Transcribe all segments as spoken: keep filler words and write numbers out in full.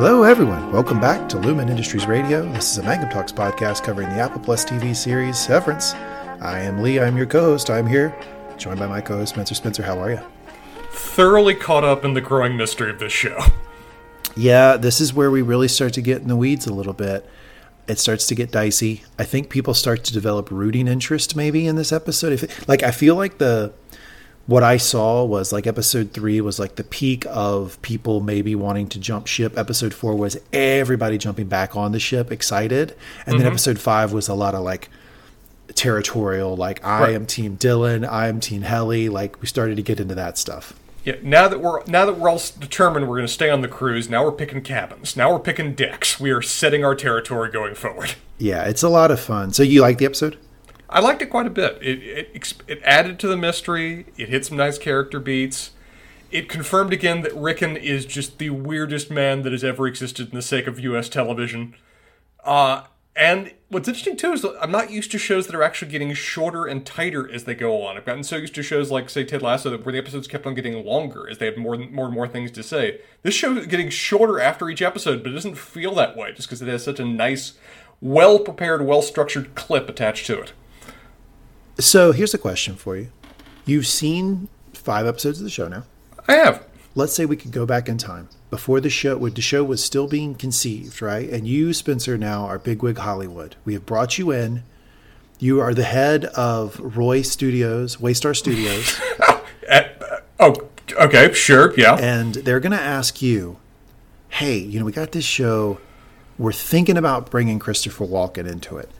Hello everyone, welcome back to Lumon Industries Radio. This is a Mangum Talks podcast covering the Apple Plus T V series Severance. I am Lee, I'm your co-host. I'm here, joined by my co-host Spencer. Spencer, how are you? Thoroughly caught up in the growing mystery of this show. Yeah, this is where we really start to get in the weeds a little bit. It starts to get dicey. I think people start to develop rooting interest maybe in this episode. If it, like, I feel like the... What I saw was like episode three was like the peak of people maybe wanting to jump ship. Episode four was everybody jumping back on the ship, excited. And mm-hmm. then episode five was a lot of like territorial, like I right. am Team Dylan, I am Team Helly. Like we started to get into that stuff. Yeah. Now that we're now that we're all determined we're going to stay on the cruise, now we're picking cabins. Now we're picking decks. We are setting our territory going forward. Yeah, it's a lot of fun. So you like the episode? I liked it quite a bit. It, it it added to the mystery. It hit some nice character beats. It confirmed again that Ricken is just the weirdest man that has ever existed in the sake of U S television. Uh, and what's interesting, too, is that I'm not used to shows that are actually getting shorter and tighter as they go on. I've gotten so used to shows like, say, Ted Lasso, where the episodes kept on getting longer as they had more, more and more things to say. This show is getting shorter after each episode, but it doesn't feel that way just because it has such a nice, well-prepared, well-structured clip attached to it. So here's a question for you. You've seen five episodes of the show now. I have. Let's say we could go back in time before the show, when the show was still being conceived, right? And you, Spencer, now are bigwig Hollywood. We have brought you in. You are the head of Roy Studios, Waystar Studios. Oh, okay, sure, yeah. And they're going to ask you, hey, you know, we got this show. We're thinking about bringing Christopher Walken into it.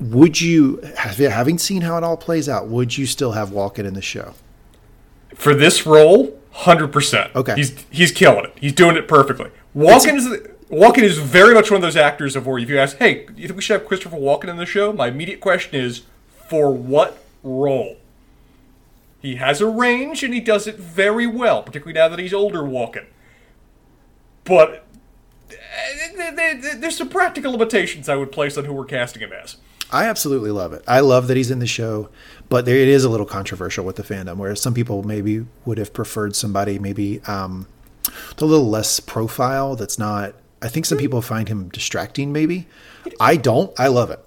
Would you, having seen how it all plays out, would you still have Walken in the show? For this role, one hundred percent. Okay. He's he's killing it. He's doing it perfectly. Walken is Walken is very much one of those actors of where if you ask, hey, you think we should have Christopher Walken in the show? My immediate question is, for what role? He has a range, and he does it very well, particularly now that he's older Walken. But there's some practical limitations I would place on who we're casting him as. I absolutely love it. I love that he's in the show, but there, it is a little controversial with the fandom, where some people maybe would have preferred somebody maybe um, with a little less profile that's not... I think some people find him distracting, maybe. I don't. I love it.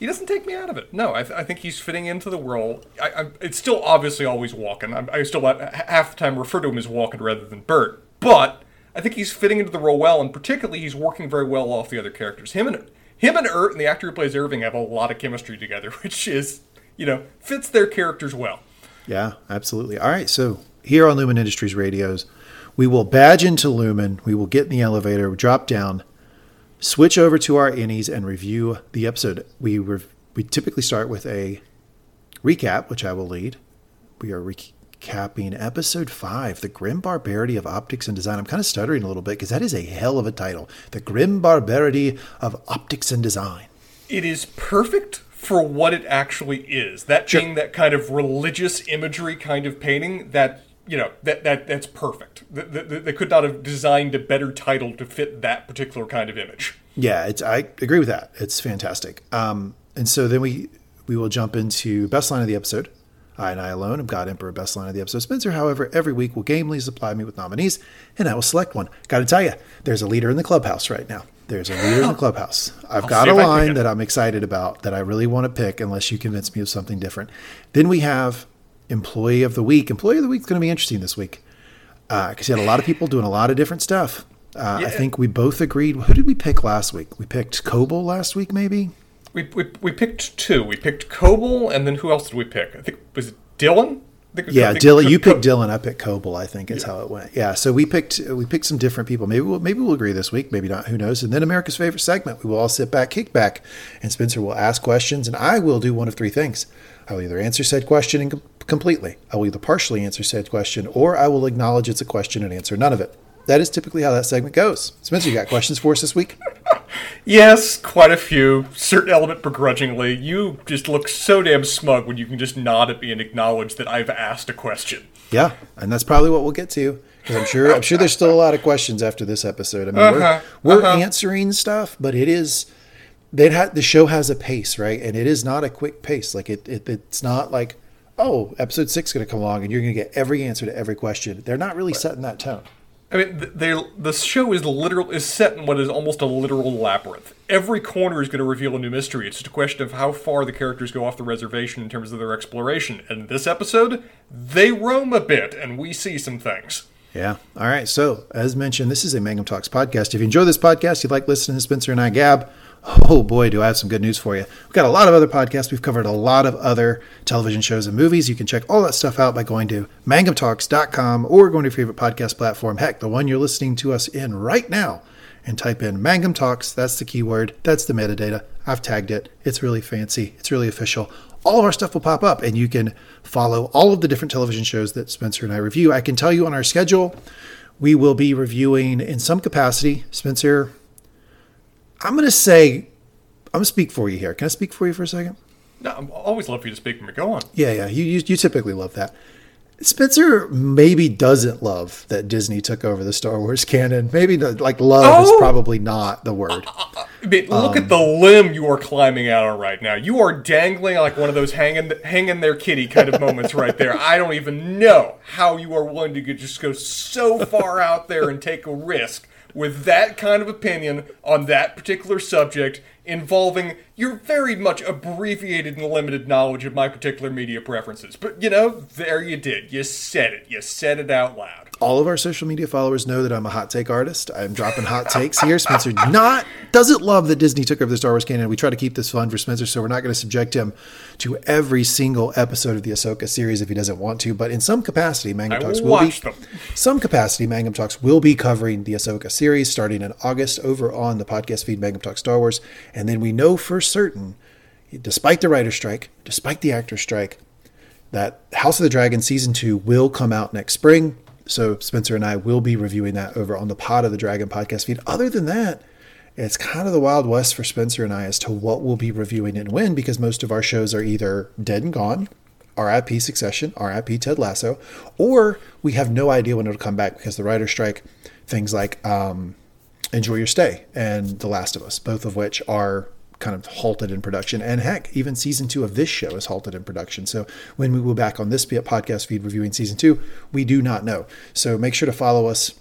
He doesn't take me out of it. No, I, th- I think he's fitting into the role. I, I, it's still obviously always Walken. I, I still half the time refer to him as Walken rather than Burt, but... I think he's fitting into the role well, and particularly he's working very well off the other characters. Him and him and Ert and the actor who plays Irving have a lot of chemistry together, which is, you know, fits their characters well. Yeah, absolutely. All right, so here on Lumon Industries Radios, we will badge into Lumon, we will get in the elevator, drop down, switch over to our innies, and review the episode. We re- we typically start with a recap, which I will lead. We are recapping. Capping episode five, The Grim Barbarity of Optics and Design. I'm kind of stuttering a little bit because that is a hell of a title. The Grim Barbarity of Optics and Design. It is perfect for what it actually is. That sure. being that kind of religious imagery kind of painting, that, you know, that that that's perfect. The, the, they could not have designed a better title to fit that particular kind of image. Yeah, it's, I agree with that. It's fantastic. Um, and so then we we will jump into best line of the episode. I and I alone have got Emperor best line of the episode. Spencer, however, every week will gamely supply me with nominees, and I will select one. Got to tell you, there's a leader in the clubhouse right now. There's a leader in the clubhouse. I've I'll got a line that I'm excited about that I really want to pick unless you convince me of something different. Then we have Employee of the Week. Employee of the Week is going to be interesting this week because uh, you had a lot of people doing a lot of different stuff. Uh, yeah. I think we both agreed. Who did we pick last week? We picked Cobel last week, maybe? We, we we picked two. We picked Cobel, and then who else did we pick? I think was it Dylan. I think, yeah, I think Dylan. You picked Co- Dylan. I picked Cobel. I think is yeah. how it went. Yeah. So we picked we picked some different people. Maybe we'll, maybe we'll agree this week. Maybe not. Who knows? And then America's favorite segment. We will all sit back, kick back, and Spencer will ask questions, and I will do one of three things. I will either answer said question and com- completely. I will either partially answer said question, or I will acknowledge it's a question and answer none of it. That is typically how that segment goes. Spencer, you got questions for us this week? Yes, quite a few. Certain element begrudgingly. You just look so damn smug when you can just nod at me and acknowledge that I've asked a question. Yeah, and that's probably what we'll get to. Because I'm sure I'm sure there's still a lot of questions after this episode. I mean, uh-huh, we're, we're uh-huh. answering stuff, but it is... They ha- the show has a pace, right? And it is not a quick pace. Like it, it it's not like, oh, episode six is going to come along and you're going to get every answer to every question. They're not really right. setting that tone. I mean, they the show is literal is set in what is almost a literal labyrinth. Every corner is going to reveal a new mystery. It's just a question of how far the characters go off the reservation in terms of their exploration. And in this episode, they roam a bit, and we see some things. Yeah. All right. So, as mentioned, this is a Mangum Talks podcast. If you enjoy this podcast, you like listening to Spencer and I gab, oh boy, do I have some good news for you. We've got a lot of other podcasts. We've covered a lot of other television shows and movies. You can check all that stuff out by going to mangum talks dot com or going to your favorite podcast platform. Heck, the one you're listening to us in right now, and type in Mangum Talks. That's the keyword. That's the metadata. I've tagged it. It's really fancy. It's really official. All of our stuff will pop up, and you can follow all of the different television shows that Spencer and I review. I can tell you on our schedule, we will be reviewing in some capacity. Spencer, I'm going to say, I'm going to speak for you here. Can I speak for you for a second? No, I always love for you to speak for me. Go on. Yeah, yeah. You, you you typically love that. Spencer maybe doesn't love that Disney took over the Star Wars canon. Maybe, like, love oh. is probably not the word. I mean, look um, at the limb you are climbing out on right now. You are dangling like one of those hanging, hanging there kitty kind of moments right there. I don't even know how you are willing to just go so far out there and take a risk with that kind of opinion on that particular subject involving your very much abbreviated and limited knowledge of my particular media preferences. But, you know, there you did. You said it. You said it out loud. All of our social media followers know that I'm a hot take artist. I'm dropping hot takes here. Spencer not doesn't love that Disney took over the Star Wars canon. We try to keep this fun for Spencer, so we're not going to subject him to every single episode of the Ahsoka series if he doesn't want to. But in some capacity, Mangum Talks will be them. some capacity. Mangum Talks will be covering the Ahsoka series starting in August over on the podcast feed, Mangum Talks Star Wars. And then we know for certain, despite the writer's strike, despite the actor's strike, that House of the Dragon season two will come out next spring. So Spencer and I will be reviewing that over on the Pod of the Dragon podcast feed. Other than that, it's kind of the Wild West for Spencer and I as to what we'll be reviewing and when, because most of our shows are either dead and gone, R I P Succession, R I P Ted Lasso, or we have no idea when it'll come back because the writer's strike, things like um, Enjoy Your Stay and The Last of Us, both of which are kind of halted in production. And heck, even season two of this show is halted in production. So when we will back on this podcast feed reviewing season two, we do not know. So make sure to follow us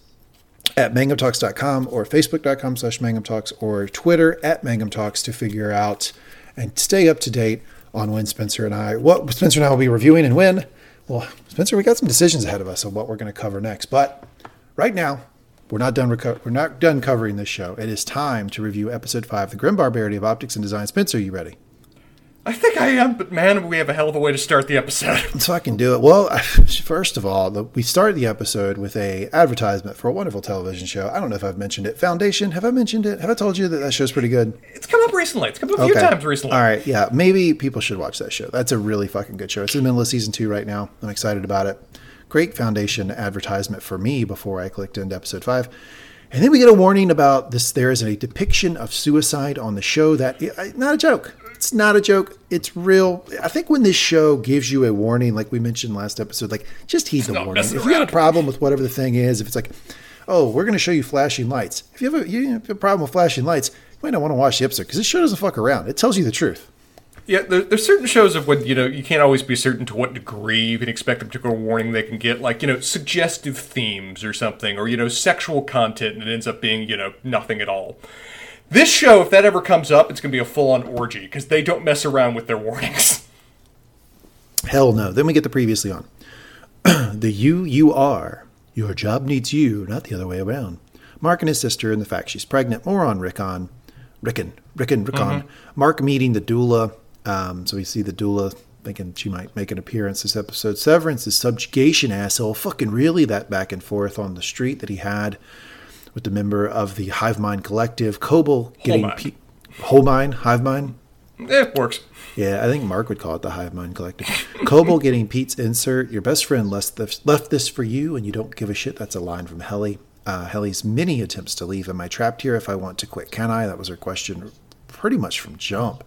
at mangum talks dot com or facebook dot com slash mangum talks or Twitter at mangum talks to figure out and stay up to date on when Spencer and I, what Spencer and I will be reviewing and when. Well, Spencer, we got some decisions ahead of us on what we're going to cover next, but right now, We're not done reco- We're not done covering this show. It is time to review Episode five, The Grim Barbarity of Optics and Design. Spencer, are you ready? I think I am, but man, we have a hell of a way to start the episode. So I can do it. Well, first of all, we start the episode with an advertisement for a wonderful television show. I don't know if I've mentioned it. Foundation, have I mentioned it? Have I told you that that show's pretty good? It's come up recently. It's come up a okay. few times recently. All right, yeah. Maybe people should watch that show. That's a really fucking good show. It's in the middle of Season two right now. I'm excited about it. Great Foundation advertisement for me before I clicked into episode five. And then we get a warning about this. There is a depiction of suicide on the show that, not a joke. It's not a joke. It's real. I think when this show gives you a warning, like we mentioned last episode, like just heed the warning. If you have a problem with whatever the thing is, if it's like, oh, we're going to show you flashing lights. If you have a, you have a problem with flashing lights, you might not want to watch the episode because this show doesn't fuck around. It tells you the truth. Yeah, there, there's certain shows of when, you know, you can't always be certain to what degree you can expect a particular warning they can get, like, you know, suggestive themes or something, or, you know, sexual content, and it ends up being, you know, nothing at all. This show, if that ever comes up, it's going to be a full-on orgy, because they don't mess around with their warnings. Hell no. Then we get the previously on. The you, you are. Your job needs you, not the other way around. Mark and his sister and the fact she's pregnant. More on Ricken. Ricken. Ricken. Ricken. Mm-hmm. Mark meeting the doula. Um, so we see the doula thinking she might make an appearance this episode. Severance is subjugation asshole. Fucking really that back and forth on the street that he had with the member of the Hive Mind Collective. Cobel getting... Whole Mind. Pe- Whole Mind? Hive Mind? Yeah, it works. Yeah, I think Mark would call it the Hive Mind Collective. Cobel getting Pete's insert. Your best friend left this, left this for you and you don't give a shit. That's a line from Helly. Uh, Helly's many attempts to leave. Am I trapped here? If I want to quit, can I? That was her question. Pretty much from jump.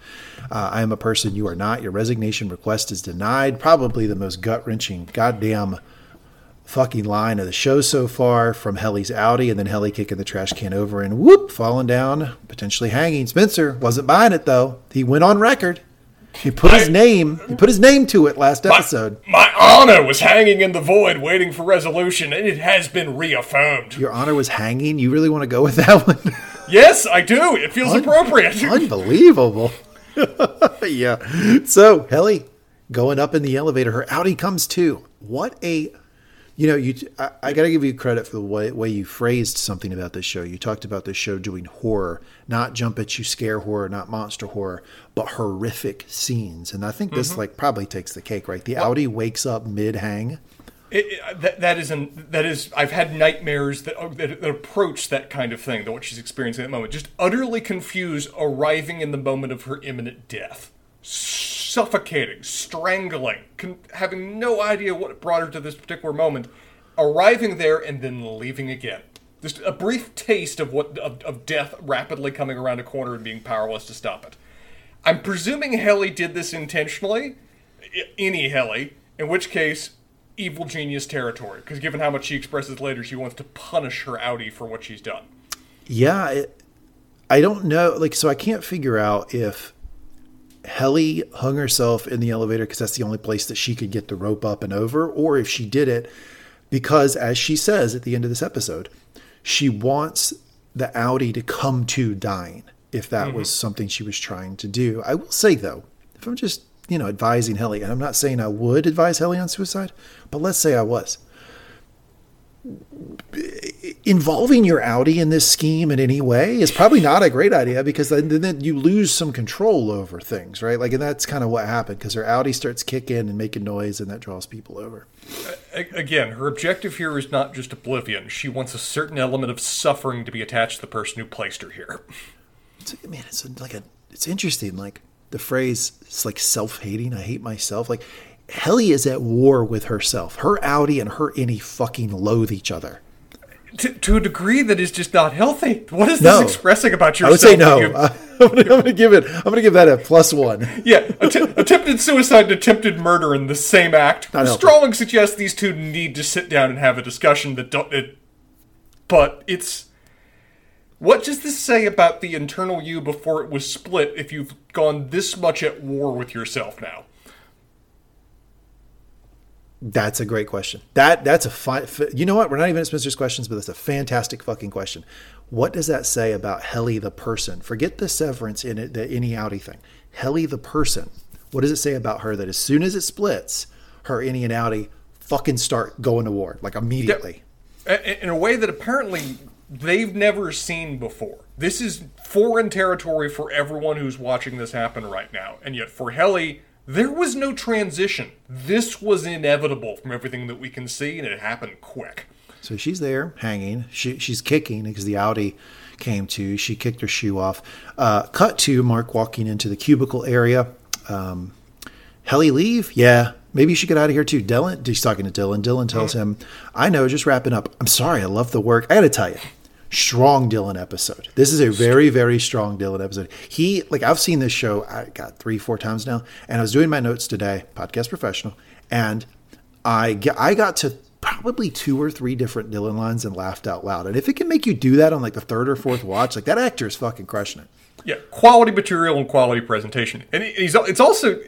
Uh, I am a person you are not. Your resignation request is denied. Probably the most gut-wrenching goddamn fucking line of the show so far from Helly's Audi, and then Helly kicking the trash can over and whoop, falling down, potentially hanging. Spencer wasn't buying it, though. He went on record He put my, his name. He put his name to it last episode. My, my honor was hanging in the void, waiting for resolution, and it has been reaffirmed. Your honor was hanging? You really want to go with that one? Yes, I do. It feels Un- appropriate. Unbelievable. Yeah. So Helly going up in the elevator, her Audi comes to. What a, you know, you. I, I got to give you credit for the way, way you phrased something about this show. You talked about this show doing horror, not jump at you scare horror, not monster horror, but horrific scenes. And I think this mm-hmm. like probably takes the cake, right? The well, Audi wakes up mid hang. That that is an that is. I've had nightmares that, that that approach that kind of thing. That what she's experiencing at the moment, just utterly confused, arriving in the moment of her imminent death. Suffocating, strangling, con- having no idea what brought her to this particular moment, arriving there and then leaving again. Just a brief taste of what of, of death rapidly coming around a corner and being powerless to stop it. I'm presuming Helly did this intentionally, I- innie Helly, in which case, evil genius territory, because given how much she expresses later, she wants to punish her Audi for what she's done. Yeah, it, I don't know, like, so I can't figure out if Helly hung herself in the elevator because that's the only place that she could get the rope up and over, or if she did it because, as she says at the end of this episode, she wants the Audi to come to dying, if that mm-hmm. was something she was trying to do. I will say, though, if I'm just, you know, advising Helly, and I'm not saying I would advise Helly on suicide, but let's say I was. Involving your Audi in this scheme in any way is probably not a great idea, because then, then you lose some control over things, right? Like, and that's kind of what happened, because her Audi starts kicking and making noise, and that draws people over. Again, her objective here is not just oblivion. She wants a certain element of suffering to be attached to the person who placed her here. It's like, man, it's like a, it's interesting. Like the phrase, it's like self-hating. I hate myself. Like, Helly is at war with herself. Her Audi and her innie fucking loathe each other. To, to a degree that is just not healthy. What is no. this expressing about yourself? I would say no. You, uh, I'm going to give it. I'm going to give that a plus one. Yeah, att- attempted suicide and attempted murder in the same act. Strong suggests these two need to sit down and have a discussion. That don't. It, but it's. What does this say about the internal you before it was split? If you've gone this much at war with yourself now. That's a great question. That that's a fine. You know what? We're not even at Spencer's questions, but that's a fantastic fucking question. What does that say about Helly the person? Forget the severance in it, the innie outie thing. Helly the person. What does it say about her that as soon as it splits, her innie and outie fucking start going to war like immediately? In a way that apparently they've never seen before. This is foreign territory for everyone who's watching this happen right now, and yet for Helly, there was no transition. This was inevitable from everything that we can see, and it happened quick. So she's there, hanging. She, she's kicking because the Audi came to. She kicked her shoe off. Uh, cut to Mark walking into the cubicle area. Um, Helly leave? Yeah. Maybe you should get out of here too. Dylan, he's talking to Dylan. Dylan tells mm-hmm. him, I know, just wrapping up. I'm sorry, I love the work. I got to tell you. Strong Dylan episode. This is a very, very strong Dylan episode. He, like, I've seen this show, I got three, four times now, and I was doing my notes today, Podcast Professional, and I, get, I got to probably two or three different Dylan lines and laughed out loud. And if it can make you do that on, like, the third or fourth watch, like, that actor is fucking crushing it. Yeah, quality material and quality presentation. And he's it's also...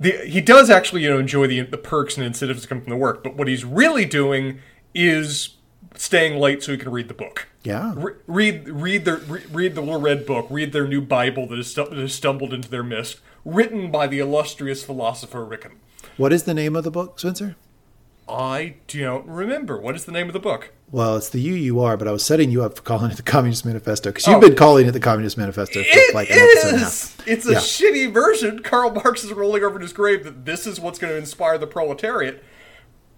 the he does actually, you know, enjoy the, the perks and incentives that come from the work, but what he's really doing is... staying late so he can read the book. Yeah, Re- read read the re- read the little red book. Read their new Bible that has, stu- that has stumbled into their midst, written by the illustrious philosopher Ricken. What is the name of the book, Spencer? I don't remember. What is the name of the book? Well, it's the U U R, but I was setting you up for calling it the Communist Manifesto because you've oh. been calling it the Communist Manifesto for it like an is. episode and a half. It's a yeah. shitty version. Karl Marx is rolling over in his grave that this is what's going to inspire the proletariat.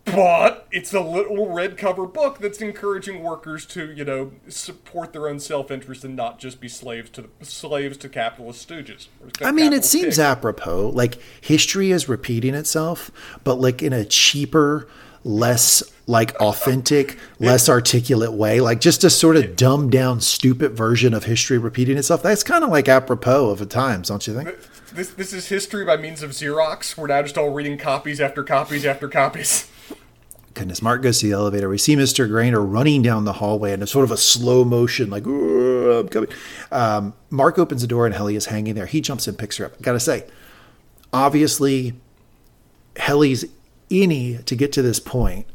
But it's a little red cover book that's encouraging workers to, you know, support their own self-interest and not just be slaves to the, slaves to capitalist stooges. I mean, it seems apropos. Like, history is repeating itself, but like in a cheaper, less like authentic, less articulate way. Like just a sort of dumbed down, stupid version of history repeating itself. That's kind of like apropos of the times, don't you think? This this is history by means of Xerox. We're now just all reading copies after copies after copies. Goodness, Mark goes to the elevator. We see Mister Graner running down the hallway in a sort of a slow motion, like, I'm coming. Um, Mark opens the door and Helly is hanging there. He jumps and picks her up. Gotta say, Obviously, Helly's innie to get to this point.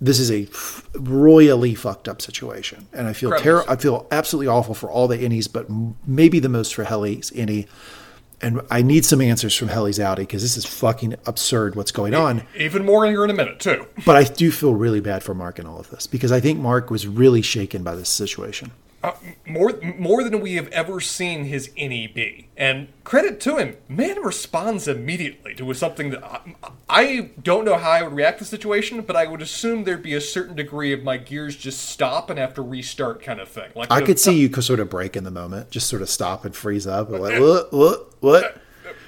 This is a f- royally fucked up situation, and I feel ter- I feel absolutely awful for all the innies, but m- maybe the most for Helly's innie. And I need some answers from Helly's Audi because this is fucking absurd what's going on. Even more here in a minute, too. But I do feel really bad for Mark in all of this because I think Mark was really shaken by this situation. Uh, more more than we have ever seen his innie be. And credit to him, man responds immediately to something that... I, I don't know how I would react to the situation, but I would assume there'd be a certain degree of my gears just stop and have to restart kind of thing. Like I could see you could sort of break in the moment, just sort of stop and freeze up. And like, what, what, what?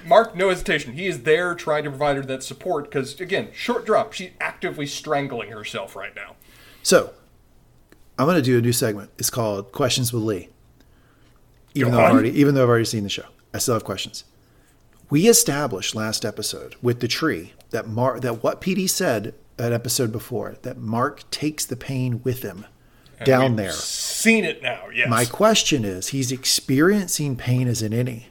Mark, no hesitation. He is there trying to provide her that support because, again, short drop. She's actively strangling herself right now. So... I'm going to do a new segment. It's called Questions with Lee. Even though, I've already, even though I've already seen the show, I still have questions. We established last episode with the tree that Mark, that what Petey said an episode before, that Mark takes the pain with him and down we've there. Seen it now, yes. My question is, he's experiencing pain as an innie.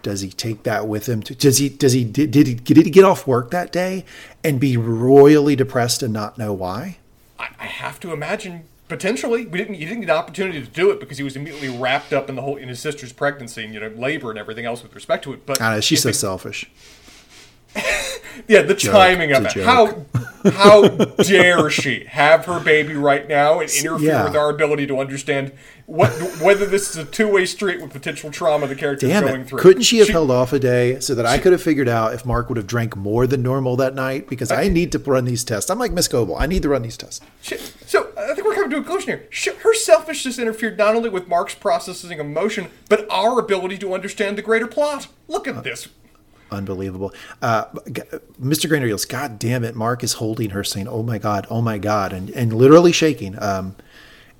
Does he take that with him? To, does he, does he, did, did he, did he get off work that day and be royally depressed and not know why? I, I have to imagine... Potentially, we didn't. He didn't get the opportunity to do it because he was immediately wrapped up in the whole in his sister's pregnancy and you know labor and everything else with respect to it. But I know, she's so it, selfish. Yeah, the joke, timing of it. Joke. How how dare she have her baby right now and interfere yeah. with our ability to understand what whether this is a two way street with potential trauma the character is going it. through? Couldn't she have she, held off a day so that she, I could have figured out if Mark would have drank more than normal that night? Because I, I need to run these tests. I'm like Miss Cobel. I need to run these tests. She, so I think we're coming to a conclusion here. Her selfishness interfered not only with Mark's processing emotion, but our ability to understand the greater plot. Look at uh, this. Unbelievable. Uh, Mister Graner yells, God damn it. Mark is holding her saying, oh my God, oh my God. And, and literally shaking. Um,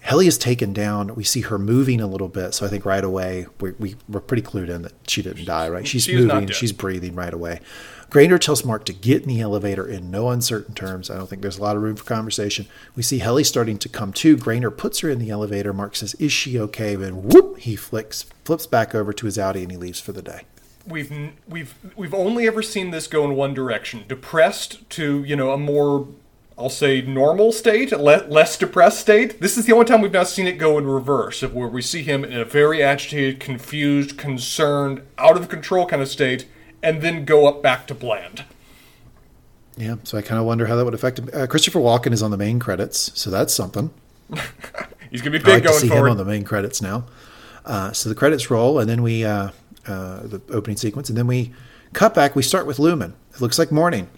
Helly is taken down. We see her moving a little bit. So I think right away we, we were pretty clued in that she didn't die, right? She's she moving. She's breathing right away. Graner tells Mark to get in the elevator in no uncertain terms. I don't think there's a lot of room for conversation. We see Helly starting to come to. Graner puts her in the elevator. Mark says, is she okay? And whoop, he flicks, flips back over to his Audi and he leaves for the day. We've we've we've only ever seen this go in one direction. Depressed to, you know, a more, I'll say, normal state, le- less depressed state. This is the only time we've now seen it go in reverse, of where we see him in a very agitated, confused, concerned, out of control kind of state, and then go up back to bland. Yeah, so I kind of wonder how that would affect him. Uh, Christopher Walken is on the main credits, so that's something. He's going to be big going forward. I like to see forward. him on the main credits now. Uh, so the credits roll, and then we... Uh, Uh, the opening sequence, and then we cut back. We start with Lumon. It looks like morning.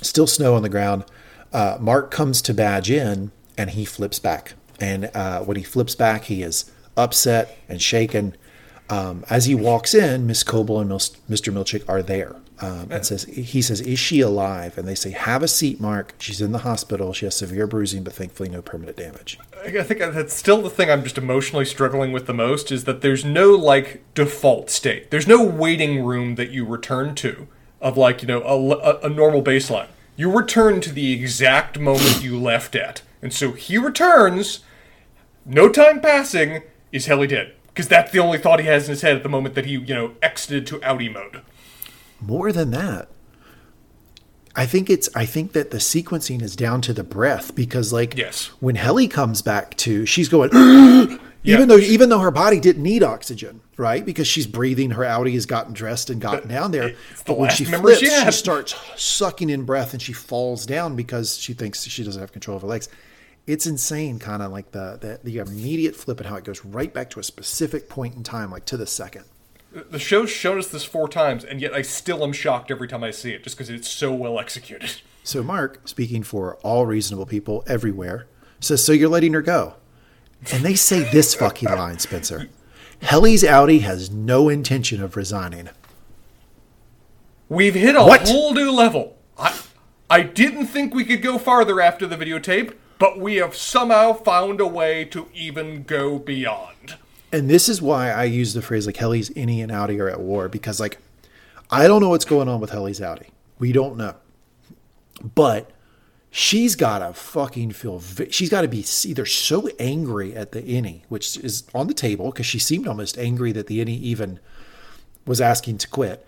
Still snow on the ground. Uh, Mark comes to badge in, and he flips back. And uh, when he flips back, he is upset and shaken. Um, as he walks in, Miss Cobel and Mister Milchick are there. Um, and says he says, is she alive? And they say, have a seat, Mark. She's in the hospital. She has severe bruising, but thankfully no permanent damage. I think that's still the thing I'm just emotionally struggling with the most is that there's no, like, default state. There's no waiting room that you return to of, like, you know, a, a, a normal baseline. You return to the exact moment you left at. And so he returns, no time passing, is Helly dead? Because that's the only thought he has in his head at the moment that he, you know, exited to outie mode. More than that, I think it's. I think that the sequencing is down to the breath because, like, yes. when Helly comes back to, she's going, even yeah. though even though her body didn't need oxygen, right? Because she's breathing. Her Audi has gotten dressed and gotten but down there. The but when she flips, she, she starts sucking in breath and she falls down because she thinks she doesn't have control of her legs. It's insane, kind of like the, the the immediate flip and how it goes right back to a specific point in time, like to the second. The show's shown us this four times, and yet I still am shocked every time I see it, just because it's so well executed. So Mark, speaking for all reasonable people everywhere, says, so you're letting her go. And they say this fucking line, Spencer. Helly's Audi has no intention of resigning. We've hit a what? whole new level. I, I didn't think we could go farther after the videotape, but we have somehow found a way to even go beyond. And this is why I use the phrase like Helly's innie and outie are at war, because like, I don't know what's going on with Helly's outie. We don't know, but she's got to fucking feel, vi- she's got to be either so angry at the innie, which is on the table. Cause she seemed almost angry that the innie even was asking to quit.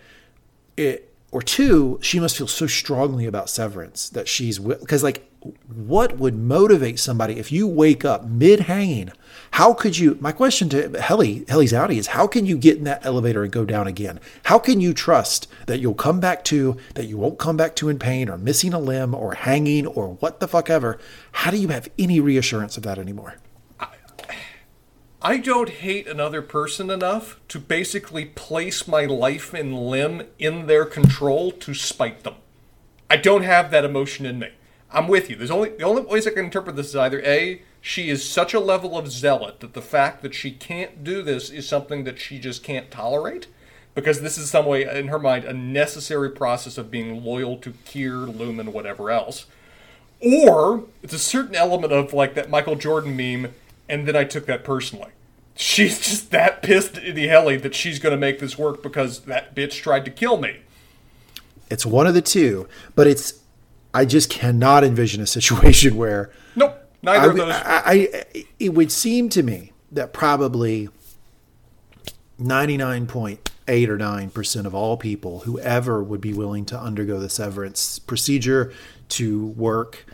It, or two, she must feel so strongly about Severance that she's, because like, what would motivate somebody if you wake up mid-hanging? How could you, my question to Helly, Helly's outie is, how can you get in that elevator and go down again? How can you trust that you'll come back to, that you won't come back to in pain or missing a limb or hanging or what the fuck ever? How do you have any reassurance of that anymore? I, I don't hate another person enough to basically place my life and limb in their control to spite them. I don't have that emotion in me. I'm with you. There's only the only ways I can interpret this is either A, she is such a level of zealot that the fact that she can't do this is something that she just can't tolerate, because this is some way, in her mind, a necessary process of being loyal to Kier, Lumen, whatever else. Or it's a certain element of, like, that Michael Jordan meme, and then I took that personally. She's just that pissed at innie Helly that she's going to make this work because that bitch tried to kill me. It's one of the two, but it's... I just cannot envision a situation where... Nope, neither I, of those. I, I, it would seem to me that probably ninety-nine point eight or nine percent of all people who ever would be willing to undergo the severance procedure to work,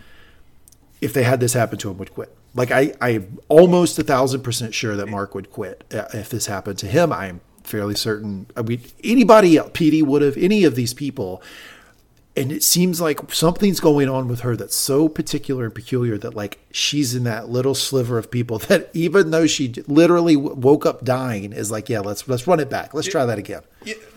if they had this happen to them, would quit. Like, I, I'm almost one thousand percent sure that Mark would quit if this happened to him. I'm fairly certain. I mean, anybody else, Petey would have, any of these people... And it seems like something's going on with her that's so particular and peculiar that, like, she's in that little sliver of people that, even though she literally woke up dying, is like, yeah, let's let's run it back. Let's try that again.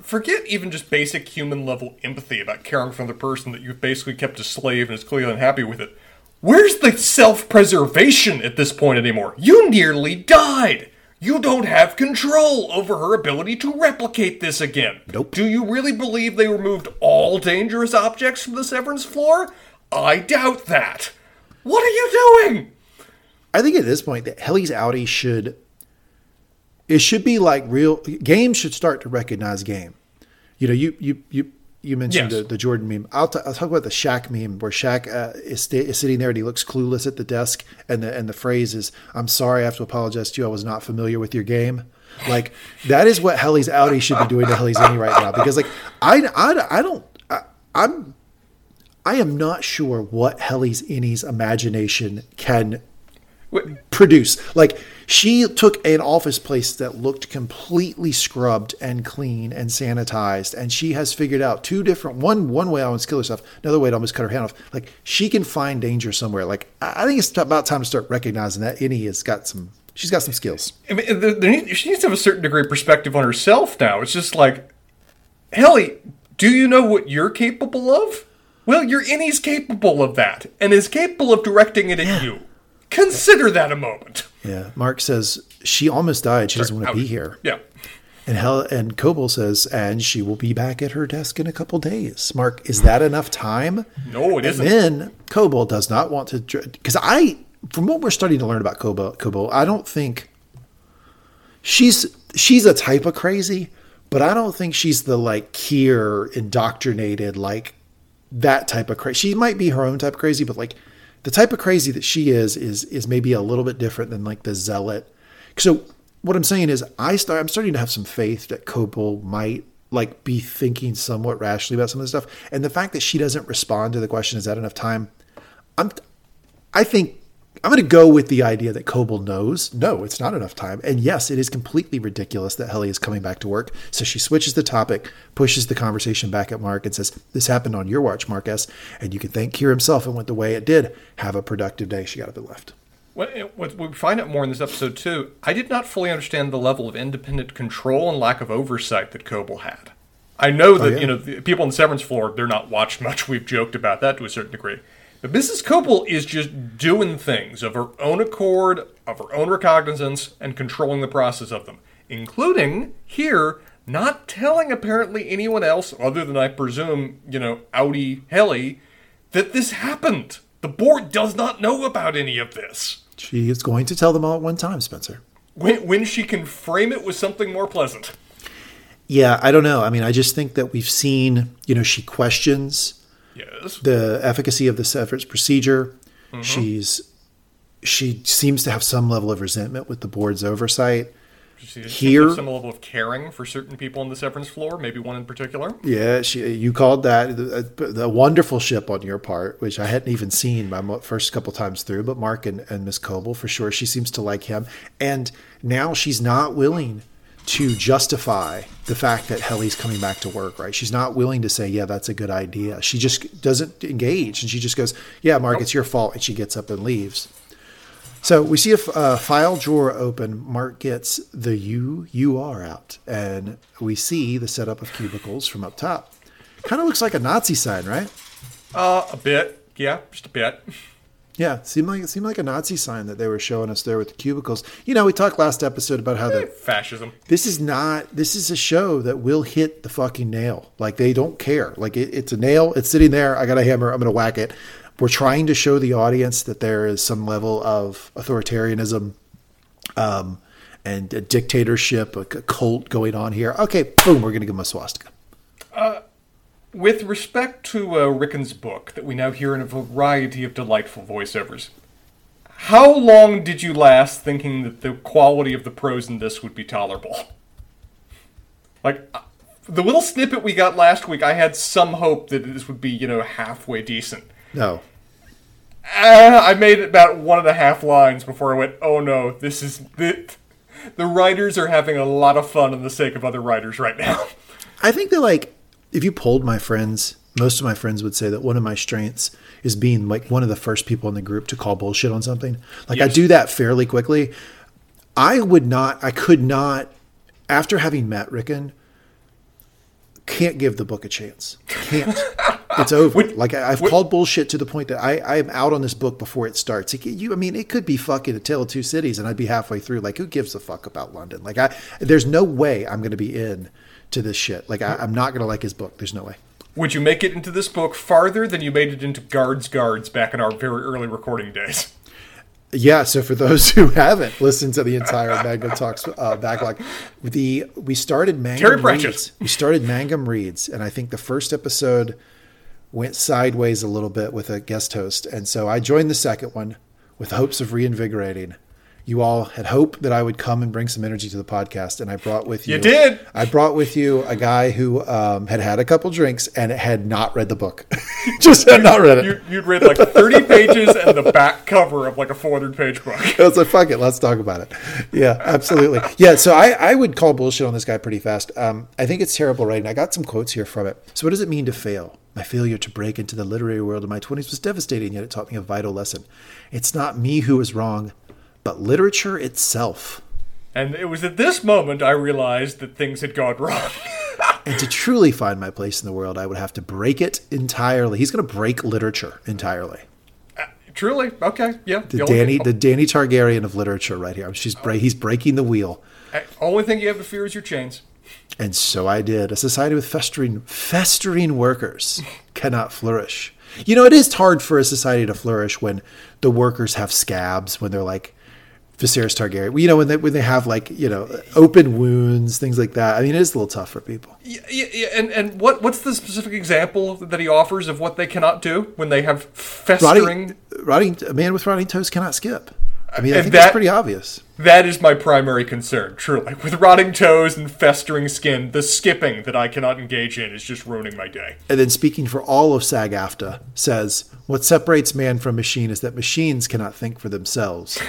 Forget even just basic human level empathy about caring for the person that you've basically kept a slave and is clearly unhappy with it. Where's the self-preservation at this point anymore? You nearly died. You don't have control over her ability to replicate this again. Nope. Do you really believe they removed all dangerous objects from the Severance floor? I doubt that. What are you doing? I think at this point that Helly's outie should... It should be like real... Games should start to recognize game. You know, you you you, you mentioned yes. the, the Jordan meme. I'll, t- I'll talk about the Shaq meme where Shaq uh, is, st- is sitting there and he looks clueless at the desk. And the and the phrase is, "I'm sorry, I have to apologize to you. I was not familiar with your game." Like, that is what Helly's outie should be doing to Helly's innie right now. Because, like, I, I, I don't... I, I'm... I am not sure what Helly's innie's imagination can what? produce. Like, she took an office place that looked completely scrubbed and clean and sanitized, and she has figured out two different one one way I almost kill herself, another way to almost cut her hand off. Like, she can find danger somewhere. Like, I think it's about time to start recognizing that innie has got some. She's got some skills. I mean, the, the, she needs to have a certain degree of perspective on herself now. It's just like, Helly, do you know what you're capable of? Well, your innie's capable of that, and is capable of directing it at yeah. you. Consider that a moment. Yeah. Mark says, she almost died. She Sorry, doesn't want to ouch. be here. Yeah. And Hel- and Cobel says, and she will be back at her desk in a couple days. Mark, is that enough time? No, it and isn't. And then Cobel does not want to... Because I, from what we're starting to learn about Cobel, Cobel, I don't think... She's she's a type of crazy, but I don't think she's the, like, Kier indoctrinated, like, that type of crazy. She might be her own type of crazy, but, like... The type of crazy that she is, is, is maybe a little bit different than, like, the zealot. So what I'm saying is I start, I'm starting to have some faith that Cobel might, like, be thinking somewhat rationally about some of this stuff. And the fact that she doesn't respond to the question, is that enough time? I'm, I think I'm going to go with the idea that Cobel knows, no, it's not enough time. And yes, it is completely ridiculous that Helly is coming back to work. So she switches the topic, pushes the conversation back at Mark and says, this happened on your watch, Mark S. And you can thank Kier himself and went the way it did. Have a productive day. She got up and left. What, what we find out more in this episode too, I did not fully understand the level of independent control and lack of oversight that Cobel had. I know that, oh, yeah. you know, the people on the Severance floor, they're not watched much. We've joked about that to a certain degree. But Missus Cobel is just doing things of her own accord, of her own recognizance, and controlling the process of them, including here not telling apparently anyone else, other than I presume, you know, outie Helly, that this happened. The board does not know about any of this. She is going to tell them all at one time, Spencer. When, when she can frame it with something more pleasant. Yeah, I don't know. I mean, I just think that we've seen, you know, she questions... Yes. The efficacy of the severance procedure. Mm-hmm. She's she seems to have some level of resentment with the board's oversight. She here, some level of caring for certain people on the Severance floor, maybe one in particular. Yeah, she, you called that a, a wonderful ship on your part, which I hadn't even seen my first couple times through. But Mark and, and Miss Cobel, for sure, she seems to like him. And now she's not willing to justify the fact that Helly's coming back to work, right? She's not willing to say, yeah, that's a good idea. She just doesn't engage. And she just goes, yeah, Mark, it's your fault. And she gets up and leaves. So we see a uh, file drawer open. Mark gets the U, you are out. And we see the setup of cubicles from up top. Kind of looks like a Nazi sign, right? Uh, a bit. Yeah, just a bit. Yeah, seemed like, it seemed like a Nazi sign that they were showing us there with the cubicles. You know, we talked last episode about how the... Fascism. This is not... This is a show that will hit the fucking nail. Like, they don't care. Like, it, it's a nail. It's sitting there. I got a hammer. I'm going to whack it. We're trying to show the audience that there is some level of authoritarianism um, and a dictatorship, a cult going on here. Okay, boom, we're going to give them a swastika. Uh, with respect to uh, Ricken's book that we now hear in a variety of delightful voiceovers, how long did you last thinking that the quality of the prose in this would be tolerable? Like... The little snippet we got last week, I had some hope that this would be, you know, halfway decent. No. Uh, I made it about one and a half lines before I went, oh no, this is... It. The writers are having a lot of fun on the sake of other writers right now. I think that, like, if you polled my friends, most of my friends would say that one of my strengths is being, like, one of the first people in the group to call bullshit on something. Like, yes. I do that fairly quickly. I would not... I could not... After having met Ricken... Can't give the book a chance. Can't. It's over. Would, like I, I've would, called bullshit to the point that I, I am out on this book before it starts. It, you, I mean, it could be fucking A Tale of Two Cities, and I'd be halfway through. Like, who gives a fuck about London? Like, I, there's no way I'm going to be in to this shit. Like, I, I'm not going to like his book. There's no way. Would you make it into this book farther than you made it into Guards Guards back in our very early recording days? Yeah, so for those who haven't listened to the entire Mangum Talks uh, backlog, the we started Mangum Reads. We started Mangum Reads, and I think the first episode went sideways a little bit with a guest host, and so I joined the second one with hopes of reinvigorating. You all had hoped that I would come and bring some energy to the podcast, and I brought with you. You did. I brought with you a guy who um, had had a couple drinks and had not read the book. Just had not read it. You, you'd read like thirty pages and the back cover of like a four hundred page book. I was like, fuck it, let's talk about it. Yeah, absolutely. Yeah, so I, I would call bullshit on this guy pretty fast. Um, I think it's terrible writing. I got some quotes here from it. So what does it mean to fail? My failure to break into the literary world in my twenties was devastating, yet it taught me a vital lesson. It's not me who is wrong, but literature itself. And it was at this moment I realized that things had gone wrong. And to truly find my place in the world, I would have to break it entirely. He's going to break literature entirely. Uh, truly? Okay, yeah. The, the Danny, the Danny Targaryen of literature right here. She's bra- He's breaking the wheel. Uh, only thing you have to fear is your chains. And so I did. A society with festering, festering workers cannot flourish. You know, it is hard for a society to flourish when the workers have scabs, when they're like, Viserys Targaryen, you know, when they when they have like, you know, open wounds, things like that. I mean, it is a little tough for people. Yeah, yeah, and and what what's the specific example that he offers of what they cannot do when they have festering? Rotting, a man with rotting toes cannot skip. I mean, I think that, that's pretty obvious. That is my primary concern, truly. With rotting toes and festering skin, the skipping that I cannot engage in is just ruining my day. And then speaking for all of SAG-AFTRA, says, what separates man from machine is that machines cannot think for themselves.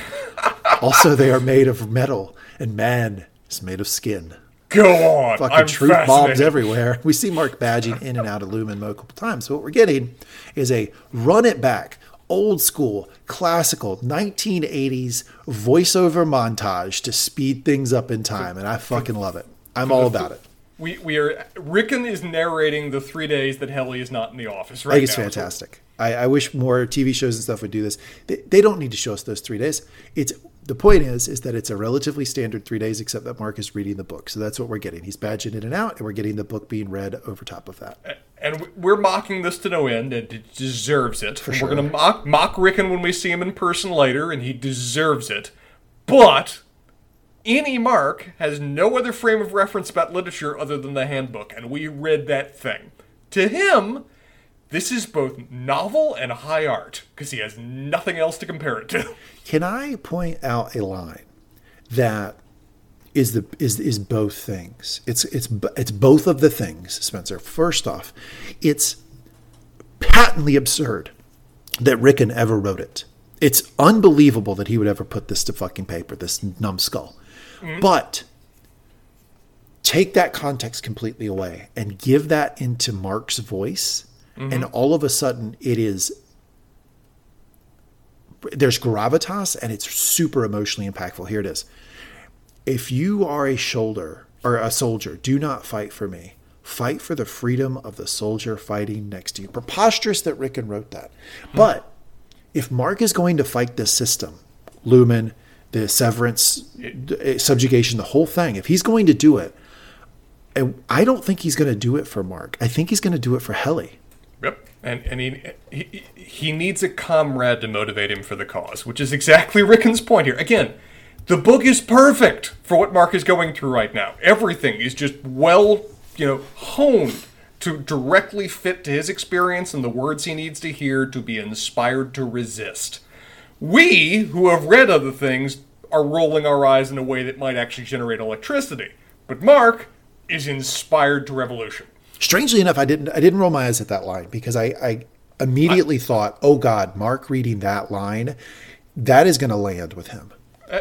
Also, they are made of metal, and man is made of skin. Go on. Fucking I'm truth fascinated. Bombs everywhere. We see Mark badging in and out of Lumen multiple times. So what we're getting is a run it back, old school, classical, nineteen eighties voiceover montage to speed things up in time. And I fucking love it. I'm all about it. We we are Ricken is narrating the three days that Helly is not in the office right now. I think it's now. Fantastic. I, I wish more T V shows and stuff would do this. They, they don't need to show us those three days. It's the point is is that it's a relatively standard three days, except that Mark is reading the book. So that's what we're getting. He's badging in and out, and we're getting the book being read over top of that. And we're mocking this to no end, and it deserves it. For sure. We're going to mock mock Ricken when we see him in person later, and he deserves it. But innie Mark has no other frame of reference about literature other than the handbook, and we read that thing. To him, this is both novel and high art, because he has nothing else to compare it to. Can I point out a line that is the is is both things. It's it's it's both of the things, Spencer. First off, it's patently absurd that Ricken ever wrote it. It's unbelievable that he would ever put this to fucking paper, this numbskull. Mm-hmm. But take that context completely away and give that into Mark's voice, mm-hmm. and all of a sudden it is there's gravitas and it's super emotionally impactful. Here it is. If you are a shoulder or a soldier, do not fight for me. Fight for the freedom of the soldier fighting next to you. Preposterous that Ricken wrote that. Mm-hmm. But if Mark is going to fight this system, Lumen, the Severance, subjugation, the whole thing, if he's going to do it, I don't think he's going to do it for Mark. I think he's going to do it for Helly. Yep. And and he, he he needs a comrade to motivate him for the cause, which is exactly Ricken's point here. Again, the book is perfect for what Mark is going through right now. Everything is just well, you know, honed to directly fit to his experience and the words he needs to hear to be inspired to resist. We, who have read other things, are rolling our eyes in a way that might actually generate electricity. But Mark is inspired to revolution. Strangely enough, I didn't I didn't roll my eyes at that line because I, I immediately I, thought, oh God, Mark reading that line, that is going to land with him. Uh,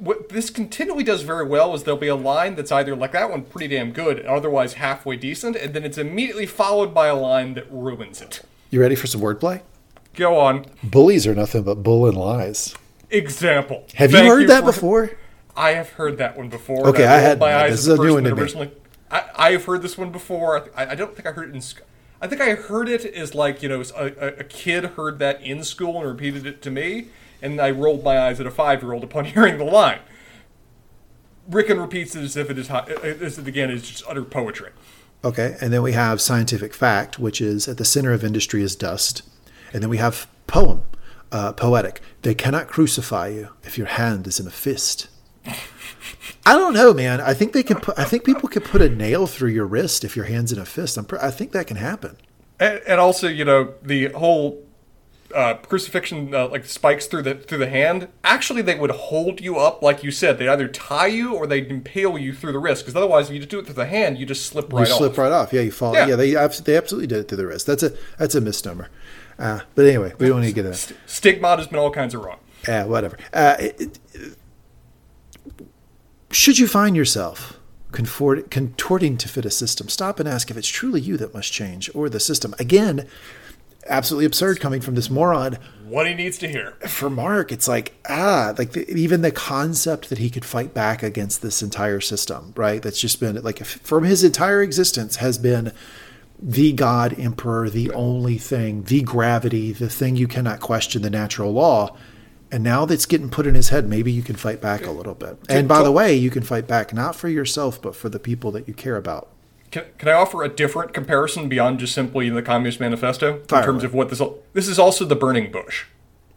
what this continually does very well is there'll be a line that's either like that one pretty damn good and otherwise halfway decent, and then it's immediately followed by a line that ruins it. You ready for some wordplay? Go on. Bullies are nothing but bull and lies. Example. Have Thank you heard you that for, before? I have heard that one before. Okay, I, I had my eyes. This is a new one to me. I have heard this one before. I, I don't think I heard it in school. I think I heard it as like, you know, a, a kid heard that in school and repeated it to me, and I rolled my eyes at a five-year-old upon hearing the line. Ricken repeats it as if it is, as it again is just utter poetry. Okay, and then we have scientific fact, which is at the center of industry is dust. And then we have poem, uh, poetic. They cannot crucify you if your hand is in a fist. I don't know, man. I think they can. Put, I think people can put a nail through your wrist if your hand's in a fist. I'm. Pr- I think that can happen. And, and also, you know, the whole uh, crucifixion, uh, like spikes through the through the hand. Actually, they would hold you up, like you said. They would either tie you or they would impale you through the wrist. Because otherwise, if you just do it through the hand, you just slip right. You off. slip right off. Yeah, you fall. Yeah, yeah they, they absolutely did it through the wrist. That's a that's a misnomer. Uh, but anyway, we don't need to get into that. Stigma has been all kinds of wrong. Yeah, whatever. Uh, it, it, Should you find yourself contort- contorting to fit a system, stop and ask if it's truly you that must change or the system. Again, absolutely absurd coming from this moron. What he needs to hear. For Mark, it's like, ah, like the, even the concept that he could fight back against this entire system, right? That's just been like from his entire existence has been the God, emperor, the right. only thing, the gravity, the thing you cannot question, the natural law. And now that's getting put in his head, maybe you can fight back a little bit. And by the way, you can fight back not for yourself, but for the people that you care about. Can, can I offer a different comparison beyond just simply the Communist Manifesto in Fire terms away. of what this this is also the burning bush.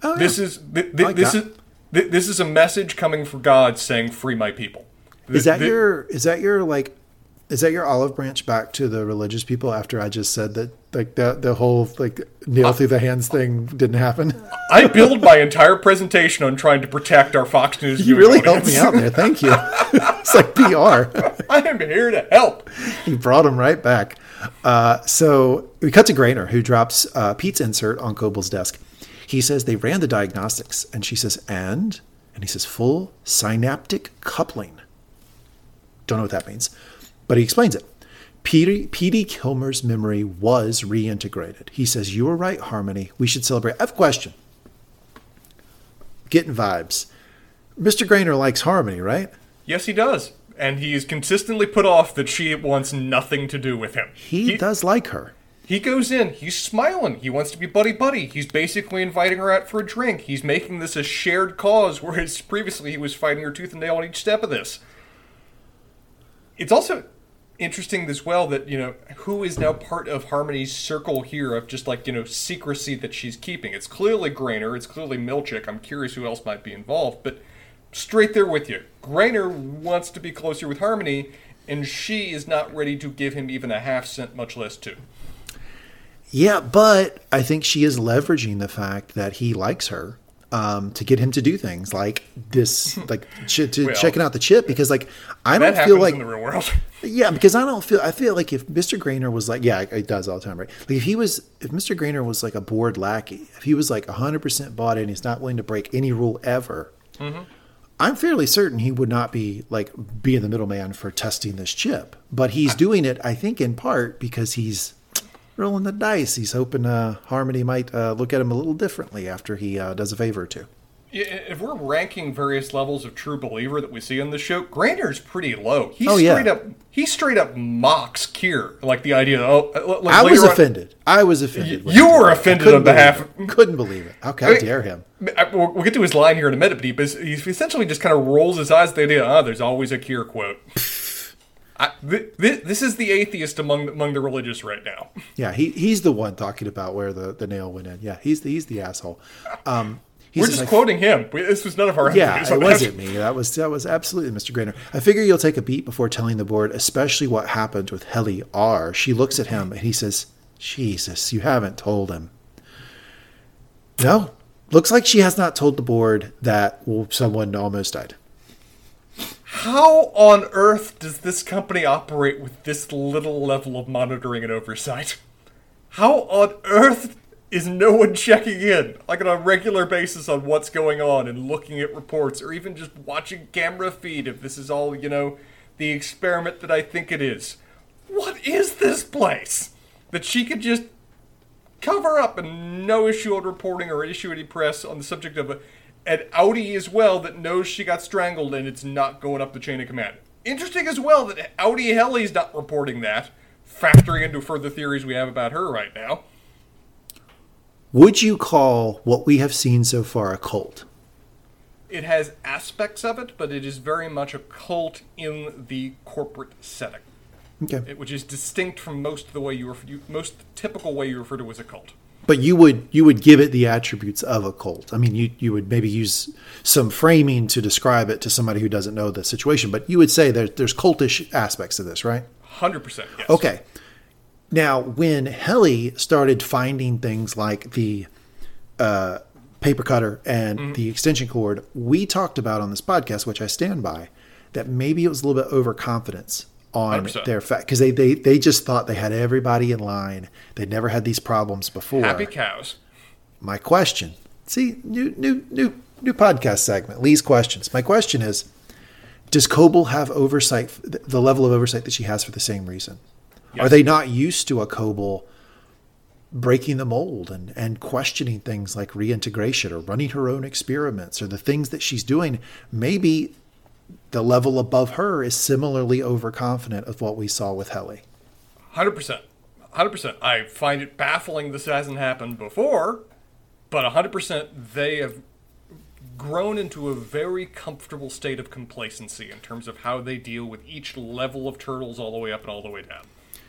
Oh, yeah. This is th- th- like this that. is th- this is a message coming from God saying, "Free my people." Th- is that th- your is that your like is that your olive branch back to the religious people after I just said that? Like the the whole like nail through the hands thing didn't happen. I build my entire presentation on trying to protect our Fox News. You really audience. helped me out there. Thank you. It's like P R. I am here to help. You brought him right back. Uh, so we cut to Graner, who drops uh, Pete's insert on Cobel's desk. He says they ran the diagnostics, and she says, "And," and he says, "full synaptic coupling." Don't know what that means, but he explains it. Petey, Petey Kilmer's memory was reintegrated. He says, "You were right, Harmony. We should celebrate." I have a question. Getting vibes. Mister Graner likes Harmony, right? Yes, he does. And he is consistently put off that she wants nothing to do with him. He, he does like her. He goes in. He's smiling. He wants to be buddy-buddy. He's basically inviting her out for a drink. He's making this a shared cause, whereas previously he was fighting her tooth and nail on each step of this. It's also interesting as well that, you know, who is now part of Harmony's circle here of just like, you know, secrecy that she's keeping. It's clearly Graner. It's clearly Milchick. I'm curious who else might be involved, but straight there with you. Graner wants to be closer with Harmony, and she is not ready to give him even a half cent, much less two. Yeah, but I think she is leveraging the fact that he likes her. um, to get him to do things like this, like ch- to well, checking out the chip, because like I don't feel like in the real world. Yeah, because I don't feel I feel like if Mister Graner was like, yeah, it does all the time, right? Like if he was, if Mister Graner was like a bored lackey, if he was like one hundred percent bought in, and he's not willing to break any rule ever. Mm-hmm. I'm fairly certain he would not be like being the middleman for testing this chip, but he's doing it, I think, in part because he's rolling the dice. He's hoping uh, Harmony might uh, look at him a little differently after he uh, does a favor or two. If we're ranking various levels of true believer that we see on the show, Graner's pretty low. He oh, straight yeah. up he straight up mocks Kier, like the idea. Of, oh, like I was on, offended. I was offended. You were offended on behalf. Of, couldn't believe it. How okay, I mean, dare him? I, we'll get to his line here in a minute, but he, he essentially just kind of rolls his eyes at the idea. Ah, oh, there's always a Kier quote. I, th- th- this is the atheist among among the religious right now. Yeah, he he's the one talking about where the, the nail went in. Yeah, he's the, he's the asshole. Um, He's We're just like, quoting him. This was none of our yeah, ideas. It wasn't me. That was that was absolutely Mister Graner. I figure you'll take a beat before telling the board, especially what happened with Helly R. She looks at him and he says, "Jesus, you haven't told him." No, looks like she has not told the board that well, someone almost died. How on earth does this company operate with this little level of monitoring and oversight? How on earth is no one checking in, like on a regular basis, on what's going on and looking at reports or even just watching camera feed if this is all, you know, the experiment that I think it is? What is this place that she could just cover up and no issue on reporting or issue any press on the subject of a, an Audi as well that knows she got strangled and it's not going up the chain of command? Interesting as well that Audi Helly's not reporting that, factoring into further theories we have about her right now. Would you call what we have seen so far a cult? It has aspects of it, but it is very much a cult in the corporate setting, okay, it, which is distinct from most of the way you refer, most typical way you refer to as a cult. But you would you would give it the attributes of a cult. I mean, you you would maybe use some framing to describe it to somebody who doesn't know the situation, but you would say there, there's cultish aspects of this, right? one hundred percent, yes. Okay. Now, when Helly started finding things like the uh, paper cutter and mm-hmm. the extension cord, we talked about on this podcast, which I stand by, that maybe it was a little bit overconfidence on one hundred percent. Their fact. Because they, they, they just thought they had everybody in line. They'd never had these problems before. Happy cows. My question. See, new new new new podcast segment, Lee's questions. My question is, does Cobel have oversight, the level of oversight that she has for the same reason? Yes. Are they not used to a Cobel breaking the mold and, and questioning things like reintegration or running her own experiments or the things that she's doing? Maybe the level above her is similarly overconfident of what we saw with Helly. one hundred percent. one hundred percent. I find it baffling this hasn't happened before, but one hundred percent they have grown into a very comfortable state of complacency in terms of how they deal with each level of turtles all the way up and all the way down.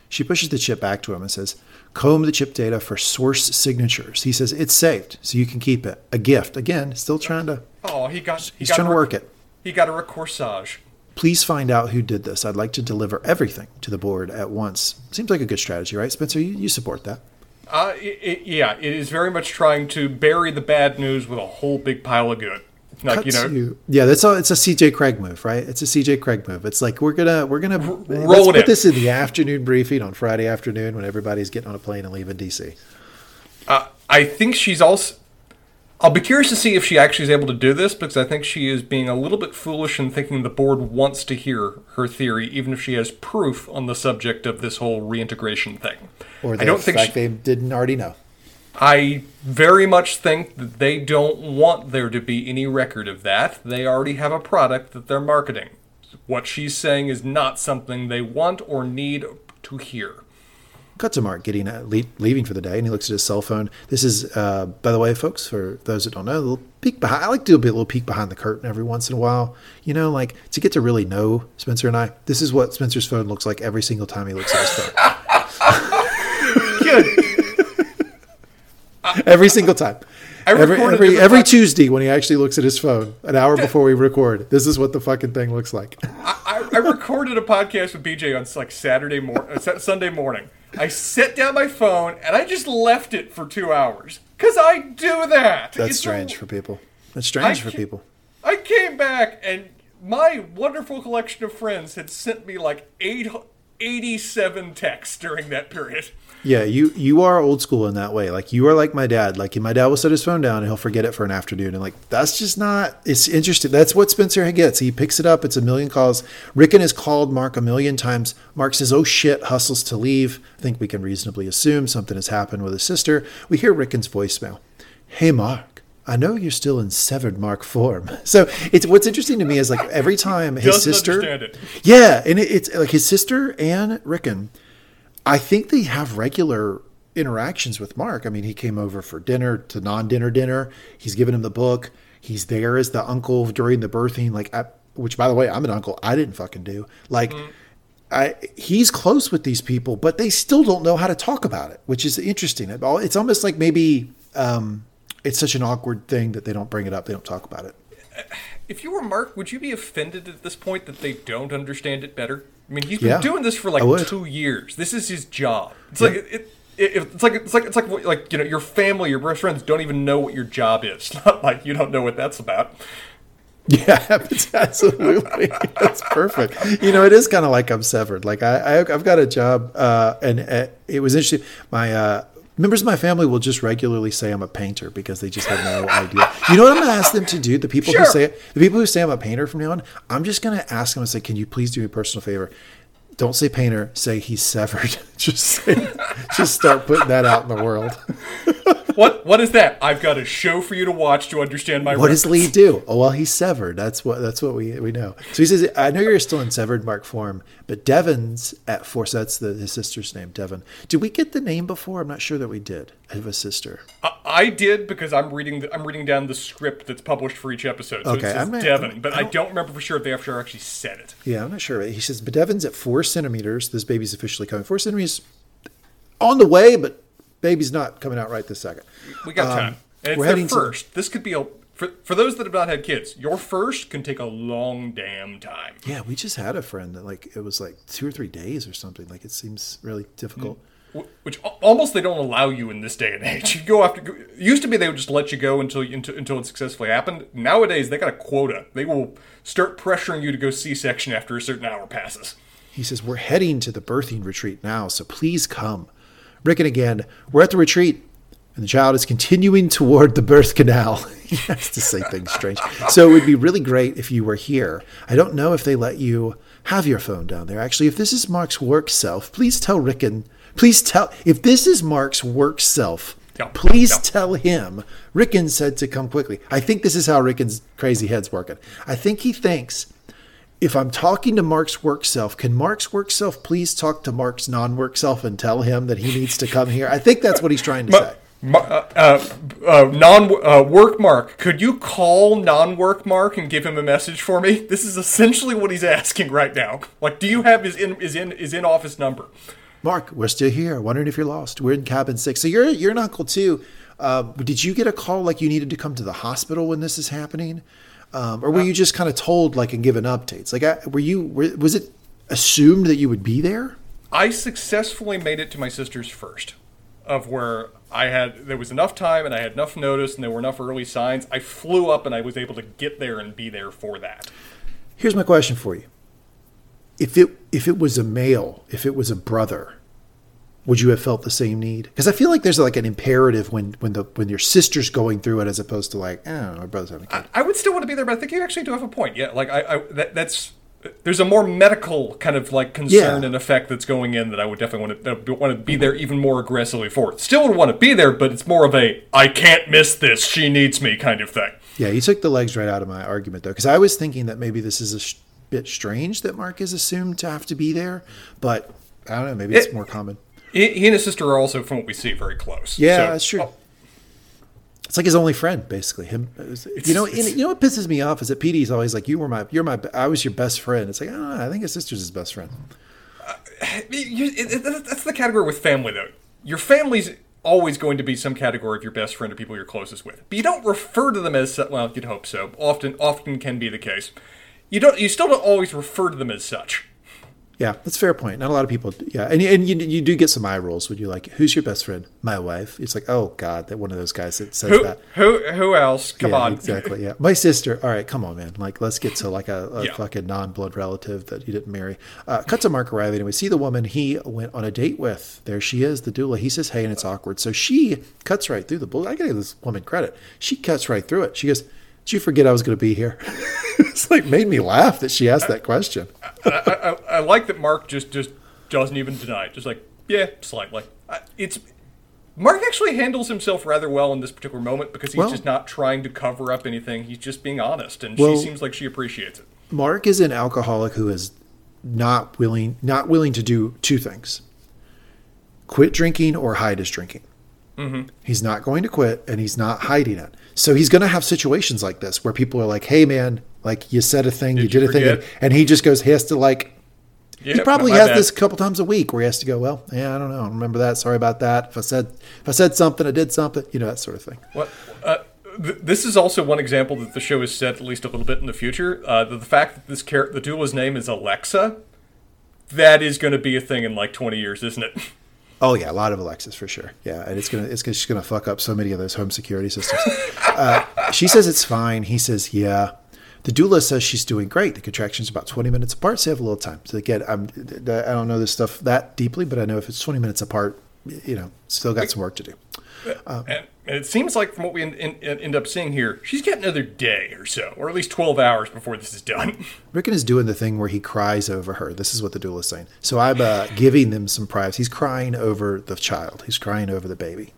She pushes the chip back to him and says, comb the chip data for source signatures. He says, it's saved, so you can keep it. A gift. Again, still trying to... Oh, he got... He's he got trying to work it. He got a recorsage. Please find out who did this. I'd like to deliver everything to the board at once. Seems like a good strategy, right, Spencer? You, you support that. Uh, it, it, yeah, it is very much trying to bury the bad news with a whole big pile of good. Like, you know, you. Yeah, that's all. It's a C J Craig move, right? It's a C J Craig move. It's like we're gonna we're gonna R- roll let's it put in. This in the afternoon briefing on Friday afternoon when everybody's getting on a plane and leaving D C. Uh, I think she's also. I'll be curious to see if she actually is able to do this because I think she is being a little bit foolish in thinking the board wants to hear her theory, even if she has proof on the subject of this whole reintegration thing. Or the I don't fact think she, they didn't already know. I very much think that they don't want there to be any record of that. They already have a product that they're marketing. What she's saying is not something they want or need to hear. Cut to Mark getting uh, le- leaving for the day, and he looks at his cell phone. This is, uh, by the way, folks, for those that don't know, a little peek behind. I like to do a little peek behind the curtain every once in a while. You know, like to get to really know Spencer and I. This is what Spencer's phone looks like every single time he looks at his phone. Good. Every single time. I every every, every Tuesday when he actually looks at his phone, an hour before we record, this is what the fucking thing looks like. I, I, I recorded a podcast with B J on like Saturday morning, Sunday morning. I set down my phone and I just left it for two hours. Because I do that. That's it's strange a, for people. That's strange I for ca- people. I came back and my wonderful collection of friends had sent me like eight, eighty-seven texts during that period. Yeah, you, you are old school in that way. Like, you are like my dad. Like, my dad will set his phone down and he'll forget it for an afternoon. And, like, that's just not – it's interesting. That's what Spencer gets. He picks it up. It's a million calls. Ricken has called Mark a million times. Mark says, oh, shit, hustles to leave. I think we can reasonably assume something has happened with his sister. We hear Ricken's voicemail. Hey, Mark. I know you're still in severed Mark form. So it's what's interesting to me is like every time his Just sister, understand it. yeah, and it, it's like his sister and Ricken, I think they have regular interactions with Mark. I mean, he came over for dinner to non-dinner dinner. He's given him the book. He's there as the uncle during the birthing. Like, I, which by the way, I'm an uncle. I didn't fucking do like. Mm. I, he's close with these people, but they still don't know how to talk about it, which is interesting. It's almost like maybe. Um, It's such an awkward thing that they don't bring it up. They don't talk about it. If you were Mark, would you be offended at this point that they don't understand it better? I mean, he's been yeah, doing this for like two years. This is his job. It's yeah. like it, it, it's like it's like it's like like you know, your family, your best friends don't even know what your job is. It's not like you don't know what that's about. Yeah, it's absolutely. That's perfect. You know, it is kind of like I'm severed. Like I, I I've got a job, uh, and uh, it was interesting. My. Uh, Members of my family will just regularly say I'm a painter because they just have no idea. You know what I'm going to ask them to do? The people sure. who say it, the people who say I'm a painter from now on, I'm just going to ask them and say, can you please do me a personal favor? Don't say painter. Say he's severed. Just say, just start putting that out in the world. What What is that? I've got a show for you to watch to understand my. What reference. Does Lee do? Oh, well, he's severed. That's what That's what we we know. So he says, I know you're still in severed Mark form, but Devon's at four. So that's the, his sister's name, Devon. Did we get the name before? I'm not sure that we did. I have a sister. I, I did because I'm reading the, I'm reading down the script that's published for each episode. So okay, it says not, Devon, I'm, but I don't, I don't remember for sure if they actually actually said it. Yeah, I'm not sure. He says, but Devon's at four centimeters. This baby's officially coming. Four centimeters on the way, but baby's not coming out right this second. We got um, time. And it's we're their first. To... This could be a for, for those that have not had kids, your first can take a long damn time. Yeah, we just had a friend that like it was like two or three days or something. Like it seems really difficult. Which almost they don't allow you in this day and age. You go after. It used to be they would just let you go until until, until it successfully happened. Nowadays they got a quota. They will start pressuring you to go C-section after a certain hour passes. He says, we're heading to the birthing retreat now, so please come. Ricken again, we're at the retreat, and the child is continuing toward the birth canal. He has to say things strange. So it would be really great if you were here. I don't know if they let you have your phone down there. Actually, if this is Mark's work self, please tell Ricken, please tell, if this is Mark's work self, no, please no. tell him Ricken said to come quickly. I think this is how Ricken's crazy head's working. I think he thinks... If I'm talking to Mark's work self, can Mark's work self please talk to Mark's non-work self and tell him that he needs to come here? I think that's what he's trying to say. Uh, uh, uh, non-work uh, Mark, could you call non-work Mark and give him a message for me? This is essentially what he's asking right now. Like, do you have his in his in his in office number? Mark, we're still here. Wondering if you're lost. We're in cabin six. So you're you're an uncle too. Uh, did you get a call like you needed to come to the hospital when this is happening? Um, or were you just kind of told, like, and given updates? Like, I, were you, were, was it assumed that you would be there? I successfully made it to my sister's first, of where I had, there was enough time and I had enough notice and there were enough early signs. I flew up and I was able to get there and be there for that. Here's my question for you. If it, if it was a male, if it was a brother, would you have felt the same need? Because I feel like there's like an imperative when when the when your sister's going through it, as opposed to like, oh, my brother's having a kid. I, I would still want to be there, but I think you actually do have a point. Yeah, like I, I that, that's there's a more medical kind of like concern yeah. and effect that's going in that I would definitely want to want to be there even more aggressively for it. Still would want to be there, but it's more of a I can't miss this. She needs me kind of thing. Yeah, you took the legs right out of my argument though, because I was thinking that maybe this is a sh- bit strange that Mark is assumed to have to be there, but I don't know. Maybe it's it, more common. He and his sister are also, from what we see, very close. Yeah, so, that's true. Oh. It's like his only friend, basically. Him, you know. And, you know what pisses me off is that Petey's always like, "You were my, you're my, I was your best friend." It's like, oh, I think his sister's his best friend. Uh, you, it, it, that's the category with family, though. Your family's always going to be some category of your best friend or people you're closest with. But you don't refer to them as well. You'd hope so. Often, often can be the case. You don't. You still don't always refer to them as such. Yeah, that's a fair point. Not a lot of people. Yeah, and and you, you do get some eye rolls when you like, who's your best friend? My wife. It's like, oh God, that one of those guys that says who, that. Who who else? Come yeah, on, exactly. Yeah, my sister. All right, come on, man. Like, let's get to like a, a yeah. fucking non-blood relative that you didn't marry. Uh, cut to Mark arriving, and we see the woman he went on a date with. There she is, the doula. He says, hey, and it's awkward. So she cuts right through the bull. I gotta give this woman credit. She cuts right through it. She goes, did you forget I was going to be here? It's like made me laugh that she asked that question. I, I, I, I like that Mark just, just doesn't even deny it. Just like, yeah, slightly. I, it's Mark actually handles himself rather well in this particular moment because he's well, just not trying to cover up anything. He's just being honest, and well, she seems like she appreciates it. Mark is an alcoholic who is not willing not willing to do two things: quit drinking or hide his drinking. Mm-hmm. He's not going to quit, and he's not hiding it. So he's going to have situations like this where people are like, hey, man, like you said a thing, did you did you a forget? thing. And he just goes, he has to like, yep, he probably has bad. this a couple times a week where he has to go, well, yeah, I don't know. I don't remember that. Sorry about that. If I said, if I said something, I did something, you know, that sort of thing. Well, uh, th- this is also one example that the show has set at least a little bit in the future. Uh, the, the fact that this character, the duel's name is Alexa. That is going to be a thing in like twenty years, isn't it? Oh yeah, a lot of Alexas for sure. Yeah, and it's gonna, it's gonna, she's gonna fuck up so many of those home security systems. Uh, she says it's fine. He says, yeah. The doula says she's doing great. The contractions about twenty minutes apart, so they have a little time. So again, I'm, I don't know this stuff that deeply, but I know if it's twenty minutes apart, you know, still got some work to do. Um, and it seems like from what we in, in, end up seeing here, she's got another day or so, or at least twelve hours before this is done. Ricken is doing the thing where he cries over her. This is what the doula is saying. So I'm uh, giving them some prize. He's crying over the child. He's crying over the baby.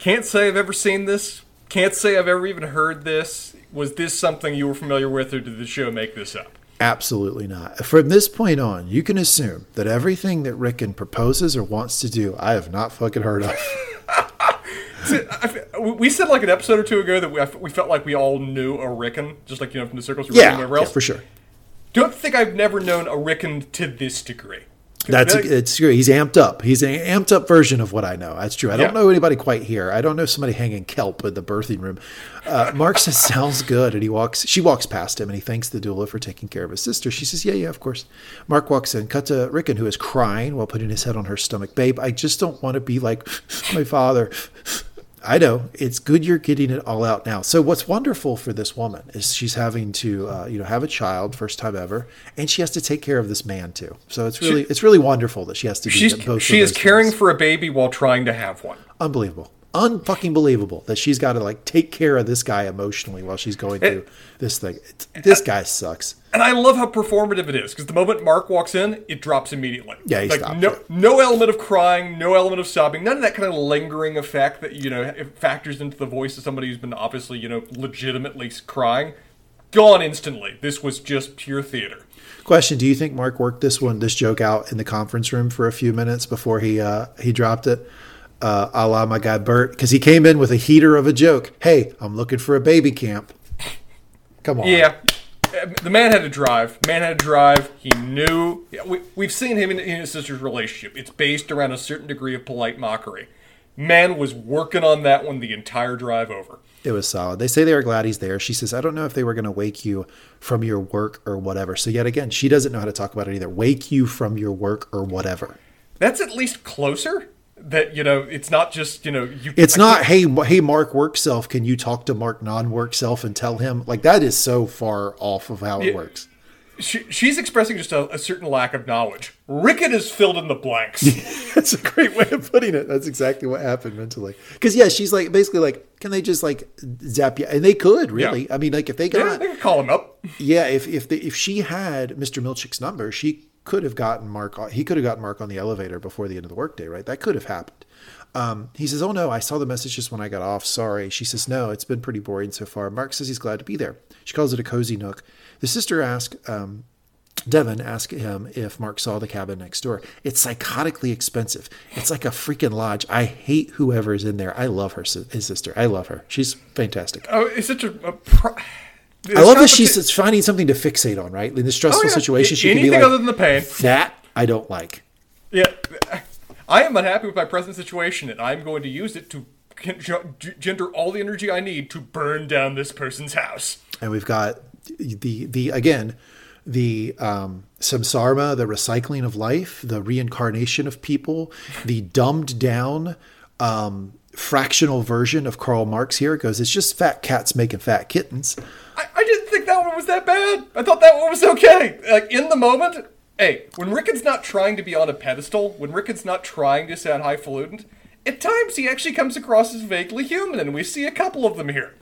Can't say I've ever seen this. Can't say I've ever even heard this. Was this something you were familiar with, or did the show make this up? Absolutely not. From this point on, you can assume that everything that Ricken proposes or wants to do, I have not fucking heard of. We said like an episode or two ago that we felt like we all knew a Ricken, just like, you know, from the circles we were yeah, else. Yeah, for sure. Don't think I've never known a Ricken to this degree. That's a, it's true. He's amped up. He's an amped up version of what I know. That's true. I don't yeah. know anybody quite here. I don't know somebody hanging kelp in the birthing room. Uh, Mark says, sounds good. And he walks, she walks past him and he thanks the doula for taking care of his sister. She says, yeah, yeah, of course. Mark walks in, cut to Ricken, who is crying while putting his head on her stomach. Babe, I just don't want to be like my father. I know. It's good you're getting it all out now. So what's wonderful for this woman is she's having to, uh, you know, have a child, first time ever, and she has to take care of this man too. So it's really, she, it's really wonderful that she has to do she's, both. She is caring things. for a baby while trying to have one. Unbelievable, unfucking believable that she's got to like take care of this guy emotionally while she's going through it, this thing. It, this guy sucks. And I love how performative it is because the moment Mark walks in, it drops immediately. Yeah, he like stopped no, it. no element of crying, no element of sobbing, none of that kind of lingering effect that, you know, factors into the voice of somebody who's been obviously, you know, legitimately crying. Gone instantly. This was just pure theater. Question: do you think Mark worked this one, this joke out in the conference room for a few minutes before he uh, he dropped it? Uh, a la my guy Burt, because he came in with a heater of a joke. Hey, I'm looking for a baby camp. Come on. Yeah. The man had to drive. Man had to drive. He knew. Yeah, we, we've seen him in, in his sister's relationship. It's based around a certain degree of polite mockery. Man was working on that one the entire drive over. It was solid. They say they are glad he's there. She says, I don't know if they were going to wake you from your work or whatever. So yet again, she doesn't know how to talk about it either. Wake you from your work or whatever. That's at least closer. That, you know, it's not just, you know, you, it's I not, hey, hey, Mark work self, can you talk to Mark non-work self and tell him? Like, that is so far off of how it, it works. She, she's expressing just a, a certain lack of knowledge. Ricken is filled in the blanks. That's a great way of putting it. That's exactly what happened mentally. Because, yeah, she's like, basically like, can they just like zap you? And they could, really. Yeah. I mean, like, if they got... Yeah, they could call him up. Yeah, if if, they, if she had Mister Milchick's number, she... could have gotten Mark he could have gotten Mark on the elevator before the end of the workday, right? That could have happened. Um, he says, oh no, I saw the message just when I got off. Sorry. She says, no, it's been pretty boring so far. Mark says he's glad to be there. She calls it a cozy nook. The sister asked, um, Devon asked him if Mark saw the cabin next door. It's psychotically expensive. It's like a freaking lodge. I hate whoever is in there. I love her, his sister. I love her. She's fantastic. Oh, it's such a... a pro- It's I love that she's finding something to fixate on, right? In this stressful oh, yeah. situation, she Anything can be like, other than the pain. That I don't like. Yeah. I am unhappy with my present situation, and I'm going to use it to gender all the energy I need to burn down this person's house. And we've got the, the again, the um, samsarma, the recycling of life, the reincarnation of people, the dumbed down um, fractional version of Karl Marx here. It goes, it's just fat cats making fat kittens. I, I didn't think that one was that bad. I thought that one was okay. Like, in the moment, hey, when Ricken's not trying to be on a pedestal, when Ricken's not trying to sound highfalutin, at times he actually comes across as vaguely human, and we see a couple of them here.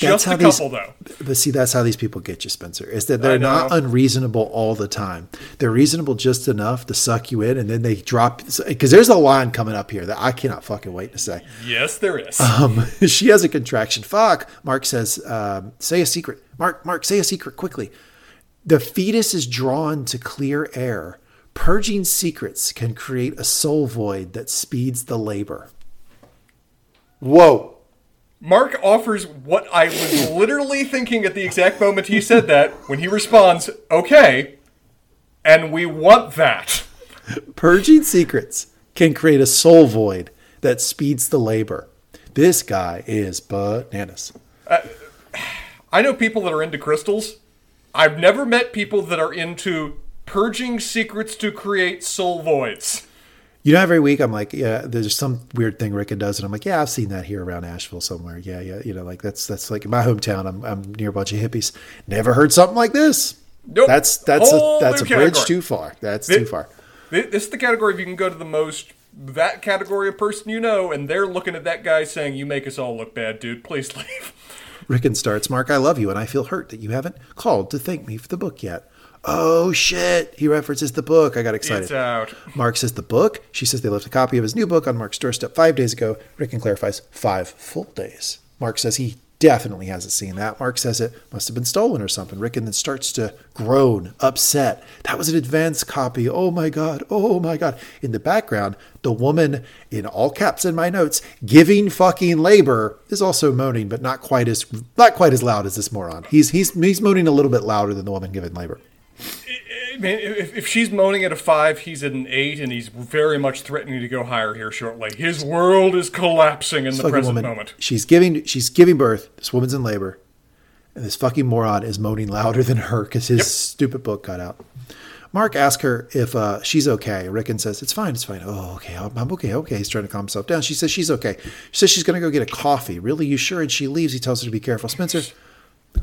That's just a couple, though. But see, that's how these people get you, Spencer, is that they're not unreasonable all the time. They're reasonable just enough to suck you in, and then they drop, because there's a line coming up here that I cannot fucking wait to say. Yes, there is. Um, she has a contraction. Fuck. Mark says, um, say a secret. Mark, Mark, say a secret quickly. The fetus is drawn to clear air. Purging secrets can create a soul void that speeds the labor. Whoa. Mark offers what I was literally thinking at the exact moment he said that, when he responds, okay, and we want that. Purging secrets can create a soul void that speeds the labor. This guy is bananas. Uh, I know people that are into crystals. I've never met people that are into purging secrets to create soul voids. You know, every week I'm like, yeah, there's some weird thing Ricken does. And I'm like, yeah, I've seen that here around Asheville somewhere. Yeah, yeah. You know, like that's that's like in my hometown. I'm I'm near a bunch of hippies. Never heard something like this. Nope. That's that's a, that's a bridge category. Too far. That's this, too far. This is the category if you can go to the most, that category of person you know, and they're looking at that guy saying, you make us all look bad, dude. Please leave. Ricken starts, Mark, I love you, and I feel hurt that you haven't called to thank me for the book yet. Oh, shit. He references the book. I got excited. It's out. Mark says the book. She says they left a copy of his new book on Mark's doorstep five days ago. Ricken clarifies five full days. Mark says he definitely hasn't seen that. Mark says it must have been stolen or something. Ricken then starts to groan, upset. That was an advance copy. Oh, my God. Oh, my God. In the background, the woman, in all caps in my notes, giving fucking labor, is also moaning, but not quite as not quite as loud as this moron. He's, he's, he's moaning a little bit louder than the woman giving labor. I mean, if, if she's moaning at a five, he's at an eight, and he's very much threatening to go higher here shortly. His world is collapsing in this the present woman, moment. She's giving, she's giving birth. This woman's in labor, and this fucking moron is moaning louder than her because his yep. stupid book got out. Mark asks her if uh, she's okay. Ricken says, it's fine, it's fine. Oh, okay, I'm okay, okay. He's trying to calm himself down. She says she's okay. She says she's going to go get a coffee. Really, you sure? And she leaves. He tells her to be careful. Spencer,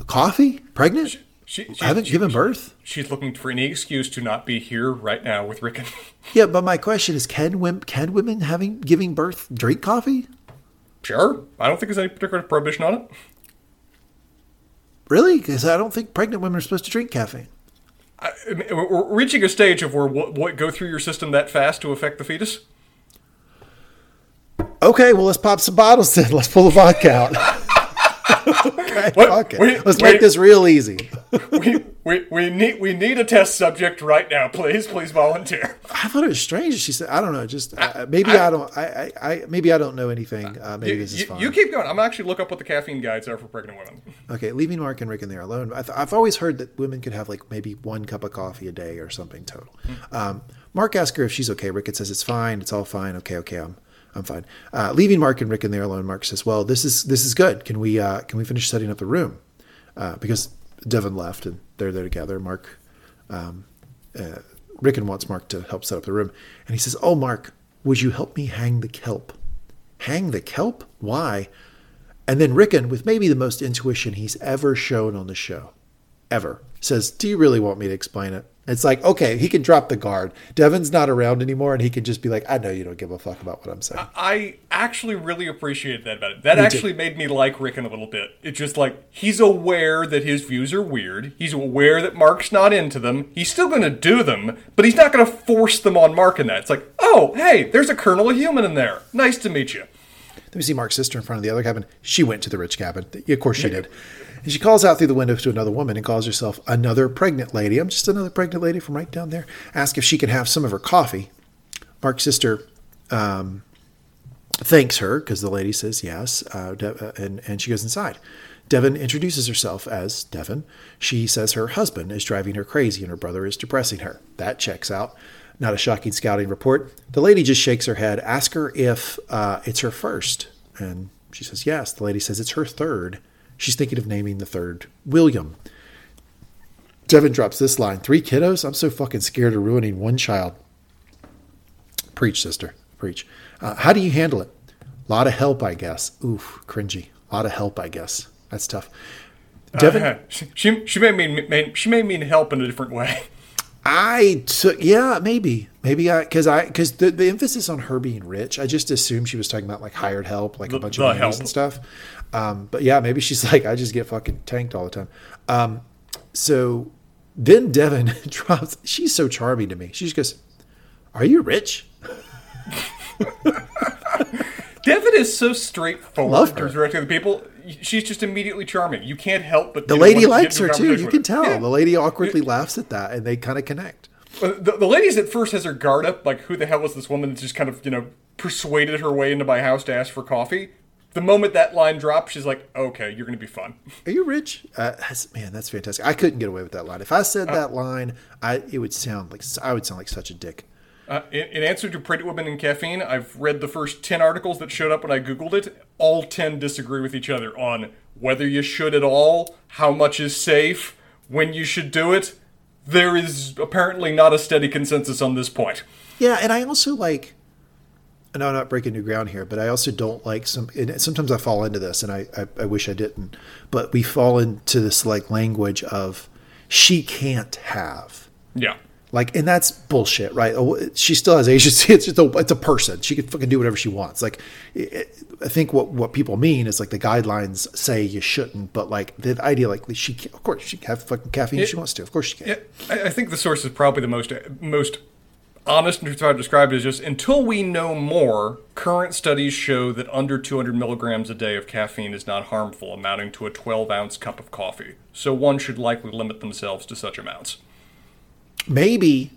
coffee? Pregnant? She- She, she, I haven't she, given birth. She, she's looking for any excuse to not be here right now with Ricken. Yeah, but my question is, can women, can women having giving birth drink coffee? Sure. I don't think there's any particular prohibition on it. Really? Because I don't think pregnant women are supposed to drink caffeine. I, I mean, we're reaching a stage of where what, what go through your system that fast to affect the fetus. Okay, well, let's pop some bottles then. Let's pull the vodka out. Okay, what, fuck it. We, Let's we, make this real easy. we, we we need we need a test subject right now, please. Please volunteer. I thought it was strange. She said, "I don't know, just I, uh, maybe I, I don't. I, I, I maybe I don't know anything. Uh, maybe you, this is you, fine." You keep going. I'm gonna actually look up what the caffeine guides are for pregnant women. Okay, leaving Mark and Ricken there alone. I th- I've always heard that women could have like maybe one cup of coffee a day or something total. Mm-hmm. Um, Mark asks her if she's okay. Ricken says it's fine. It's all fine. Okay, okay, I'm. I'm fine. Uh, leaving Mark and Ricken there alone, Mark says, well, this is this is good. Can we uh, can we finish setting up the room? Uh, because Devon left and they're there together. Mark, um, uh, Ricken wants Mark to help set up the room. And he says, oh, Mark, would you help me hang the kelp? Hang the kelp? Why? And then Ricken, with maybe the most intuition he's ever shown on the show, ever, says, do you really want me to explain it? It's like, okay, he can drop the guard. Devon's not around anymore, and he can just be like, I know you don't give a fuck about what I'm saying. I actually really appreciated that about it. That me actually too. Made me like Ricken a little bit. It's just like, he's aware that his views are weird. He's aware that Mark's not into them. He's still going to do them, but he's not going to force them on Mark in that. It's like, oh, hey, there's a kernel of human in there. Nice to meet you. Then we see Mark's sister in front of the other cabin. She went to the rich cabin. Of course she did. And she calls out through the window to another woman and calls herself another pregnant lady. I'm just another pregnant lady from right down there. Asks if she can have some of her coffee. Mark's sister um, thanks her because the lady says yes. Uh, De- uh, and, and she goes inside. Devon introduces herself as Devon. She says her husband is driving her crazy and her brother is depressing her. That checks out. Not a shocking scouting report. The lady just shakes her head. Asks her if uh, it's her first. And she says yes. The lady says it's her third. She's thinking of naming the third William. Devon drops this line. Three kiddos? I'm so fucking scared of ruining one child. Preach, sister. Preach. Uh, how do you handle it? A lot of help, I guess. Oof, cringy. A lot of help, I guess. That's tough. Devon, uh, she, she she may mean may, she may mean help in a different way. I took yeah maybe maybe I because I because the, the emphasis on her being rich, I just assumed she was talking about like hired help, like the, a bunch of nannies and stuff. Um, but yeah, maybe she's like, I just get fucking tanked all the time. Um, so then Devon drops. She's so charming to me. She just goes, "Are you rich?" Devon is so straightforward. I love her. Directing the people. She's just immediately charming. You can't help but the lady likes her too. You can tell. Yeah. The lady awkwardly it, laughs at that, and they kind of connect. The, the lady's at first has her guard up, like, who the hell is this woman that just kind of, you know, persuaded her way into my house to ask for coffee? The moment that line drops, she's like, okay, you're going to be fun. Are you rich? Uh, that's, man, that's fantastic. I couldn't get away with that line. If I said uh, that line, I it would sound like I would sound like such a dick. Uh, in, in answer to Pretty Women and Caffeine, I've read the first ten articles that showed up when I Googled it. All ten disagree with each other on whether you should at all, how much is safe, when you should do it. There is apparently not a steady consensus on this point. Yeah, and I also like... And I'm not breaking new ground here, but I also don't like some... And sometimes I fall into this, and I, I, I wish I didn't. But we fall into this like language of, she can't have. Yeah. Like, and that's bullshit, right? She still has agency. It's just a, it's a person. She can fucking do whatever she wants. Like, it, I think what, what people mean is like the guidelines say you shouldn't, but like the idea, like she can, of course she can have fucking caffeine it, if she wants to. Of course she can. It, I think the source is probably the most most honest and how I described it is just until we know more. Current studies show that under two hundred milligrams a day of caffeine is not harmful, amounting to a twelve ounce cup of coffee. So one should likely limit themselves to such amounts. Maybe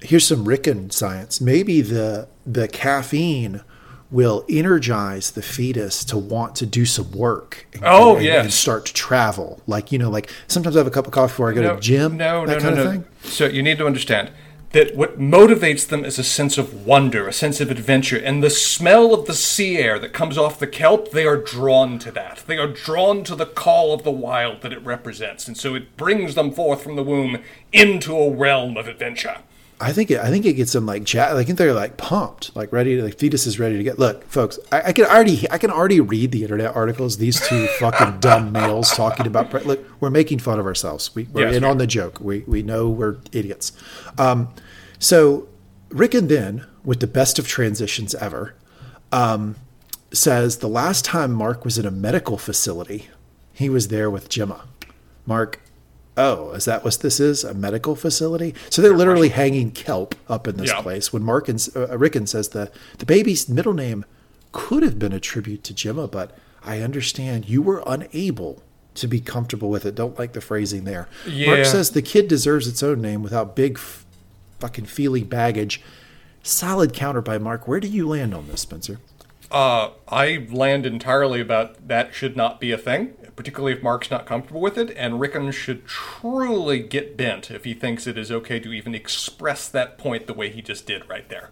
here's some Ricken science. Maybe the the caffeine will energize the fetus to want to do some work. And, oh yeah, and start to travel. Like, you know, like sometimes I have a cup of coffee before I go no, to the gym. No, that no, kind no, of no. Thing. So you need to understand that what motivates them is a sense of wonder, a sense of adventure, and the smell of the sea air that comes off the kelp. They are drawn to that. They are drawn to the call of the wild that it represents, and so it brings them forth from the womb into a realm of adventure. I think it, I think it gets them like jack. I think they're like pumped, like ready to, like fetus is ready to get. Look, folks, I, I can already I can already read the internet articles. These two fucking dumb males talking about. Pre- look, we're making fun of ourselves. We, we're yes, in yeah. on the joke. We we know we're idiots. Um, so Ricken then, with the best of transitions ever, um, says the last time Mark was in a medical facility, he was there with Gemma. Mark. Oh, is that what this is? A medical facility? So they're literally hanging kelp up in this yeah. place. When Mark and uh, Ricken says the, the baby's middle name could have been a tribute to Gemma, but I understand you were unable to be comfortable with it. Don't like the phrasing there. Yeah. Mark says the kid deserves its own name without big f- fucking feely baggage. Solid counter by Mark. Where do you land on this, Spencer? Uh, I land entirely about that should not be a thing, particularly if Mark's not comfortable with it, and Ricken should truly get bent if he thinks it is okay to even express that point the way he just did right there.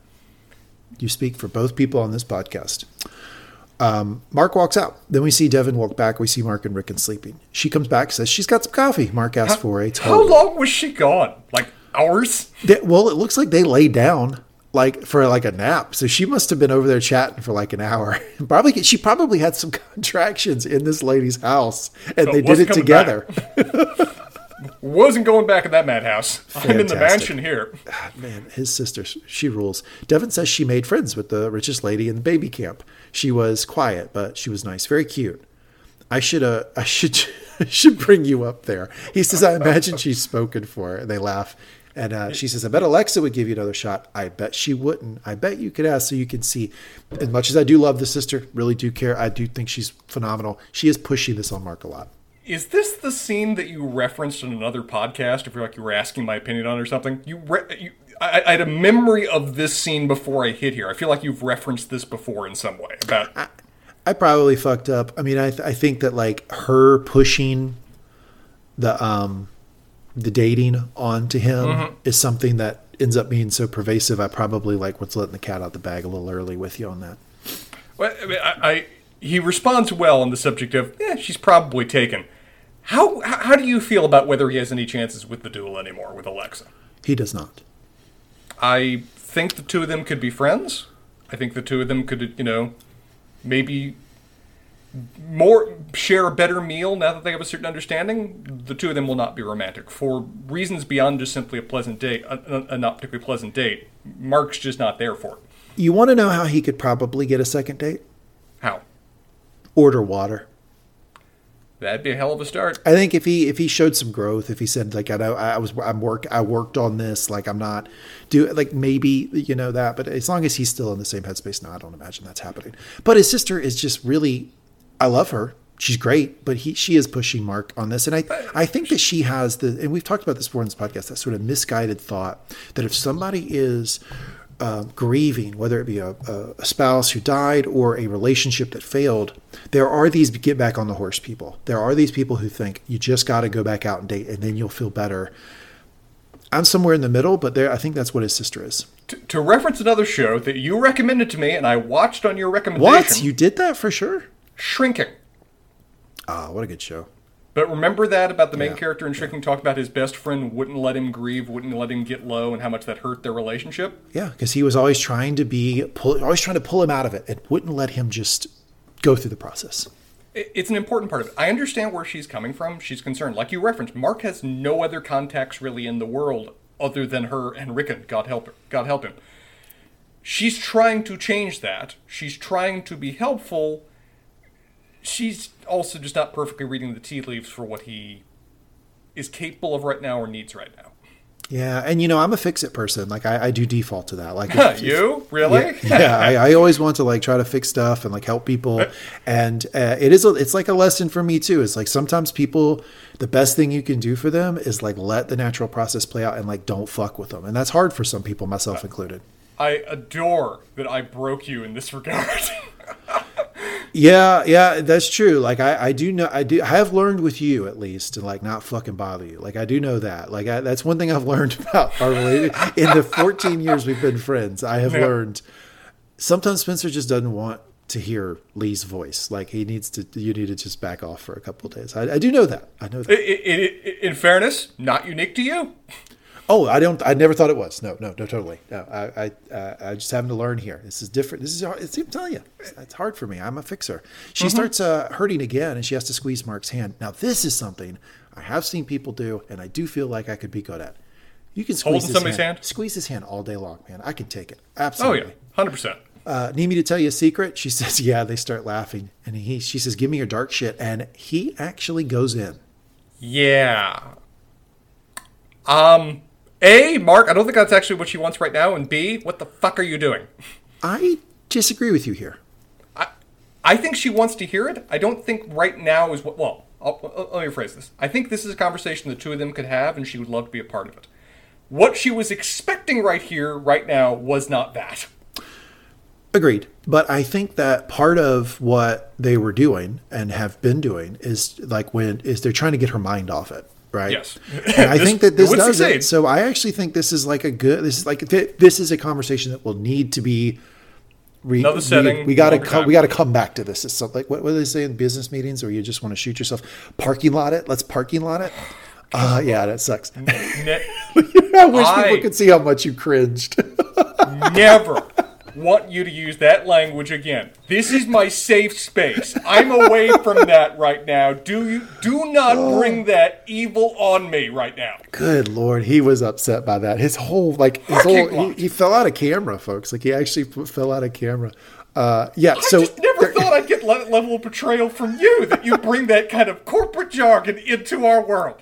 You speak for both people on this podcast. Um, Mark walks out. Then we see Devon walk back. We see Mark and Ricken sleeping. She comes back, says she's got some coffee. Mark asks how, for a total. How long was she gone? Like hours? They, well, it looks like they lay down. Like for like a nap. So she must have been over there chatting for like an hour. Probably she probably had some contractions in this lady's house and so they did it together. Wasn't going back in that madhouse. Fantastic. I'm in the mansion here. Man, his sister, she rules. Devon says she made friends with the richest lady in the baby camp. She was quiet, but she was nice, very cute. I should uh, I should I should bring you up there. He says, I imagine she's spoken for. And they laugh. And uh, she says, I bet Alexa would give you another shot. I bet she wouldn't. I bet you could ask so you can see. As much as I do love the sister, really do care. I do think she's phenomenal. She is pushing this on Mark a lot. Is this the scene that you referenced in another podcast? If you're like, you were asking my opinion on it or something? You, re- you I, I had a memory of this scene before I hit here. I feel like you've referenced this before in some way. About I, I probably fucked up. I mean, I, th- I think that like her pushing the... um. the dating onto him mm-hmm. is something that ends up being so pervasive. I probably like what's letting the cat out the bag a little early with you on that. Well, I mean, I, I he responds well on the subject of, yeah, she's probably taken. How how do you feel about whether he has any chances with the duel anymore with Alexa? He does not. I think the two of them could be friends. I think the two of them could, you know, maybe more share a better meal now that they have a certain understanding. The two of them will not be romantic for reasons beyond just simply a pleasant date, a, a not particularly pleasant date. Mark's just not there for it. You want to know how he could probably get a second date? How? Order water. That'd be a hell of a start. I think if he if he showed some growth, if he said like I know I was I'm work I worked on this, like I'm not do like maybe you know that, but as long as he's still in the same headspace, no, I don't imagine that's happening. But his sister is just really, I love her. She's great, but he she is pushing Mark on this, and I I think that she has the and we've talked about this before in this podcast, that sort of misguided thought that if somebody is Uh, grieving, whether it be a, a spouse who died or a relationship that failed, there are these get back on the horse people. There are these people who think you just got to go back out and date and then you'll feel better. I'm somewhere in the middle, but there, I think that's what his sister is. To, to reference another show that you recommended to me and I watched on your recommendation. What? You did that for sure? Shrinking. Ah, what a good show. But remember that about the main yeah. character in Shrinking yeah. talked about his best friend wouldn't let him grieve, wouldn't let him get low, and how much that hurt their relationship? Yeah, because he was always trying to be, pull, always trying to pull him out of it. It wouldn't let him just go through the process. It's an important part of it. I understand where she's coming from. She's concerned. Like you referenced, Mark has no other contacts really in the world other than her and Ricken. God help her. God help him. She's trying to change that. She's trying to be helpful. She's also just not perfectly reading the tea leaves for what he is capable of right now or needs right now. Yeah, and you know, I'm a fix-it person. Like, I, I do default to that. Like, if, you really? Yeah, yeah I, I always want to like try to fix stuff and like help people. And uh, it is a, it's like a lesson for me too. It's like sometimes people, the best thing you can do for them is like let the natural process play out and like don't fuck with them. And that's hard for some people, myself uh, included. I adore that I broke you in this regard. Yeah, yeah, that's true. Like I, I do know, I do, I have learned with you at least to like not fucking bother you. Like I do know that. Like I, that's one thing I've learned about our relationship in the fourteen years we've been friends. I have yeah. learned sometimes Spencer just doesn't want to hear Lee's voice. Like he needs to, you need to just back off for a couple of days. I, I do know that. I know that. It, it, it, in fairness, not unique to you. Oh, I don't. I never thought it was. No, no, no, totally. No, I, I, uh, I just having to learn here. This is different. This is. It's, I'm telling you, it's, it's hard for me. I'm a fixer. She mm-hmm. starts uh, hurting again, and she has to squeeze Mark's hand. Now, this is something I have seen people do, and I do feel like I could be good at. You can squeeze his hand. hand. Squeeze his hand all day long, man. I can take it. Absolutely. Oh yeah, hundred percent. Uh, need me to tell you a secret? She says, "Yeah." They start laughing, and he. She says, "Give me your dark shit," and he actually goes in. Yeah. Um. A, Mark, I don't think that's actually what she wants right now. And B, what the fuck are you doing? I disagree with you here. I I think she wants to hear it. I don't think right now is what... Well, I'll, let me rephrase this. I think this is a conversation the two of them could have, and she would love to be a part of it. What she was expecting right here, right now, was not that. Agreed. But I think that part of what they were doing and have been doing is like when is they're trying to get her mind off it. Right. Yes. And I this, think that this it does succeed. It. So I actually think this is like a good, this is like, th- this is a conversation that will need to be. Re- Another setting. We, we got to come, we got to come back to this. It's something like, what, what do they say in business meetings or you just want to shoot yourself? Parking lot it. Let's parking lot it. Uh, yeah, that sucks. Ne- I wish I people could see how much you cringed. Never want you to use that language again. This is my safe space. I'm away from that right now. Do you do not oh. bring that evil on me right now. Good Lord, he was upset by that. His whole like his Parking whole he, he fell out of camera, folks. Like he actually fell out of camera. Uh, yeah, I so just never there, thought I'd get le- level of betrayal from you that you bring that kind of corporate jargon into our world.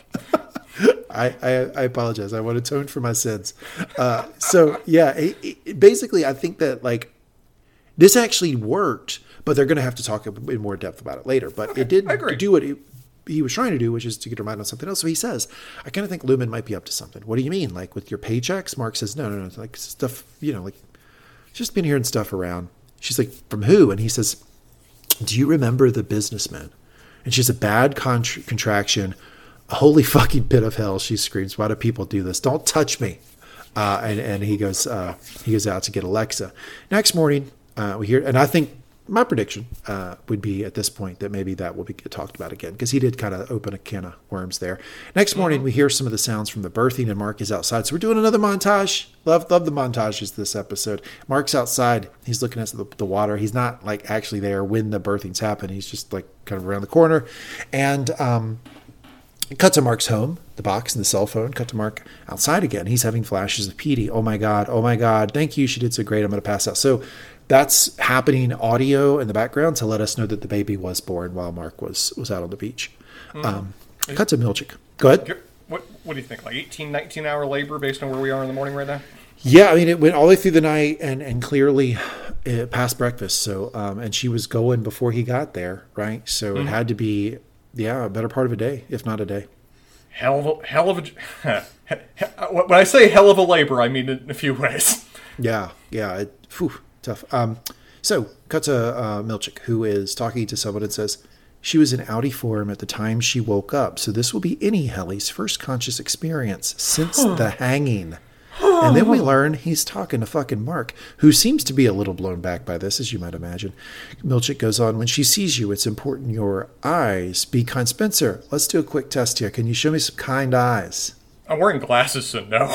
I, I, I apologize. I want to atone for my sins. Uh, so yeah, it, it, basically I think that like this actually worked, but they're going to have to talk in more depth about it later, but okay, it didn't do what he, he was trying to do, which is to get her mind on something else. So he says, I kind of think Lumen might be up to something. What do you mean? Like with your paychecks? Mark says, no, no, no. It's like stuff, you know, like just been hearing stuff around. She's like, from who? And he says, do you remember the businessman? And she's a bad con- contraction. Holy fucking pit of hell, she screams. Why do people do this? Don't touch me. Uh, and, and he goes uh, he goes out to get Alexa. Next morning, uh, we hear, and I think my prediction uh, would be at this point that maybe that will be talked about again, because he did kind of open a can of worms there. Next morning, mm-hmm. we hear some of the sounds from the birthing, and Mark is outside. So we're doing another montage. Love love the montages this episode. Mark's outside. He's looking at the, the water. He's not like actually there when the birthings happen. He's just like kind of around the corner. And um, cut to Mark's home, the box and the cell phone. Cut to Mark outside again. He's having flashes of Petey. Oh, my God. Oh, my God. Thank you. She did so great. I'm going to pass out. So that's happening audio in the background to let us know that the baby was born while Mark was, was out on the beach. Mm. Um, cut to Milchick. Go ahead. What, what do you think? Like eighteen, nineteen hour labor based on where we are in the morning right now? Yeah. I mean, it went all the way through the night and, and clearly it past breakfast. So, um, and she was going before he got there. Right. So mm. it had to be, yeah, a better part of a day, if not a day. Hell of, hell of a, when I say hell of a labor, I mean it in a few ways. Yeah. Yeah. It, whew. Tough. Um, so, cut to uh, Milchick, who is talking to someone and says, she was in Audi form at the time she woke up, so this will be innie Helly's first conscious experience since the hanging. And then we learn he's talking to fucking Mark, who seems to be a little blown back by this, as you might imagine. Milchick goes on, when she sees you, it's important your eyes be kind. Spencer, let's do a quick test here. Can you show me some kind eyes? I'm wearing glasses, so no.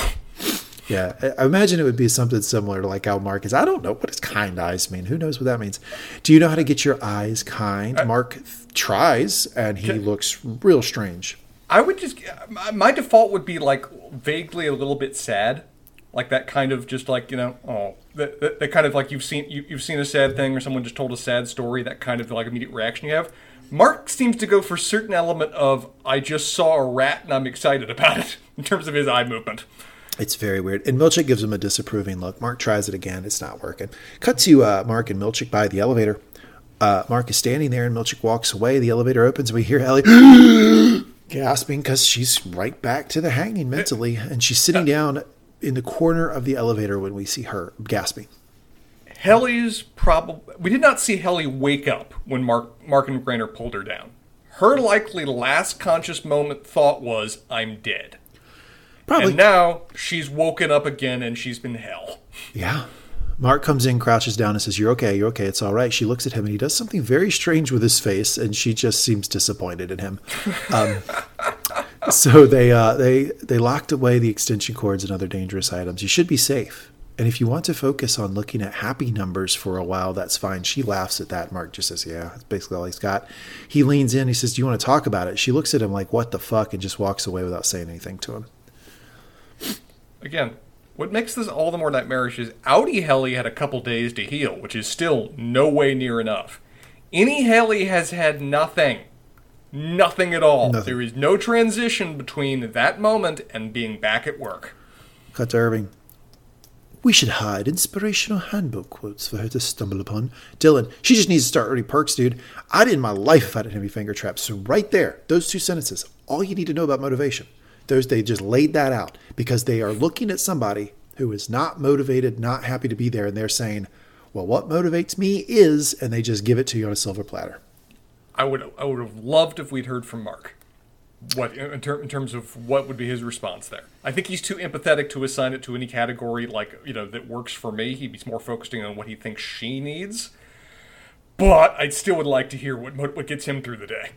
Yeah, I imagine it would be something similar to like how Mark is. I don't know. What does kind eyes mean? Who knows what that means? Do you know how to get your eyes kind? I, Mark th- tries, and he can, looks real strange. I would just, my, my default would be like vaguely a little bit sad. Like that kind of just like, you know, oh, that, that, that kind of like you've seen, you, you've seen a sad thing or someone just told a sad story, that kind of like immediate reaction you have. Mark seems to go for a certain element of, I just saw a rat and I'm excited about it in terms of his eye movement. It's very weird. And Milchick gives him a disapproving look. Mark tries it again. It's not working. Cut to uh, Mark and Milchick by the elevator. Uh, Mark is standing there and Milchick walks away. The elevator opens and we hear Helly gasping because she's right back to the hanging mentally. And she's sitting down in the corner of the elevator when we see her gasping. Helly's probably... We did not see Helly wake up when Mark, Mark and Graner pulled her down. Her likely last conscious moment thought was, I'm dead. Probably. And now she's woken up again and she's been hell. Yeah. Mark comes in, crouches down and says, you're okay, you're okay, it's all right. She looks at him and he does something very strange with his face and she just seems disappointed in him. Um, so they uh, they they locked away the extension cords and other dangerous items. You should be safe. And if you want to focus on looking at happy numbers for a while, that's fine. She laughs at that. Mark just says, yeah, that's basically all he's got. He leans in. He says, do you want to talk about it? She looks at him like, what the fuck? And just walks away without saying anything to him. Again, what makes this all the more nightmarish is Audi Helly had a couple days to heal, which is still no way near enough. Innie Helly has had nothing. Nothing at all. Nothing. There is no transition between that moment and being back at work. Cut to Irving. We should hide inspirational handbook quotes for her to stumble upon. Dylan, she just needs to start earning perks, dude. I'd in my life if I didn't have any finger traps. So right there, those two sentences, all you need to know about motivation. Those, they just laid that out because they are looking at somebody who is not motivated, not happy to be there. And they're saying, well, what motivates me is, and they just give it to you on a silver platter. I would, I would have loved if we'd heard from Mark, what in, ter- in terms of what would be his response there. I think he's too empathetic to assign it to any category, like, you know, that works for me. He'd be more focusing on what he thinks she needs, but I still would like to hear what, what gets him through the day.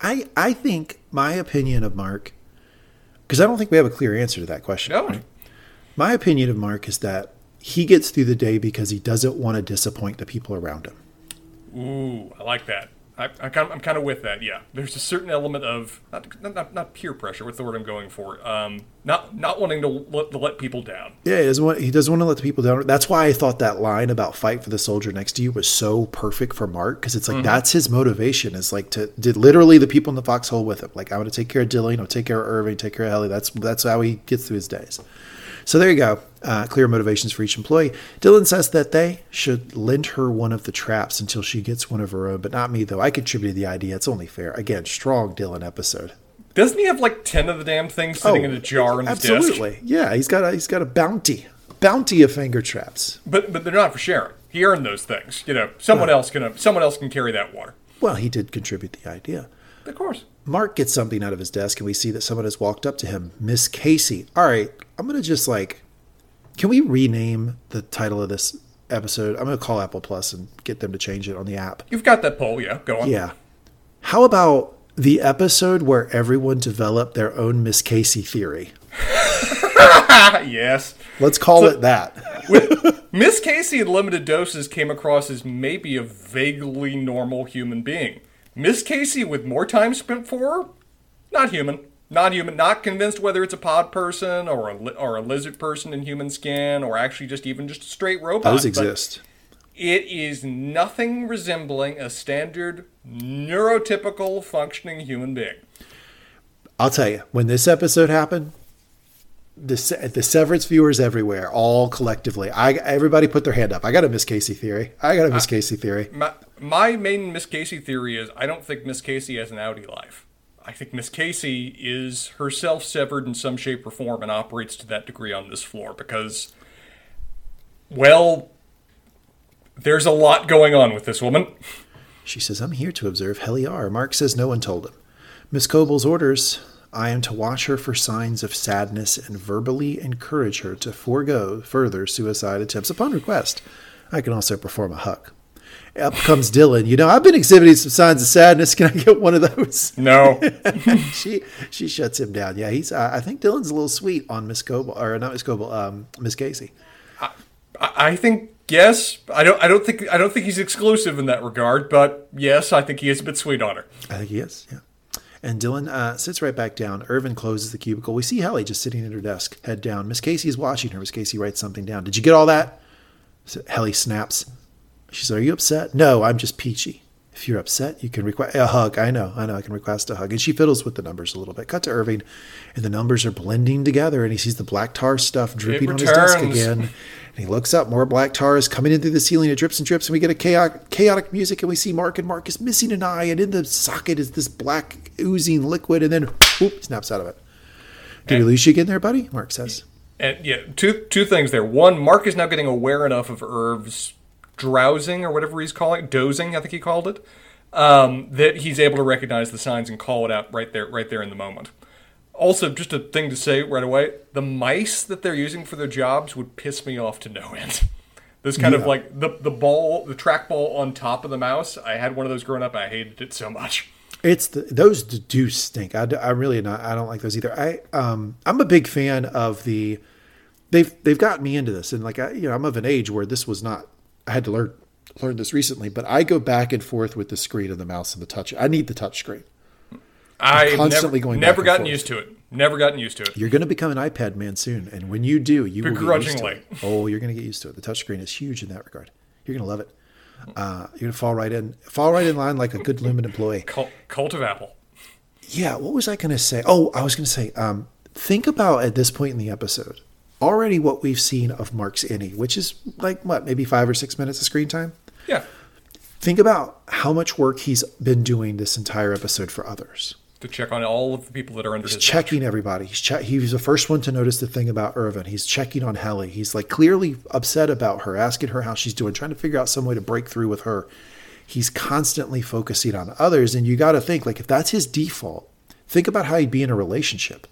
I, I think my opinion of Mark, because I don't think we have a clear answer to that question. No. Right? My opinion of Mark is that he gets through the day because he doesn't want to disappoint the people around him. Ooh, I like that. I, I kind of, I'm kind of with that, yeah. There's a certain element of, not not, not peer pressure, what's the word I'm going for? Um, not not wanting to let, to let people down. Yeah, he doesn't, want, he doesn't want to let the people down. That's why I thought that line about fight for the soldier next to you was so perfect for Mark, because it's like, mm-hmm. that's his motivation. It's like to, to literally the people in the foxhole with him. Like, I'm going to take care of Dylan, I'll take care of Irving, take care of Helly. That's, that's how he gets through his days. So there you go. Uh, clear motivations for each employee. Dylan says that they should lend her one of the traps until she gets one of her own, but not me, though. I contributed the idea. It's only fair. Again, strong Dylan episode. Doesn't he have like ten of the damn things sitting oh, in a jar in his desk? Absolutely. Yeah, he's got a, he's got a bounty. Bounty of finger traps. But but they're not for sharing. He earned those things. You know, someone well, else can someone else can carry that water. Well, he did contribute the idea. Of course. Mark gets something out of his desk, and we see that someone has walked up to him. Miss Casey. All right, I'm going to just like, can we rename the title of this episode. I'm going to call Apple Plus and get them to change it on the app. You've got that poll, yeah. Go on. Yeah. How about the episode where everyone developed their own Miss Casey theory? Yes. Let's call so, it that. Miss Casey in limited doses came across as maybe a vaguely normal human being. Miss Casey with more time spent for her? Not human. Not human. Not convinced whether it's a pod person or a, or a lizard person in human skin or actually just even just a straight robot. Those exist. It is nothing resembling a standard neurotypical functioning human being. I'll tell you, when this episode happened, the the Severance viewers everywhere, all collectively, I everybody put their hand up. I got a Miss Casey theory. I got a Miss I, Casey theory. My, my main Miss Casey theory is I don't think Miss Casey has an Audi life. I think Miss Casey is herself severed in some shape or form and operates to that degree on this floor because, well, there's a lot going on with this woman. She says, I'm here to observe Helly R. Mark says no one told him. Miss Cobel's orders, I am to watch her for signs of sadness and verbally encourage her to forego further suicide attempts upon request. I can also perform a huck. Up comes Dylan. You know, I've been exhibiting some signs of sadness. Can I get one of those? No. she she shuts him down. Yeah, he's. Uh, I think Dylan's a little sweet on Miss Cobel, or not Miss Cobel, um, Miss Casey. I, I think yes. I don't. I don't think. I don't think he's exclusive in that regard. But yes, I think he is a bit sweet on her. I think he is. Yeah. And Dylan uh, sits right back down. Irvin closes the cubicle. We see Helly just sitting at her desk, head down. Miss Casey is watching her. Miss Casey writes something down. Did you get all that? So Helly snaps. She says, are you upset? No, I'm just peachy. If you're upset, you can request a hug. I know, I know, I can request a hug. And she fiddles with the numbers a little bit. Cut to Irving, and the numbers are blending together, and he sees the black tar stuff dripping on his desk again. And he looks up, more black tar is coming in through the ceiling. It drips and drips, and we get a chaotic, chaotic music, and we see Mark, and Mark is missing an eye, and in the socket is this black oozing liquid, and then, whoop, snaps out of it. Did we lose you again there, buddy? Mark says. And yeah, two two things there. One, Mark is now getting aware enough of Irv's drowsing or whatever he's calling it, dozing, I think he called it, um, that he's able to recognize the signs and call it out right there, right there in the moment. Also, just a thing to say right away, the mice that they're using for their jobs would piss me off to no end. This kind yeah. of like the the ball, the trackball on top of the mouse. I had one of those growing up. I hated it so much. It's the, those do stink. I, I really not. I don't like those either. I um I'm a big fan of the. They've they've gotten me into this, and like I you know I'm of an age where this was not. I had to learn learn this recently, but I go back and forth with the screen and the mouse and the touch. I need the touch screen. I'm constantly never, going never back and gotten forth. used to it. Never gotten used to it. You're going to become an iPad man soon, and when you do, you will get used to it. Oh, you're going to get used to it. The touch screen is huge in that regard. You're going to love it. Uh, you're going to fall right in, fall right in line like a good Lumen employee. Cult, cult of Apple. Yeah. What was I going to say? Oh, I was going to say. Um, think about at this point in the episode. Already what we've seen of Mark's innie, which is like, what, maybe five or six minutes of screen time? Yeah. Think about how much work he's been doing this entire episode for others. To check on all of the people that are under his watch. He's checking everybody. He's che- he was the first one to notice the thing about Irvin. He's checking on Helly. He's like clearly upset about her, asking her how she's doing, trying to figure out some way to break through with her. He's constantly focusing on others. And you got to think, like, if that's his default, think about how he'd be in a relationship.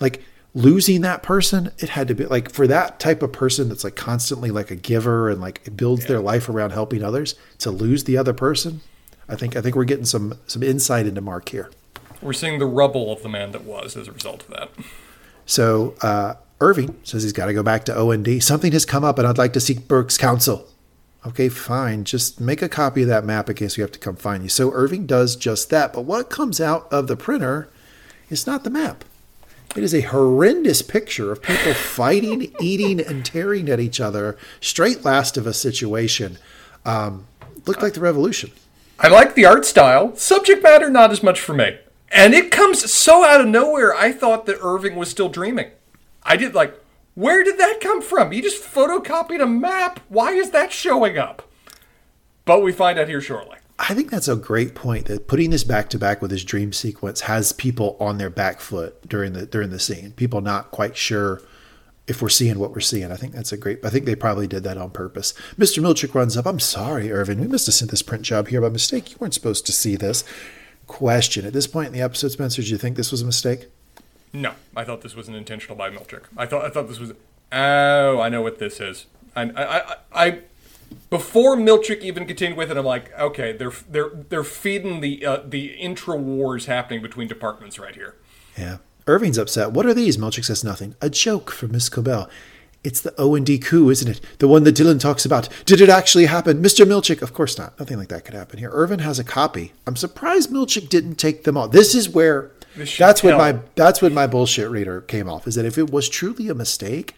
Like, losing that person, it had to be like for that type of person that's like constantly like a giver and like builds yeah. their life around helping others to lose the other person. I think I think we're getting some some insight into Mark here. We're seeing the rubble of the man that was as a result of that. So uh, Irving says he's got to go back to O N D. Something has come up and I'd like to seek Burke's counsel. Okay, fine. Just make a copy of that map in case we have to come find you. So Irving does just that. But what comes out of the printer is not the map. It is a horrendous picture of people fighting, eating, and tearing at each other. Straight Last of Us situation. Um, looked like the Revolution. I like the art style. Subject matter, not as much for me. And it comes so out of nowhere, I thought that Irving was still dreaming. I did like, where did that come from? You just photocopied a map. Why is that showing up? But we find out here shortly. I think that's a great point that putting this back to back with his dream sequence has people on their back foot during the, during the scene, people not quite sure if we're seeing what we're seeing. I think that's a great, I think they probably did that on purpose. Mister Milchick runs up. I'm sorry, Irvin, we must've sent this print job here by mistake. You weren't supposed to see this. Question. At this point in the episode, Spencer, do you think this was a mistake? No, I thought this was an intentional by Milchick. I thought, I thought this was, oh, I know what this is. I, I, I, I before Milchick even continued with it, I'm like, okay, they're they're they're feeding the uh, the intra wars happening between departments right here. Yeah, Irving's upset. What are these? Milchick says nothing. A joke from Miss Cobel. It's the O and D coup, isn't it? The one that Dylan talks about. Did it actually happen? Mister Milchick, of course not. Nothing like that could happen here. Irvin has a copy. I'm surprised Milchick didn't take them all. This is where, this that's what my that's what my bullshit reader came off, is that if it was truly a mistake,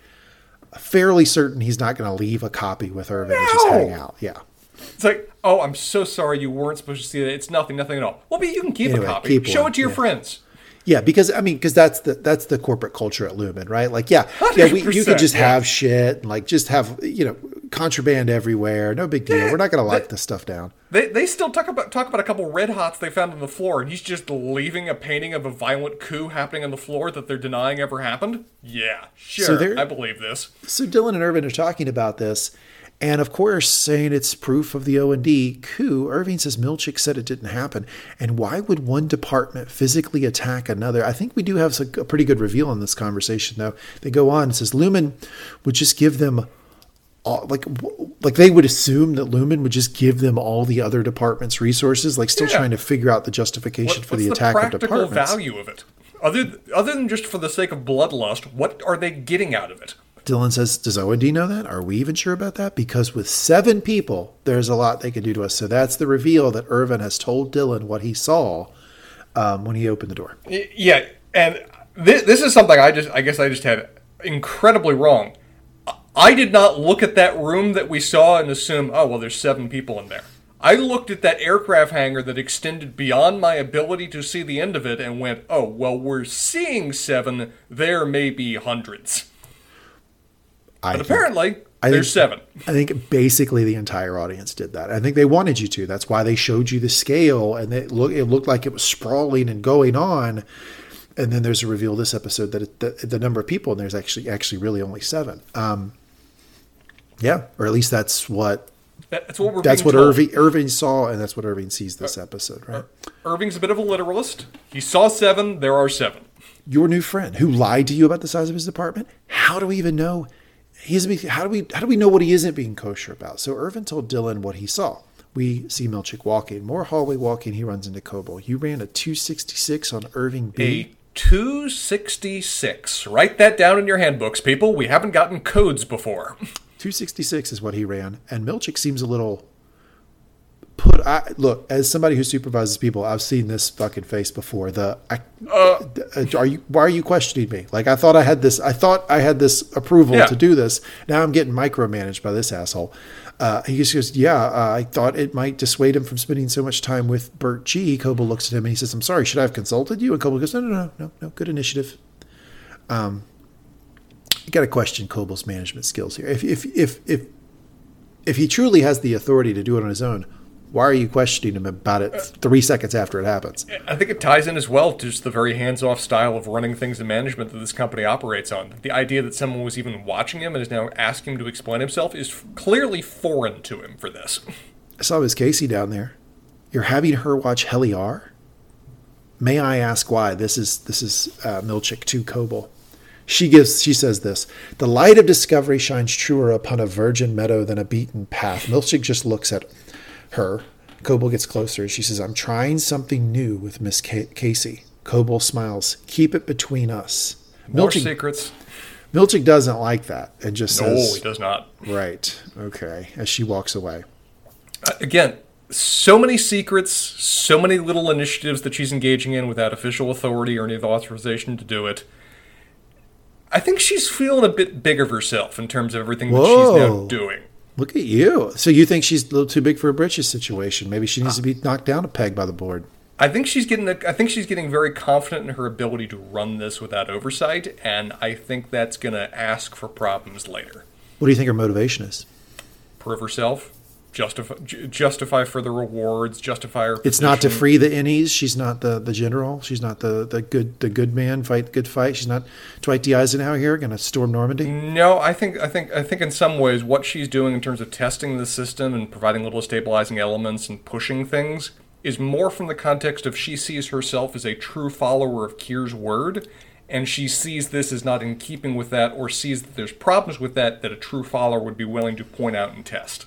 fairly certain he's not going to leave a copy with Irvin no. to just hang out. Yeah. It's like, oh, I'm so sorry you weren't supposed to see that. It's nothing, nothing at all. Well, but you can keep anyway, a copy. Show one. it to your yeah. friends. Yeah, because I mean, because that's the that's the corporate culture at Lumen, right? Like, yeah, yeah, we, you could just have shit and like just have, you know, contraband everywhere. No big deal. Yeah, We're not going to lock this stuff down. They they still talk about talk about a couple red hots they found on the floor, and he's just leaving a painting of a violent coup happening on the floor that they're denying ever happened. Yeah, sure, so I believe this. So Dylan and Irvin are talking about this, and of course, saying it's proof of the O and D coup, Irving says Milchick said it didn't happen. And why would one department physically attack another? I think we do have a pretty good reveal in this conversation, though. They go on and says Lumen would just give them, all, like, like they would assume that Lumen would just give them all the other department's resources, like still yeah. trying to figure out the justification what, for the, the attack of departments. What's the practical value of it? Other, other than just for the sake of bloodlust, what are they getting out of it? Dylan says, does O and D know that? Are we even sure about that? Because with seven people, there's a lot they could do to us. So that's the reveal that Irvin has told Dylan what he saw um, when he opened the door. Yeah, and this, this is something I just I guess I just had incredibly wrong. I did not look at that room that we saw and assume, oh, well, there's seven people in there. I looked at that aircraft hangar that extended beyond my ability to see the end of it and went, oh, well, we're seeing seven. There may be hundreds. I but apparently, think, I there's think, seven. I think basically the entire audience did that. I think they wanted you to. That's why they showed you the scale, and it, look, it looked like it was sprawling and going on. And then there's a reveal this episode that it, the, the number of people, and there's actually actually really only seven. Um, yeah, or at least that's what that, that's what we're that's what Irving, Irving saw, and that's what Irving sees this uh, episode, right? Uh, Irving's a bit of a literalist. He saw seven. There are seven. Your new friend who lied to you about the size of his department. How do we even know? He's how do we how do we know what he isn't being kosher about? So Irvin told Dylan what he saw. We see Milchick walking, more hallway walking. He runs into Cobel. You ran a two sixty-six on Irving B. A two sixty-six. Write that down in your handbooks, people. We haven't gotten codes before. two sixty-six is what he ran, and Milchick seems a little put. I, look, as somebody who supervises people, I've seen this fucking face before. The I, uh, are you? Why are you questioning me? Like I thought I had this. I thought I had this approval yeah. to do this. Now I'm getting micromanaged by this asshole. Uh, he just goes, "Yeah, uh, I thought it might dissuade him from spending so much time with Burt G." Cobel looks at him and he says, "I'm sorry. Should I have consulted you?" And Cobel goes, "No, no, no, no, no. Good initiative." Um, you got to question Cobel's management skills here. If if if if if he truly has the authority to do it on his own, why are you questioning him about it three seconds after it happens? I think it ties in as well to just the very hands-off style of running things and management that this company operates on. The idea that someone was even watching him and is now asking him to explain himself is clearly foreign to him for this. I saw Miss Casey down there. You're having her watch Helly R? May I ask why? This is this is uh, Milchick to Cobel. She gives. She says this. The light of discovery shines truer upon a virgin meadow than a beaten path. Milchick just looks at her. Cobel gets closer. She says, I'm trying something new with Miss K- Casey. Cobel smiles. Keep it between us. More Milchick, secrets. Milchick doesn't like that and just no, says... No, he does not. Right. Okay. As she walks away. Uh, again, so many secrets, so many little initiatives that she's engaging in without official authority or any authorization to do it. I think she's feeling a bit big of herself in terms of everything Whoa. that she's now doing. Look at you. So you think she's a little too big for a britches situation. Maybe she needs to be knocked down a peg by the board. I think she's getting a, I think she's getting very confident in her ability to run this without oversight, and I think that's going to ask for problems later. What do you think her motivation is? Prove herself, justify justify further rewards, justify her position. It's not to free the innies. She's not the, the general. She's not the, the good the good man, fight good fight. She's not Dwight D. Eisenhower here, going to storm Normandy. No, I think I think I think in some ways what she's doing in terms of testing the system and providing little stabilizing elements and pushing things is more from the context of she sees herself as a true follower of Kier's word, and she sees this as not in keeping with that, or sees that there's problems with that that a true follower would be willing to point out and test.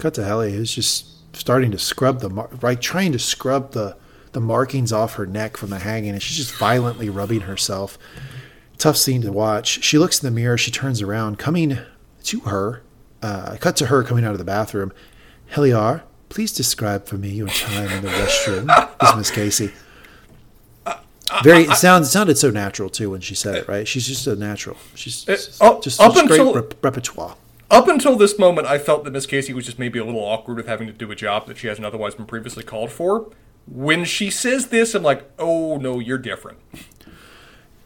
Cut to Helly, who's just starting to scrub the, mar- right, trying to scrub the, the markings off her neck from the hanging, and she's just violently rubbing herself. Tough scene to watch. She looks in the mirror. She turns around. Coming to her, uh, cut to her coming out of the bathroom. Helly R., please describe for me your time in the restroom. This is Miss Casey. Very. It sounds. It sounded so natural too when she said it. Right. She's just a natural. She's just, uh, just up until great rep- repertoire. Up until this moment, I felt that Miss Casey was just maybe a little awkward with having to do a job that she hasn't otherwise been previously called for. When she says this, I'm like, oh no, you're different.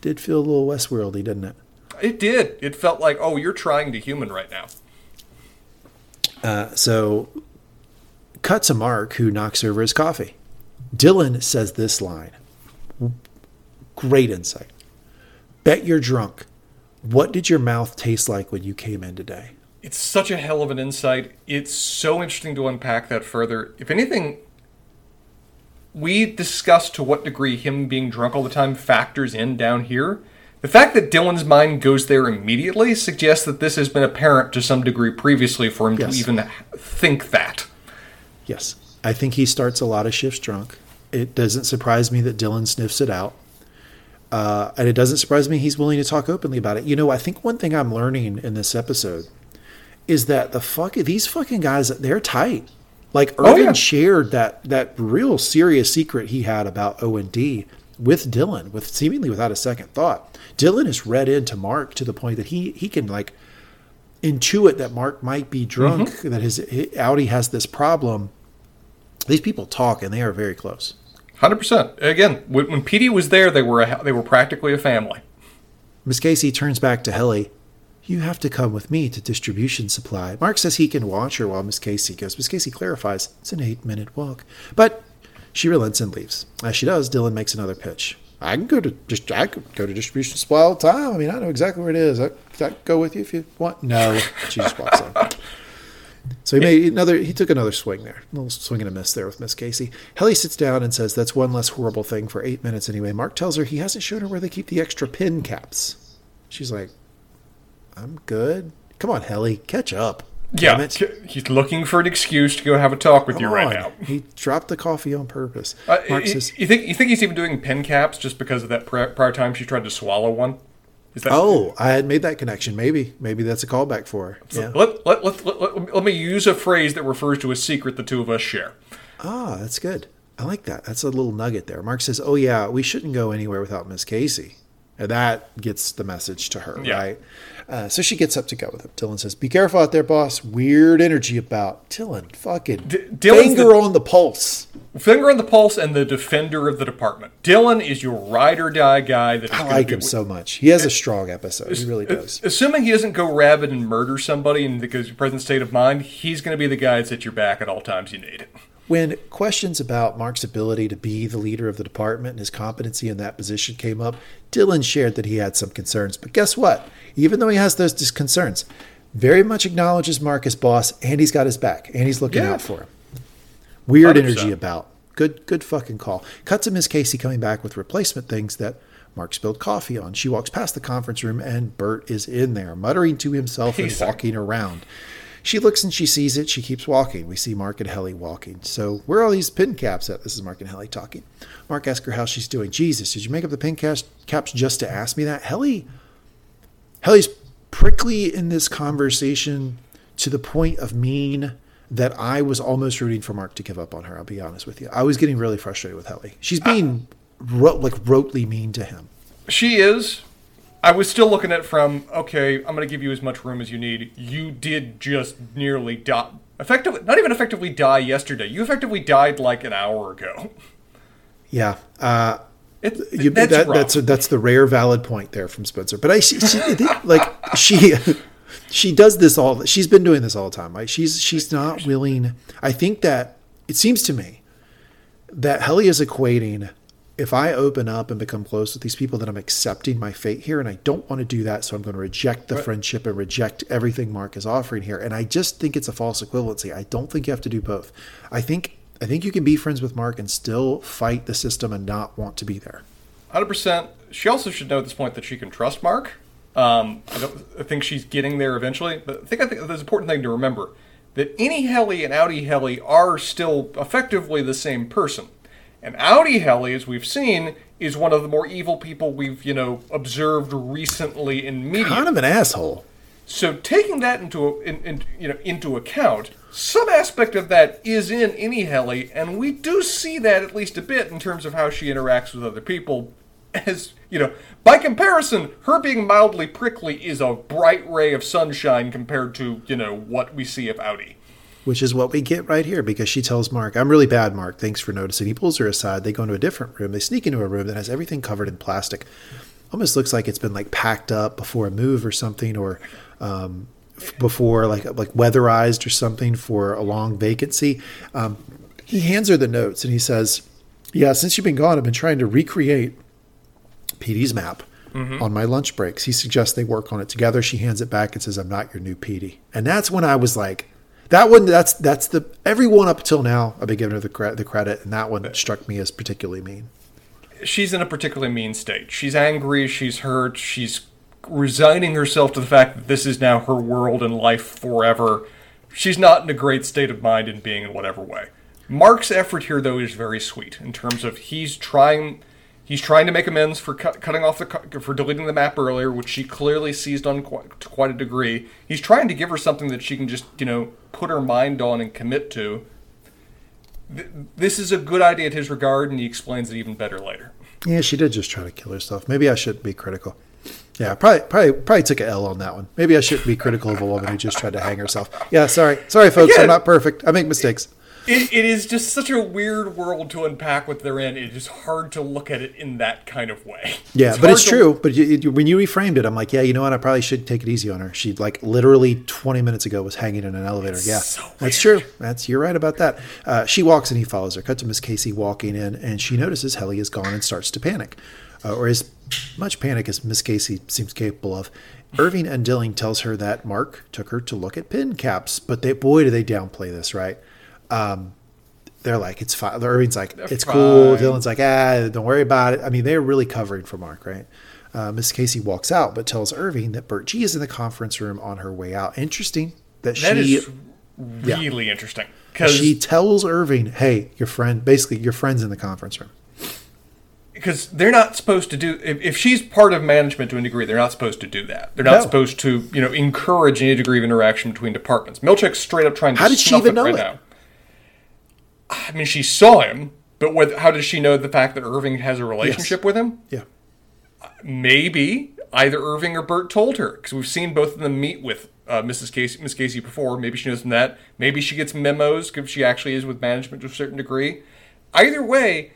Did feel a little Westworld-y, didn't it? It did. It felt like, oh, you're trying to human right now. Uh, so, cut to Mark, who knocks over his coffee. Dylan says this line. Great insight. Bet you're drunk. What did your mouth taste like when you came in today? It's such a hell of an insight. It's so interesting to unpack that further. If anything, we discussed to what degree him being drunk all the time factors in down here. The fact that Dylan's mind goes there immediately suggests that this has been apparent to some degree previously for him yes. to even think that. Yes. I think he starts a lot of shifts drunk. It doesn't surprise me that Dylan sniffs it out. Uh, and it doesn't surprise me he's willing to talk openly about it. You know, I think one thing I'm learning in this episode is that the fuck these fucking guys, they're tight. Like Irving oh, yeah. shared that that real serious secret he had about O and D with Dylan, with seemingly without a second thought. Dylan is read into Mark to the point that he he can like intuit that Mark might be drunk, mm-hmm. that his, his Audi has this problem. These people talk, and they are very close. one hundred percent. Again, when Petey was there, they were a, they were practically a family. Miss Casey turns back to Helly. You have to come with me to distribution supply. Mark says he can watch her while Miss Casey goes. Miss Casey clarifies, it's an eight-minute walk. But she relents and leaves. As she does, Dylan makes another pitch. I can go to just I can go to distribution supply all the time. I mean, I know exactly where it is. I, I can go with you if you want. No. She just walks in. So he made another. He took another swing there, a little swing and a miss there with Miss Casey. Helly sits down and says, "That's one less horrible thing for eight minutes anyway." Mark tells her he hasn't shown her where they keep the extra pin caps. She's like, "I'm good. Come on, Helly, catch up." Damn yeah, it. He's looking for an excuse to go have a talk with Come you right on. now. He dropped the coffee on purpose. Uh, Mark says, you think you think he's even doing pin caps just because of that prior time she tried to swallow one? That- oh, I had made that connection. Maybe. Maybe that's a callback for her. So yeah. let, let, let, let, let, let me use a phrase that refers to a secret the two of us share. Ah, that's good. I like that. That's a little nugget there. Mark says, oh, yeah, we shouldn't go anywhere without Miss Casey. And that gets the message to her, yeah. right? Uh, so she gets up to go with him. Dylan says, be careful out there, boss. Weird energy about Dylan. Fucking D- finger the, on the pulse. Finger on the pulse and the defender of the department. Dylan is your ride or die guy. That I like him with. so much. He has and, a strong episode. He really does. Assuming he doesn't go rabid and murder somebody in the present state of mind, he's going to be the guy that's at your back at all times you need it. When questions about Mark's ability to be the leader of the department and his competency in that position came up, Dylan shared that he had some concerns. But guess what? Even though he has those dis- concerns, very much acknowledges Mark as boss, and he's got his back, and he's looking yeah. out for him. Weird energy so. about. Good good fucking call. Cut to Miss Casey coming back with replacement things that Mark spilled coffee on. She walks past the conference room, and Burt is in there, muttering to himself he's and walking around. She looks and she sees it. She keeps walking. We see Mark and Helly walking. So where are all these pin caps at? This is Mark and Helly talking. Mark asks her how she's doing. Jesus, did you make up the pin caps just to ask me that? Helly, Helly's prickly in this conversation to the point of mean that I was almost rooting for Mark to give up on her. I'll be honest with you. I was getting really frustrated with Helly. She's being uh, ro- like rotely mean to him. She is. I was still looking at it from, okay, I'm going to give you as much room as you need. You did just nearly die. Effectively, not even effectively die yesterday. You effectively died like an hour ago. Yeah. Uh, it, you, that's that, that's, that's the rare valid point there from Spencer. But I, she, she like, she... She does this all... She's been doing this all the time. Right? She's, she's not willing... I think that... It seems to me that Helly is equating... If I open up and become close with these people, then I'm accepting my fate here, and I don't want to do that, so I'm going to reject the right. friendship and reject everything Mark is offering here. And I just think it's a false equivalency. I don't think you have to do both. I think I think you can be friends with Mark and still fight the system and not want to be there. one hundred percent. She also should know at this point that she can trust Mark. Um, I, don't, I think she's getting there eventually, but I think, I think that's an important thing to remember. that innie Helly and outie Helly are still effectively the same person. And outie Helly, as we've seen, is one of the more evil people we've, you know, observed recently in media. Kind of an asshole. So taking that into a, in, in, you know into account, some aspect of that is in innie Helly, and we do see that at least a bit in terms of how she interacts with other people. As you know, by comparison, her being mildly prickly is a bright ray of sunshine compared to, you know, what we see of outie. Which is what we get right here, because she tells Mark, "I'm really bad, Mark. Thanks for noticing." He pulls her aside. They go into a different room. They sneak into a room that has everything covered in plastic. Almost looks like it's been like packed up before a move or something, or um, f- before like like weatherized or something for a long vacancy. Um, he hands her the notes and he says, "Yeah, since you've been gone, I've been trying to recreate Petey's map mm-hmm. on my lunch breaks." He suggests they work on it together. She hands it back and says, "I'm not your new Petey." And that's when I was like, that one, that's that's the, everyone up till now, I've been giving her the, the credit, and that one struck me as particularly mean. She's in a particularly mean state. She's angry, she's hurt, she's resigning herself to the fact that this is now her world and life forever. She's not in a great state of mind and being in whatever way. Mark's effort here, though, is very sweet in terms of he's trying... He's trying to make amends for cut, cutting off the for deleting the map earlier, which she clearly seized on quite, to quite a degree. He's trying to give her something that she can just, you know, put her mind on and commit to. Th- this is a good idea in his regard, and he explains it even better later. Yeah, she did just try to kill herself. Maybe I shouldn't be critical. Yeah, probably probably probably took an L on that one. Maybe I shouldn't be critical of a woman who just tried to hang herself. Yeah, sorry, sorry, folks. Again, I'm not perfect. I make mistakes. It, it is just such a weird world to unpack what they're in. It is hard to look at it in that kind of way. Yeah, it's but it's to... true. But you, you, when you reframed it, I'm like, yeah, you know what? I probably should take it easy on her. She, like, literally twenty minutes ago was hanging in an elevator. It's yeah, so that's true. That's You're right about that. Uh, she walks and he follows her. Cut to Miss Casey walking in, and she notices Helly is gone and starts to panic, uh, or as much panic as Miss Casey seems capable of. Irving and Dilling tells her that Mark took her to look at pin caps, but they boy, do they downplay this, right? Um, they're like, it's fine. Irving's like, they're it's fine. Cool. Dylan's like, ah, don't worry about it. I mean, they're really covering for Mark, right? Uh, Miss Casey walks out, but tells Irving that Burt G is in the conference room on her way out. Interesting that, that she is really yeah. interesting. Cause she tells Irving, hey, your friend, basically your friend's in the conference room. Because they're not supposed to do, if, if she's part of management to a degree, they're not supposed to do that. They're not no. supposed to, you know, encourage any degree of interaction between departments. Milchick's straight up trying to How did she even know right it? Now. I mean, she saw him, but with, how does she know the fact that Irving has a relationship yes. with him? Yeah. Maybe either Irving or Burt told her, because we've seen both of them meet with uh, Missus Casey, Miss Casey before. Maybe she knows from that. Maybe she gets memos because she actually is with management to a certain degree. Either way,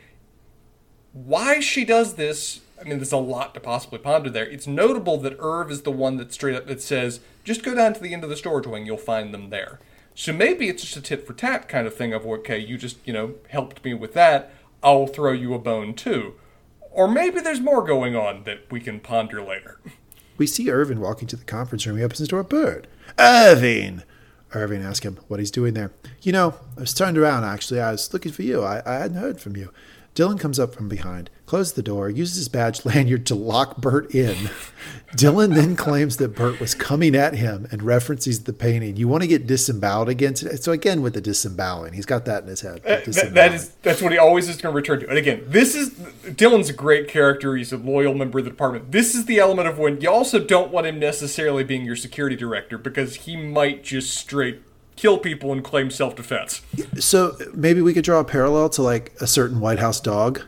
why she does this, I mean, there's a lot to possibly ponder there. It's notable that Irv is the one that straight up that says, just go down to the end of the storage wing, you'll find them there. So maybe it's just a tit-for-tat kind of thing of, okay, you just, you know, helped me with that. I'll throw you a bone, too. Or maybe there's more going on that we can ponder later. We see Irving walking to the conference room. He opens his door. Bird. Irving. Irving asks him what he's doing there. You know, I was turned around, actually. I was looking for you. I, I hadn't heard from you. Dylan comes up from behind, closes the door, uses his badge lanyard to lock Burt in. Dylan then claims that Burt was coming at him and references the painting. You want to get disemboweled again? Today? So again, with the disemboweling, he's got that in his head. Uh, that, that is, that's what he always is going to return to. And again, this is Dylan's a great character. He's a loyal member of the department. This is the element of when you also don't want him necessarily being your security director, because he might just straight kill people and claim self-defense. So maybe we could draw a parallel to like a certain White House dog,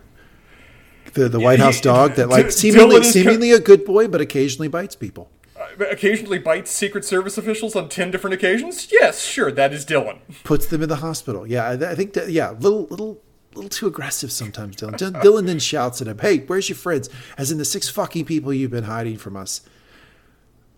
the the White House dog that like seemingly seemingly a good boy but occasionally bites people. Uh, occasionally bites Secret Service officials on ten different occasions. Yes, sure, that is Dylan. Puts them in the hospital. Yeah, I, I think that. Yeah, little little. A little too aggressive sometimes, Dylan. Dylan then shouts at him, "Hey, where's your friends? As in the six fucking people you've been hiding from us."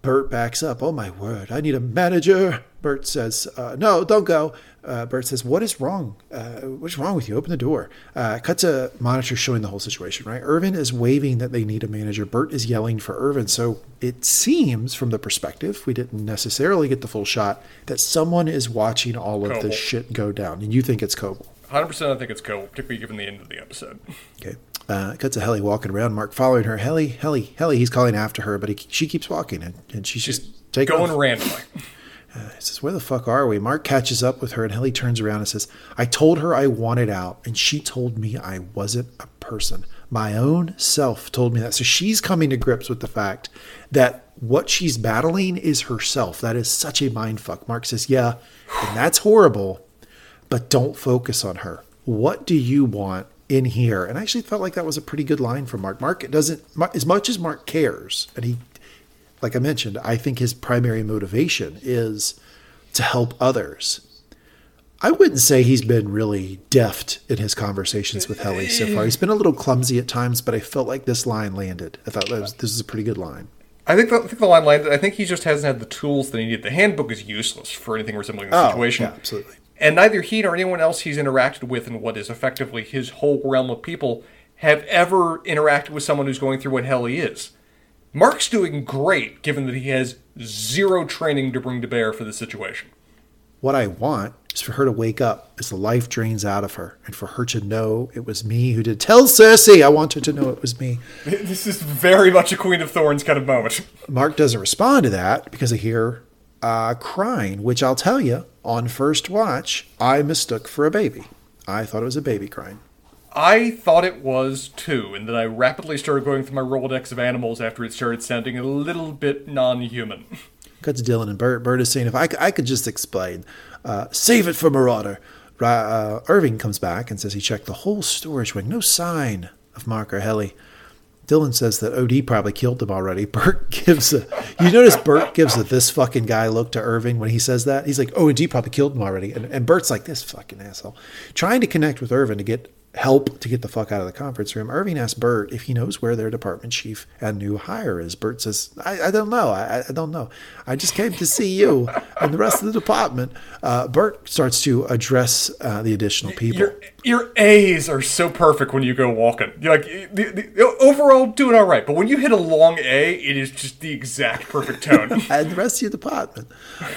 Burt backs up. Oh, my word. I need a manager. Burt says, uh, no, don't go. Uh, Burt says, what is wrong? Uh, what's wrong with you? Open the door. Uh, cut to monitor showing the whole situation, right? Irving is waving that they need a manager. Burt is yelling for Irving. So it seems from the perspective, we didn't necessarily get the full shot, that someone is watching all of Cobel. This shit go down. And you think it's Cobel. one hundred percent I think it's Cobel, particularly given the end of the episode. Okay. Uh, cuts to Helly walking around, Mark following her. Helly, Helly, Helly. He's calling after her, but he, she keeps walking, and, and she's just taking going off. Randomly. Uh, he says, where the fuck are we? Mark catches up with her and Helly turns around and says, I told her I wanted out and she told me I wasn't a person. My own self told me that. So she's coming to grips with the fact that what she's battling is herself. That is such a mind fuck. Mark says, yeah, and that's horrible, but don't focus on her. What do you want in here? And I actually felt like that was a pretty good line from Mark. Mark, it doesn't, as much as Mark cares, and he, like I mentioned, I think his primary motivation is to help others. I wouldn't say he's been really deft in his conversations with Helly so far. He's been a little clumsy at times, but I felt like this line landed. I thought that was, this is a pretty good line. I think, the, I think the line landed. I think he just hasn't had the tools that he needed. The handbook is useless for anything resembling the oh, situation. Yeah, absolutely. And neither he nor anyone else he's interacted with in what is effectively his whole realm of people have ever interacted with someone who's going through what Helly is. Mark's doing great, given that he has zero training to bring to bear for the situation. What I want is for her to wake up as the life drains out of her, and for her to know it was me who did. Tell Cersei I want her to know it was me. This is very much a Queen of Thorns kind of moment. Mark doesn't respond to that because I hear uh, crying, which I'll tell you, on first watch, I mistook for a baby. I thought it was a baby crying. I thought it was, too, and then I rapidly started going through my Rolodex of animals after it started sounding a little bit non-human. Cut to Dylan and Burt. Burt is saying, if I, I could just explain, uh, save it for Marauder. Uh, Irving comes back and says he checked the whole storage wing. No sign of Mark or Helly. Dylan says that O D probably killed them already. Burt gives a... You notice Burt gives a this fucking guy look to Irving when he says that? He's like, O D probably killed them already. And, and Burt's like, this fucking asshole. Trying to connect with Irving to get... help to get the fuck out of the conference room. Irving asks Burt if he knows where their department chief and new hire is. Burt says, I, I don't know. I, I don't know. I just came to see you and the rest of the department. Uh, Burt starts to address uh, the additional people. Your, your A's are so perfect when you go walking. You're like, the, the, overall, doing all right. But when you hit a long A, it is just the exact perfect tone. And the rest of your department.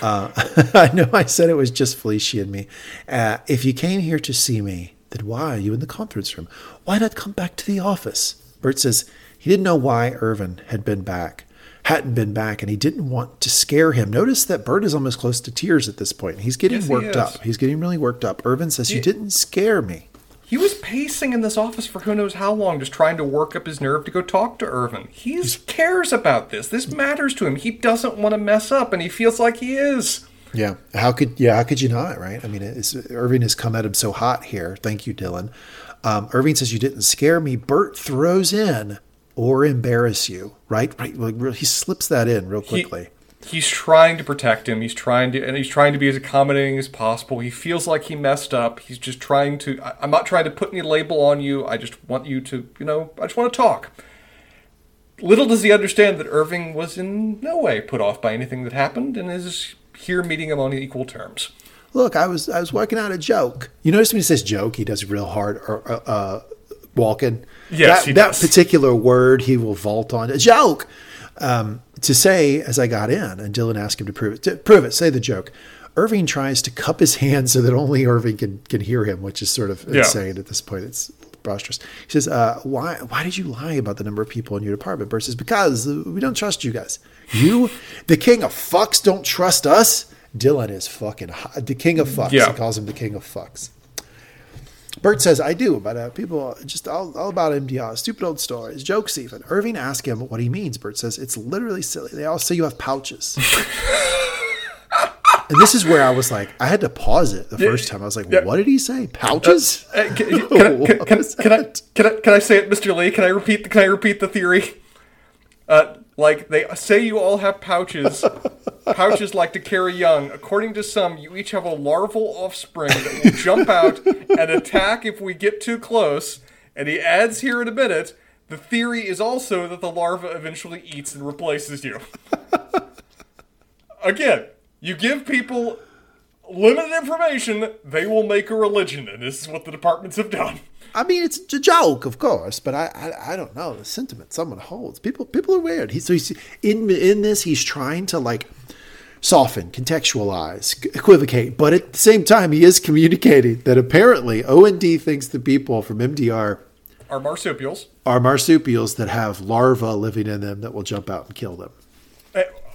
Uh, I know I said it was just Felicia and me. Uh, if you came here to see me, then why are you in the conference room? Why not come back to the office? Burt says he didn't know why Irvin had been back, hadn't been back, and he didn't want to scare him. Notice that Burt is almost close to tears at this point. He's getting yes, worked he up. He's getting really worked up. Irvin says, he, you didn't scare me. He was pacing in this office for who knows how long, just trying to work up his nerve to go talk to Irvin. He cares about this. This matters to him. He doesn't want to mess up, and he feels like he is. Yeah. How could, yeah, how could you not? Right. I mean, it's, Irving has come at him so hot here. Thank you, Dylan. Um, Irving says, you didn't scare me. Burt throws in or embarrass you. Right. Right. Like, he slips that in real quickly. He, he's trying to protect him. He's trying to, and he's trying to be as accommodating as possible. He feels like he messed up. He's just trying to, I, I'm not trying to put any label on you. I just want you to, you know, I just want to talk. Little does he understand that Irving was in no way put off by anything that happened and is here meeting him on equal terms. Look, I was I was working out a joke. You notice when he says joke, he does real hard or uh, uh, Walken. Yes, that, he does. That particular word he will vault on. A joke! Um, to say, as I got in, and Dylan asked him to prove it. To prove it, say the joke. Irving tries to cup his hand so that only Irving can, can hear him, which is sort of yeah. insane at this point. It's preposterous. He says, uh, why why did you lie about the number of people in your department? Versus, because we don't trust you guys. You, the king of fucks, don't trust us. Dylan is fucking hot. The king of fucks. Yeah. He calls him the king of fucks. Burt says, I do, but uh, people just all, all about M D R, stupid old stories, jokes even. Irving asks him what he means. Burt says, it's literally silly. They all say you have pouches. And this is where I was like, I had to pause it the first time. I was like, yeah. What did he say? Pouches? Uh, uh, can, can, I, can, can, can, I, can, I, can I say it, Mister Lee? Can I repeat the, can I repeat the theory? Uh, Like, they say you all have pouches. Pouches like to carry young. According to some, you each have a larval offspring that will jump out and attack if we get too close. And he adds here in a minute, the theory is also that the larva eventually eats and replaces you. Again, you give people limited information, they will make a religion. And this is what the departments have done. I mean, it's a joke, of course, but I, I, I don't know the sentiment someone holds. People, people are weird. He, so he's in in this, he's trying to like soften, contextualize, equivocate, but at the same time, he is communicating that apparently O N D thinks the people from M D R are marsupials, are marsupials that have larvae living in them that will jump out and kill them.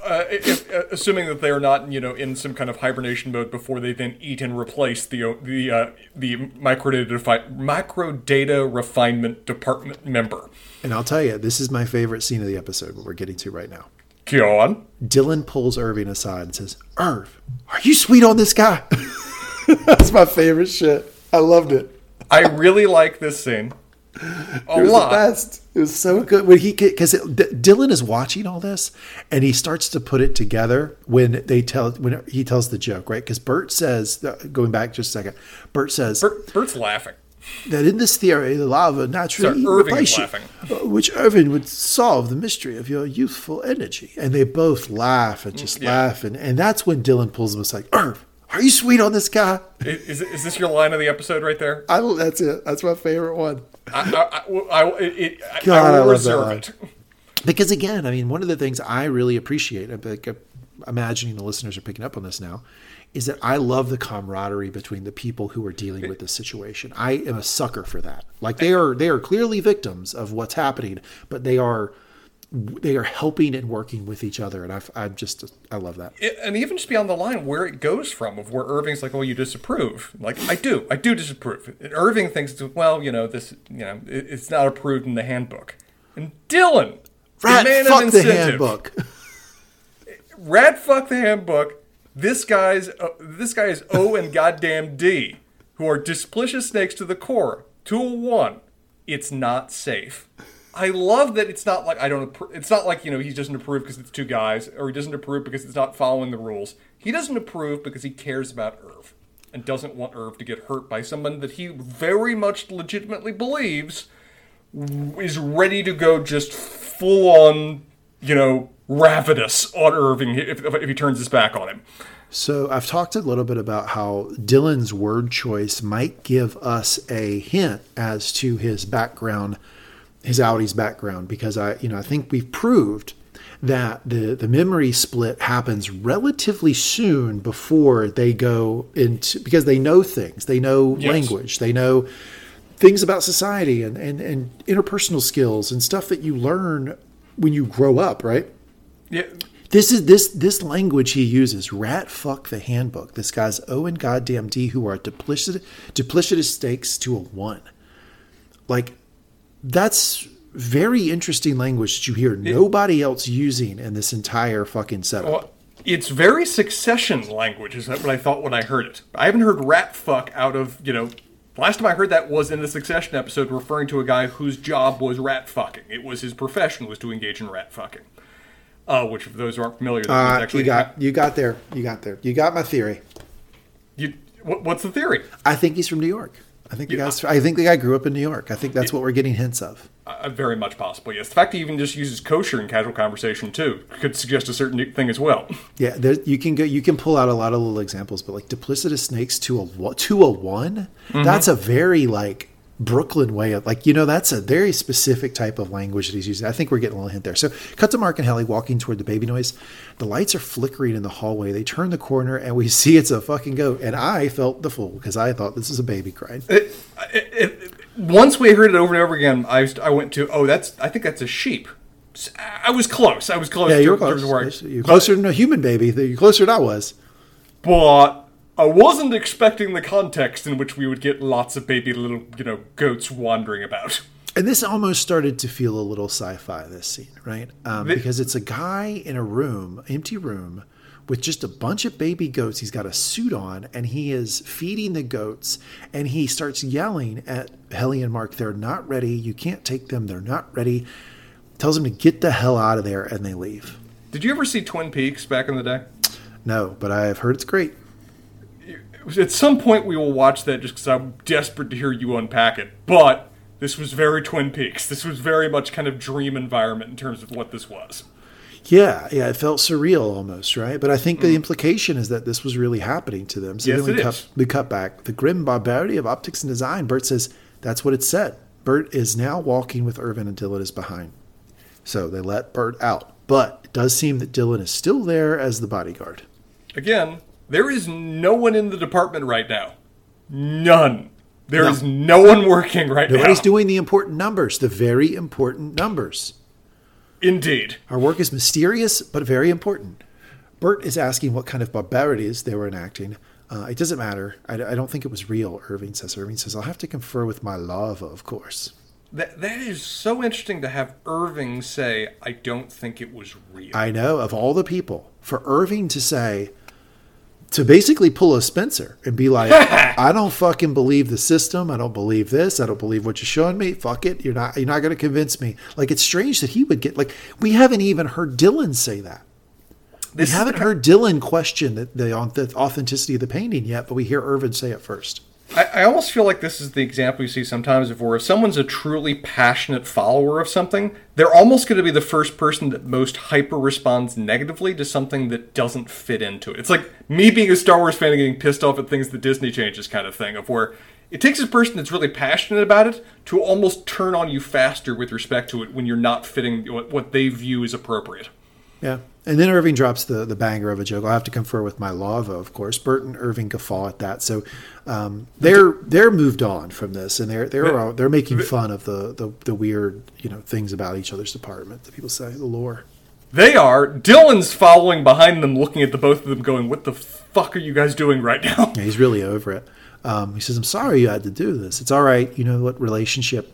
Uh, if, uh, assuming that they are not, you know, in some kind of hibernation mode before they then eat and replace the the uh, the microdata defi- microdata refinement department member. And I'll tell you, this is my favorite scene of the episode. What we're getting to right now. Go on. Dylan pulls Irving aside and says, "Irv, are you sweet on this guy?" That's my favorite shit. I loved it. I really like this scene. It was the best. It was so good when he because D- Dylan is watching all this and he starts to put it together when they tell when he tells the joke, right? Because Burt says, going back just a second, Burt says Bert, Bert's laughing that in this theory the lava naturally Sorry, Irving is laughing, which Irving would solve the mystery of your youthful energy, and they both laugh and just yeah. laugh and, and that's when Dylan pulls him aside. Irv, are you sweet on this guy? Is is this your line of the episode right there? I, that's it. That's my favorite one. I, I, I, I, it, I, God, I will reserve I it. Because again, I mean, one of the things I really appreciate, I'm like, imagining the listeners are picking up on this now, is that I love the camaraderie between the people who are dealing with this situation. I am a sucker for that. Like they are, they are clearly victims of what's happening, but they are. They are helping and working with each other, and I, I just, I love that. It, and even just beyond the line, where it goes from, of where Irving's like, "Oh, you disapprove," like I do, I do disapprove. And Irving thinks, "Well, you know, this, you know, it, it's not approved in the handbook." And Dylan, rat the man fuck of the handbook, rat fuck the handbook. This guy's, uh, this guy is O and goddamn D, who are displicious snakes to the core. Tool one, it's not safe. I love that it's not like I don't. Appro- it's not like you know he doesn't approve because it's two guys, or he doesn't approve because it's not following the rules. He doesn't approve because he cares about Irv and doesn't want Irv to get hurt by someone that he very much legitimately believes is ready to go just full on, you know, ravenous on Irving if, if he turns his back on him. So I've talked a little bit about how Dylan's word choice might give us a hint as to his background. His Audi's background, because I, you know, I think we've proved that the, the memory split happens relatively soon before they go into, because they know things, they know yes. language, they know things about society and, and, and interpersonal skills and stuff that you learn when you grow up. Right. Yeah. This is this, this language he uses, rat fuck the handbook. This guy's O and goddamn D who are duplicitous, duplicitous stakes to a one. Like, that's very interesting language that you hear nobody else using in this entire fucking setup. Well, it's very Succession language is what I thought when I heard it. I haven't heard rat fuck out of, you know, last time I heard that was in the Succession episode referring to a guy whose job was rat fucking. It was his profession was to engage in rat fucking. Uh, which if those aren't familiar, that uh, actually you got you got there. You got there. You got my theory. You what, what's the theory? I think he's from New York. I think the yeah. guy's, I think the guy grew up in New York. I think that's it, what we're getting hints of. Uh, very much possible, yes. The fact he even just uses kosher in casual conversation too could suggest a certain thing as well. Yeah, there, you can go. You can pull out a lot of little examples, but like duplicitous snakes to a to a one. Mm-hmm. That's a very like Brooklyn way of like you know that's a very specific type of language that he's using. I think we're getting a little hint there. So cut to Mark and Helly walking toward the baby noise. The lights are flickering in the hallway. They turn the corner and we see it's a fucking goat. And I felt the fool because I thought this is a baby crying. It, it, it, once we heard it over and over again, I I went to oh that's I think that's a sheep. I was close. I was close. Yeah, you were close. Words. You're closer than a human baby. You're closer than I was. But I wasn't expecting the context in which we would get lots of baby little, you know, goats wandering about. And this almost started to feel a little sci-fi, this scene, right? Um, the, because it's a guy in a room, empty room, with just a bunch of baby goats. He's got a suit on, and he is feeding the goats. And he starts yelling at Helly and Mark, "They're not ready. You can't take them. They're not ready." Tells them to get the hell out of there, and they leave. Did you ever see Twin Peaks back in the day? No, but I've heard it's great. At some point we will watch that just because I'm desperate to hear you unpack it. But this was very Twin Peaks. This was very much kind of dream environment in terms of what this was. Yeah, yeah, it felt surreal almost, right? But I think mm. the implication is that this was really happening to them. So yes, then we, cut, we cut back. The grim barbarity of optics and design. Bert says, that's what it said. Bert is now walking with Irvin and Dylan is behind. So they let Bert out. But it does seem that Dylan is still there as the bodyguard. Again... There is no one in the department right now. None. There no. is no one working right Nobody's now. Nobody's doing the important numbers, the very important numbers. Indeed. Our work is mysterious, but very important. Burt is asking what kind of barbarities they were enacting. Uh, it doesn't matter. I, I don't think it was real, Irving says. Irving says, I'll have to confer with my lava, of course. That That is so interesting to have Irving say, I don't think it was real. I know, of all the people. For Irving to say, to basically pull a Spencer and be like, I don't fucking believe the system. I don't believe this. I don't believe what you're showing me. Fuck it. You're not, you're not going to convince me. Like, it's strange that he would get, like, we haven't even heard Dylan say that. This we haven't heard Dylan question the, the, the authenticity of the painting yet, but we hear Irving say it first. I, I almost feel like this is the example you see sometimes of where if someone's a truly passionate follower of something, they're almost going to be the first person that most hyper responds negatively to something that doesn't fit into it. It's like me being a Star Wars fan and getting pissed off at things that Disney changes kind of thing, of where it takes a person that's really passionate about it to almost turn on you faster with respect to it when you're not fitting what they view as appropriate. Yeah. And then Irving drops the, the banger of a joke. I'll have to confer with my lava, of course. Burt and Irving guffaw at that. So um, they're they're moved on from this, and they're they're they're making fun of the, the, the weird, you know, things about each other's department that people say, the lore. They are. Dylan's following behind them, looking at the both of them, going, "What the fuck are you guys doing right now?" Yeah, he's really over it. Um, he says, "I'm sorry you had to do this. It's all right. You know what relationship?"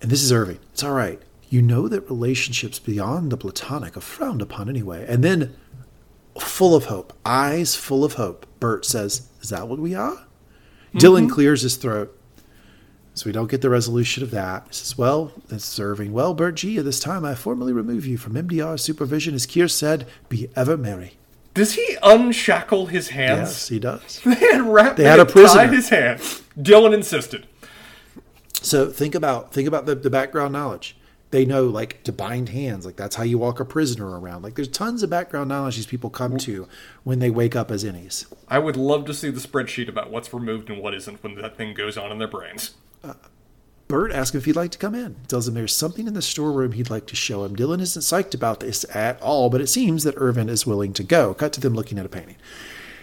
And this is Irving. It's all right. You know that relationships beyond the platonic are frowned upon anyway. And then, full of hope, eyes full of hope, Burt says, is that what we are? Mm-hmm. Dylan clears his throat. So we don't get the resolution of that. He says, well, it's Irving. Well, Burt G., at this time I formally remove you from M D R supervision. As Kier said, be ever merry. Does he unshackle his hands? Yes, he does. They had wrapped they had a prisoner. Tied his hands. Dylan insisted. So think about think about the, the background knowledge. They know, like, to bind hands. Like, that's how you walk a prisoner around. Like, there's tons of background knowledge these people come to when they wake up as innies. I would love to see the spreadsheet about what's removed and what isn't when that thing goes on in their brains. Uh, Bert asks if he'd like to come in. Tells him there's something in the storeroom he'd like to show him. Dylan isn't psyched about this at all, but it seems that Irvin is willing to go. Cut to them looking at a painting.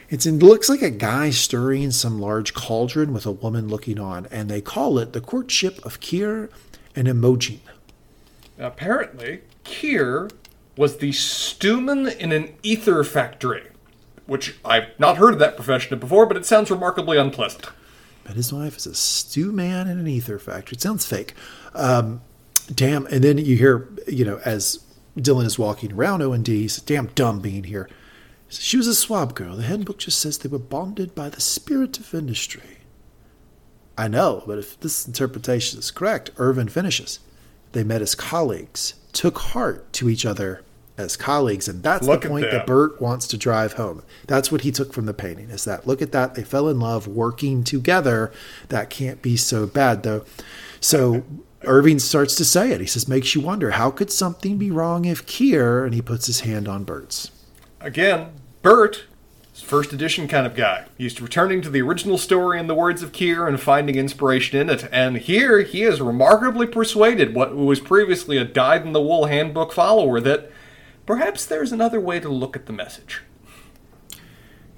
It's in, it looks like a guy stirring some large cauldron with a woman looking on, and they call it The Courtship of Kier and Imogen. Apparently, Kier was the stewman in an ether factory, which I've not heard of that profession before, but it sounds remarkably unpleasant. But his wife is a stewman in an ether factory. It sounds fake. Um, damn. And then you hear, you know, as Dylan is walking around O and D, he says, damn dumb being here. Says, she was a swab girl. The handbook just says they were bonded by the spirit of industry. I know, but if this interpretation is correct, Irvin finishes. They met as colleagues, took heart to each other as colleagues. And that's look the point that. that Burt wants to drive home. That's what he took from the painting is that, look at that. They fell in love working together. That can't be so bad, though. So Irving starts to say it. He says, makes you wonder, how could something be wrong if Kier? And he puts his hand on Burt's. Again, Burt, first edition kind of guy. He's returning to the original story in the words of Kier and finding inspiration in it. And here he is remarkably persuaded what was previously a dyed-in-the-wool handbook follower that perhaps there's another way to look at the message.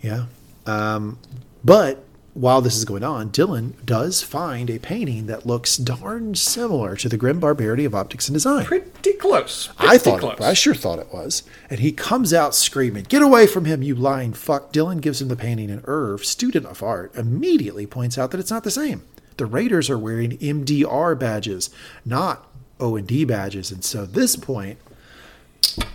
Yeah. Um, but while this is going on, Dylan does find a painting that looks darn similar to the grim barbarity of optics and design. Pretty close. Pretty I thought close. It, I sure thought it was. And he comes out screaming, get away from him, you lying fuck. Dylan gives him the painting, and Irv, student of art, immediately points out that it's not the same. The Raiders are wearing M D R badges, not O and D badges. And so at this point,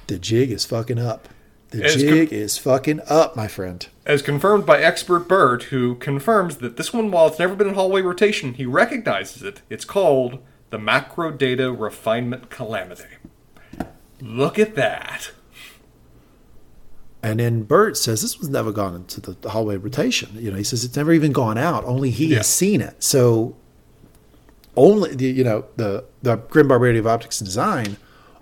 the jig is fucking up. The as jig com- is fucking up, my friend. As confirmed by expert Burt, who confirms that this one, while it's never been in hallway rotation, he recognizes it. It's called the Macro Data Refinement Calamity. Look at that. And then Burt says this was never gone into the hallway rotation. You know, he says it's never even gone out. Only he yeah. has seen it. So only, you know, the, the grim barbarity of optics and design...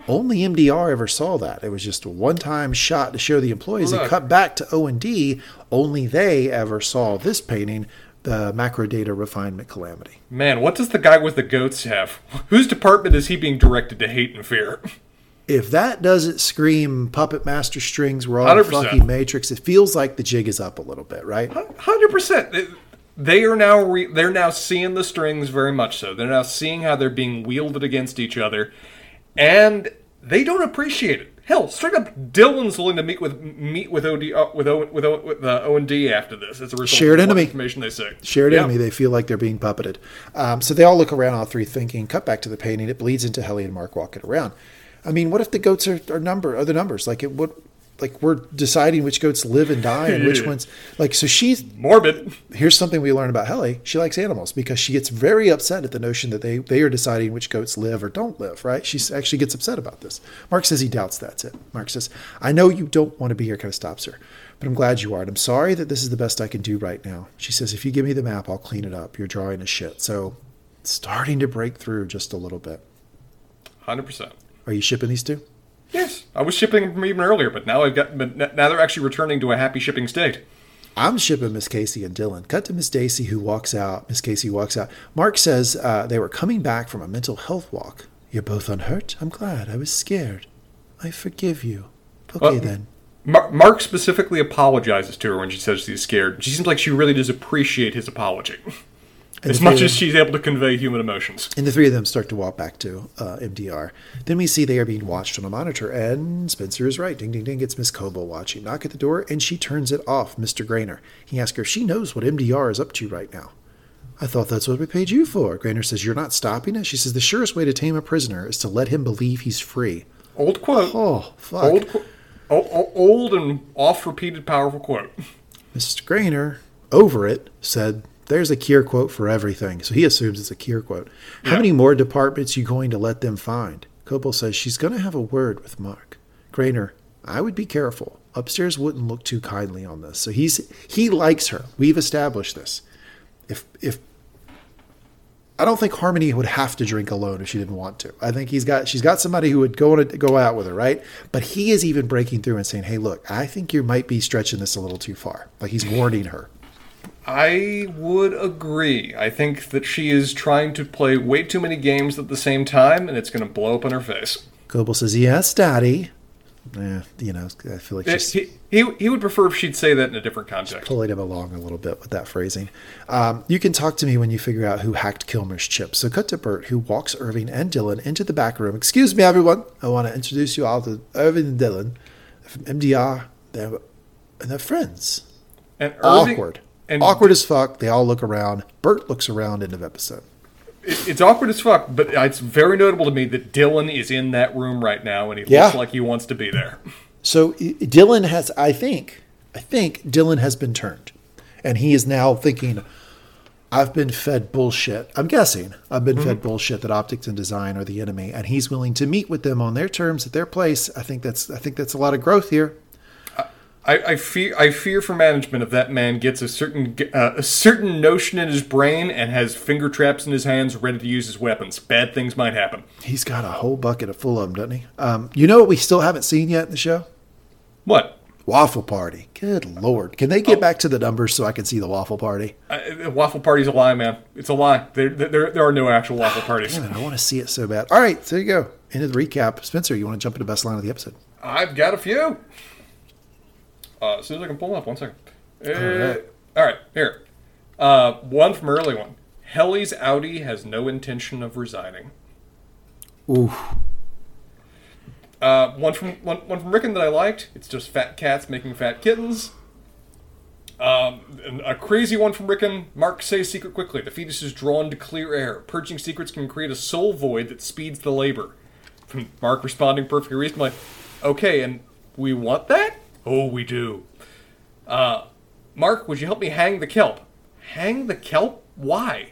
Only M D R ever saw that. It was just a one-time shot to show the employees. Look. And cut back to O and D. Only they ever saw this painting, the Macro Data Refinement Calamity. Man, what does the guy with the goats have? Whose department is he being directed to hate and fear? If that doesn't scream puppet master strings, we're all in a fucking Matrix, it feels like the jig is up a little bit, right? one hundred percent. They are now re- they're now seeing the strings very much so. They're now seeing how they're being wielded against each other. And they don't appreciate it. Hell, straight up, Dylan's willing to meet with meet with O D uh, with O with O with uh, O and D after this. It's a result shared of enemy information they say. Shared yeah. enemy. They feel like they're being puppeted. Um, so they all look around, all three, thinking. Cut back to the painting. It bleeds into Helly and Mark walking around. I mean, what if the goats are, are number are the numbers? Like it would. Like we're deciding which goats live and die and which ones. Like so, she's morbid. Here's something we learned about Helly. She likes animals because she gets very upset at the notion that they they are deciding which goats live or don't live. Right? She actually gets upset about this. Mark says he doubts that's it. Mark says, "I know you don't want to be here," kind of stops her, "but I'm glad you are. And I'm sorry that this is the best I can do right now." She says, "If you give me the map, I'll clean it up. You're drawing a shit." So, starting to break through just a little bit. one hundred percent. Are you shipping these two? Yes, I was shipping them even earlier, but now I've got. Now they're actually returning to a happy shipping state. I'm shipping Miss Casey and Dylan. Cut to Miss Daisy, who walks out. Miss Casey walks out. Mark says uh, they were coming back from a mental health walk. "You're both unhurt. I'm glad. I was scared. I forgive you." Okay, well, then. Mar- Mark specifically apologizes to her when she says she's scared. She seems like she really does appreciate his apology, and as much them, as she's able to convey human emotions. And the three of them start to walk back to uh, M D R. Then we see they are being watched on a monitor, and Spencer is right. Ding, ding, ding. It's Miss Cobel watching. Knock at the door, and she turns it off, Mister Graner. He asks her if she knows what M D R is up to right now. "I thought that's what we paid you for." Graner says, "You're not stopping it?" She says, "The surest way to tame a prisoner is to let him believe he's free." Old quote. Oh, fuck. Old, qu- old and oft-repeated powerful quote. Mister Graner, over it, said... There's a Kier quote for everything. So he assumes it's a Kier quote. How yep. many more departments are you going to let them find? Cobel says she's going to have a word with Mark. Graner, I would be careful. Upstairs wouldn't look too kindly on this. So he's he likes her. We've established this. If if I don't think Harmony would have to drink alone if she didn't want to. I think he's got she's got somebody who would go on a, go out with her, right? But he is even breaking through and saying, "Hey, look, I think you might be stretching this a little too far." Like he's warning her. I would agree. I think that she is trying to play way too many games at the same time, and it's going to blow up in her face. Cobel says, "Yes, Daddy." Eh, you know, I feel like she's... He, he, he would prefer if she'd say that in a different context. Pulling him along a little bit with that phrasing. Um, you can talk to me when you figure out who hacked Kilmer's chip. So cut to Burt, who walks Irving and Dylan into the back room. "Excuse me, everyone. I want to introduce you all to Irving and Dylan from M D R. They're, and they're friends." And Irving... Awkward. And awkward as fuck. They all look around. Burt looks around. End of episode. It's awkward as fuck, but it's very notable to me that Dylan is in that room right now, and he yeah. looks like he wants to be there. So Dylan has, I think, I think Dylan has been turned, and he is now thinking, "I've been fed bullshit." I'm guessing I've been mm-hmm. fed bullshit that optics and design are the enemy, and he's willing to meet with them on their terms at their place. I think that's, I think that's a lot of growth here. I, I fear I fear for management if that man gets a certain uh, a certain notion in his brain and has finger traps in his hands ready to use as weapons. Bad things might happen. He's got a whole bucket of full of them, doesn't he? Um, you know what we still haven't seen yet in the show? What? Waffle Party. Good Lord. Can they get oh. back to the numbers so I can see the Waffle Party? Uh, waffle Party's a lie, man. It's a lie. There, there, there are no actual Waffle Parties. Damn it, I want to see it so bad. All right, there you go. End of the recap. Spencer, you want to jump into best line of the episode? I've got a few. Uh, as soon as I can pull them up, one second. Uh, all, right. all right, here. Uh, one from early one. Helly's Audi has no intention of resigning. Oof. Uh, one from one, one from Ricken that I liked. It's just fat cats making fat kittens. Um, and a crazy one from Ricken. Mark says secret quickly. The fetus is drawn to clear air. Purging secrets can create a soul void that speeds the labor. From Mark responding perfectly reasonably. Okay, and we want that? Oh, we do. Uh, Mark, would you help me hang the kelp? Hang the kelp? Why?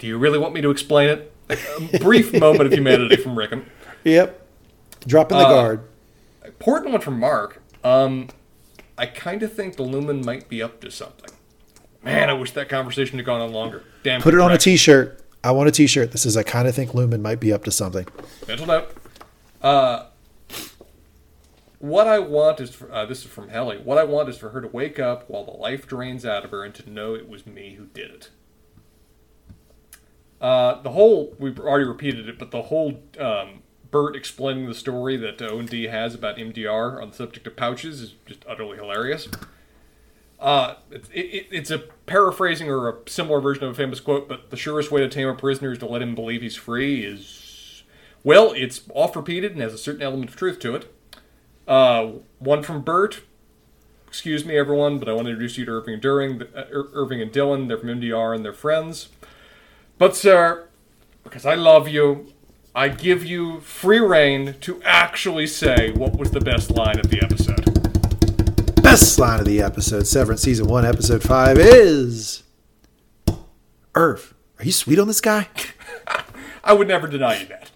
Do you really want me to explain it? A brief moment of humanity from Ricken. Yep. Dropping the uh, guard. Important one from Mark. Um, I kind of think the Lumen might be up to something. Man, I wish that conversation had gone on longer. Damn. Put it on a t-shirt. I want a t-shirt. This is I kind of think Lumen might be up to something. Mental note. Uh... What I want is, for, uh, this is from Helly, what I want is for her to wake up while the life drains out of her and to know it was me who did it. Uh, the whole, we've already repeated it, but the whole um, Burt explaining the story that O and D has about M D R on the subject of pouches is just utterly hilarious. Uh, it, it, it's a paraphrasing or a similar version of a famous quote, but the surest way to tame a prisoner is to let him believe he's free is... Well, it's oft-repeated and has a certain element of truth to it. Uh, one from Burt. Excuse me, everyone, but I want to introduce you to Irving and, During, uh, Irving and Dylan. They're from M D R and they're friends. But, sir, because I love you, I give you free reign to actually say what was the best line of the episode. Best line of the episode, Severance Season one, Episode five, is... Irv, are you sweet on this guy? I would never deny you that.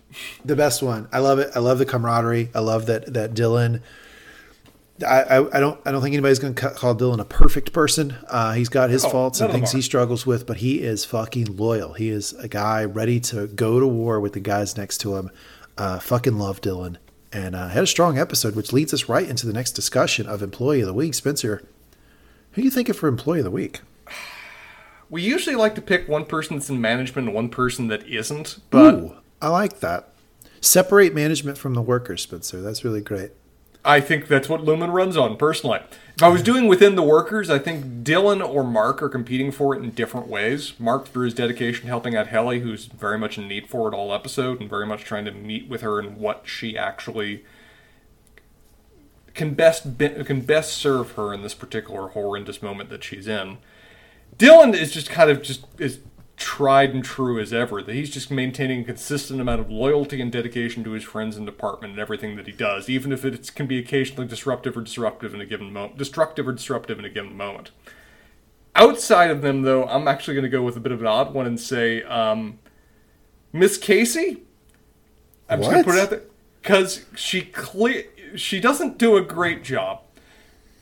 The best one. I love it. I love the camaraderie. I love that that Dylan... I, I, I don't I don't think anybody's going to call Dylan a perfect person. Uh, he's got his oh, faults and things he struggles with, but he is fucking loyal. He is a guy ready to go to war with the guys next to him. Uh, fucking love Dylan. And uh, had a strong episode, which leads us right into the next discussion of Employee of the Week. Spencer, who are you thinking for Employee of the Week? We usually like to pick one person that's in management and one person that isn't. But ooh, I like that. Separate management from the workers, Spencer. That's really great. I think that's what Lumon runs on, personally. If I was doing within the workers, I think Dylan or Mark are competing for it in different ways. Mark for his dedication helping out Helly, who's very much in need for it all episode, and very much trying to meet with her and what she actually can best be, can best serve her in this particular horrendous moment that she's in. Dylan is just kind of just is tried and true as ever. That he's just maintaining a consistent amount of loyalty and dedication to his friends and department and everything that he does, even if it can be occasionally disruptive or disruptive in a given moment, destructive or disruptive in a given moment. Outside of them, though, I'm actually going to go with a bit of an odd one and say um, Miss Casey. I'm what? just going to put it out there because she cle- she doesn't do a great job,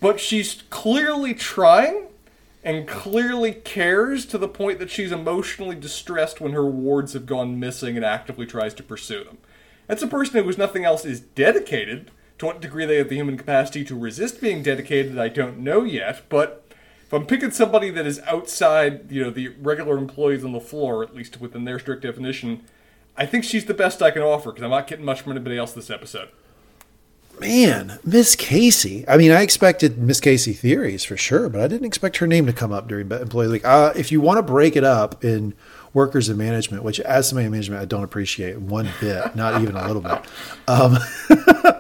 but she's clearly trying. And clearly cares to the point that she's emotionally distressed when her wards have gone missing and actively tries to pursue them. That's a person who, if nothing else, is dedicated. To what degree they have the human capacity to resist being dedicated, I don't know yet. But if I'm picking somebody that is outside, you know, the regular employees on the floor, at least within their strict definition, I think she's the best I can offer because I'm not getting much from anybody else this episode. Man, Miss Casey. I mean, I expected Miss Casey theories for sure, but I didn't expect her name to come up during Employee League. Uh, if you want to break it up in workers and management, which as somebody in management, I don't appreciate one bit, not even a little bit. Um,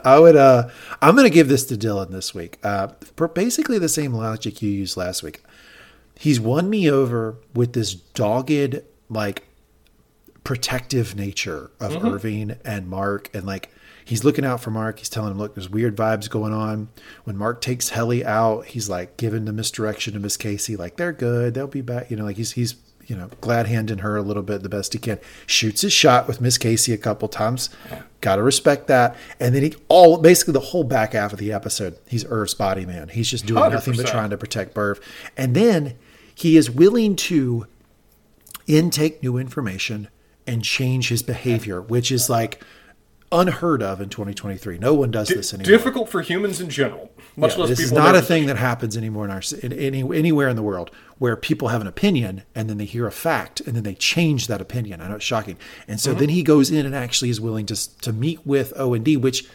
I would, uh, I'm going to give this to Dylan this week. Uh, for basically the same logic you used last week. He's won me over with this dogged, like protective nature of mm-hmm. Irving and Mark and like, he's looking out for Mark. He's telling him, look, there's weird vibes going on. When Mark takes Helly out, he's like giving the misdirection to Miss Casey. Like, they're good. They'll be back. You know, like he's, he's you know, glad handing her a little bit the best he can. Shoots his shot with Miss Casey a couple times. Yeah. Got to respect that. And then he all, basically the whole back half of the episode, he's Irv's body man. He's just doing one hundred percent nothing but trying to protect Irv. And then he is willing to intake new information and change his behavior, which is like, unheard of in twenty twenty-three. No one does D- this anymore. Difficult for humans in general. Much yeah, less this people. This is not a thing that happens anymore in our in, any, anywhere in the world where people have an opinion and then they hear a fact and then they change that opinion. I know it's shocking. And so mm-hmm. then he goes in and actually is willing to to meet with O and D, which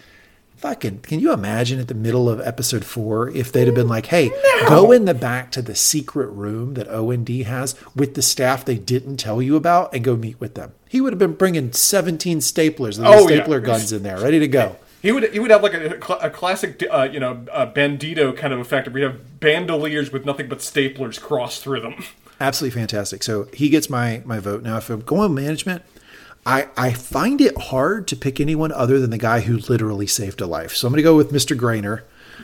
fucking can you imagine at the middle of episode four if they'd have been like, hey, no. go in the back to the secret room that O and D has with the staff they didn't tell you about and go meet with them. He would have been bringing seventeen staplers and oh, stapler yeah. guns in there, ready to go. He would he would have like a, a classic, uh, you know, a bandito kind of effect. We'd have bandoliers with nothing but staplers crossed through them. Absolutely fantastic. So he gets my my vote. Now, if I'm going management, I, I find it hard to pick anyone other than the guy who literally saved a life. So I'm going to go with Mister Graner,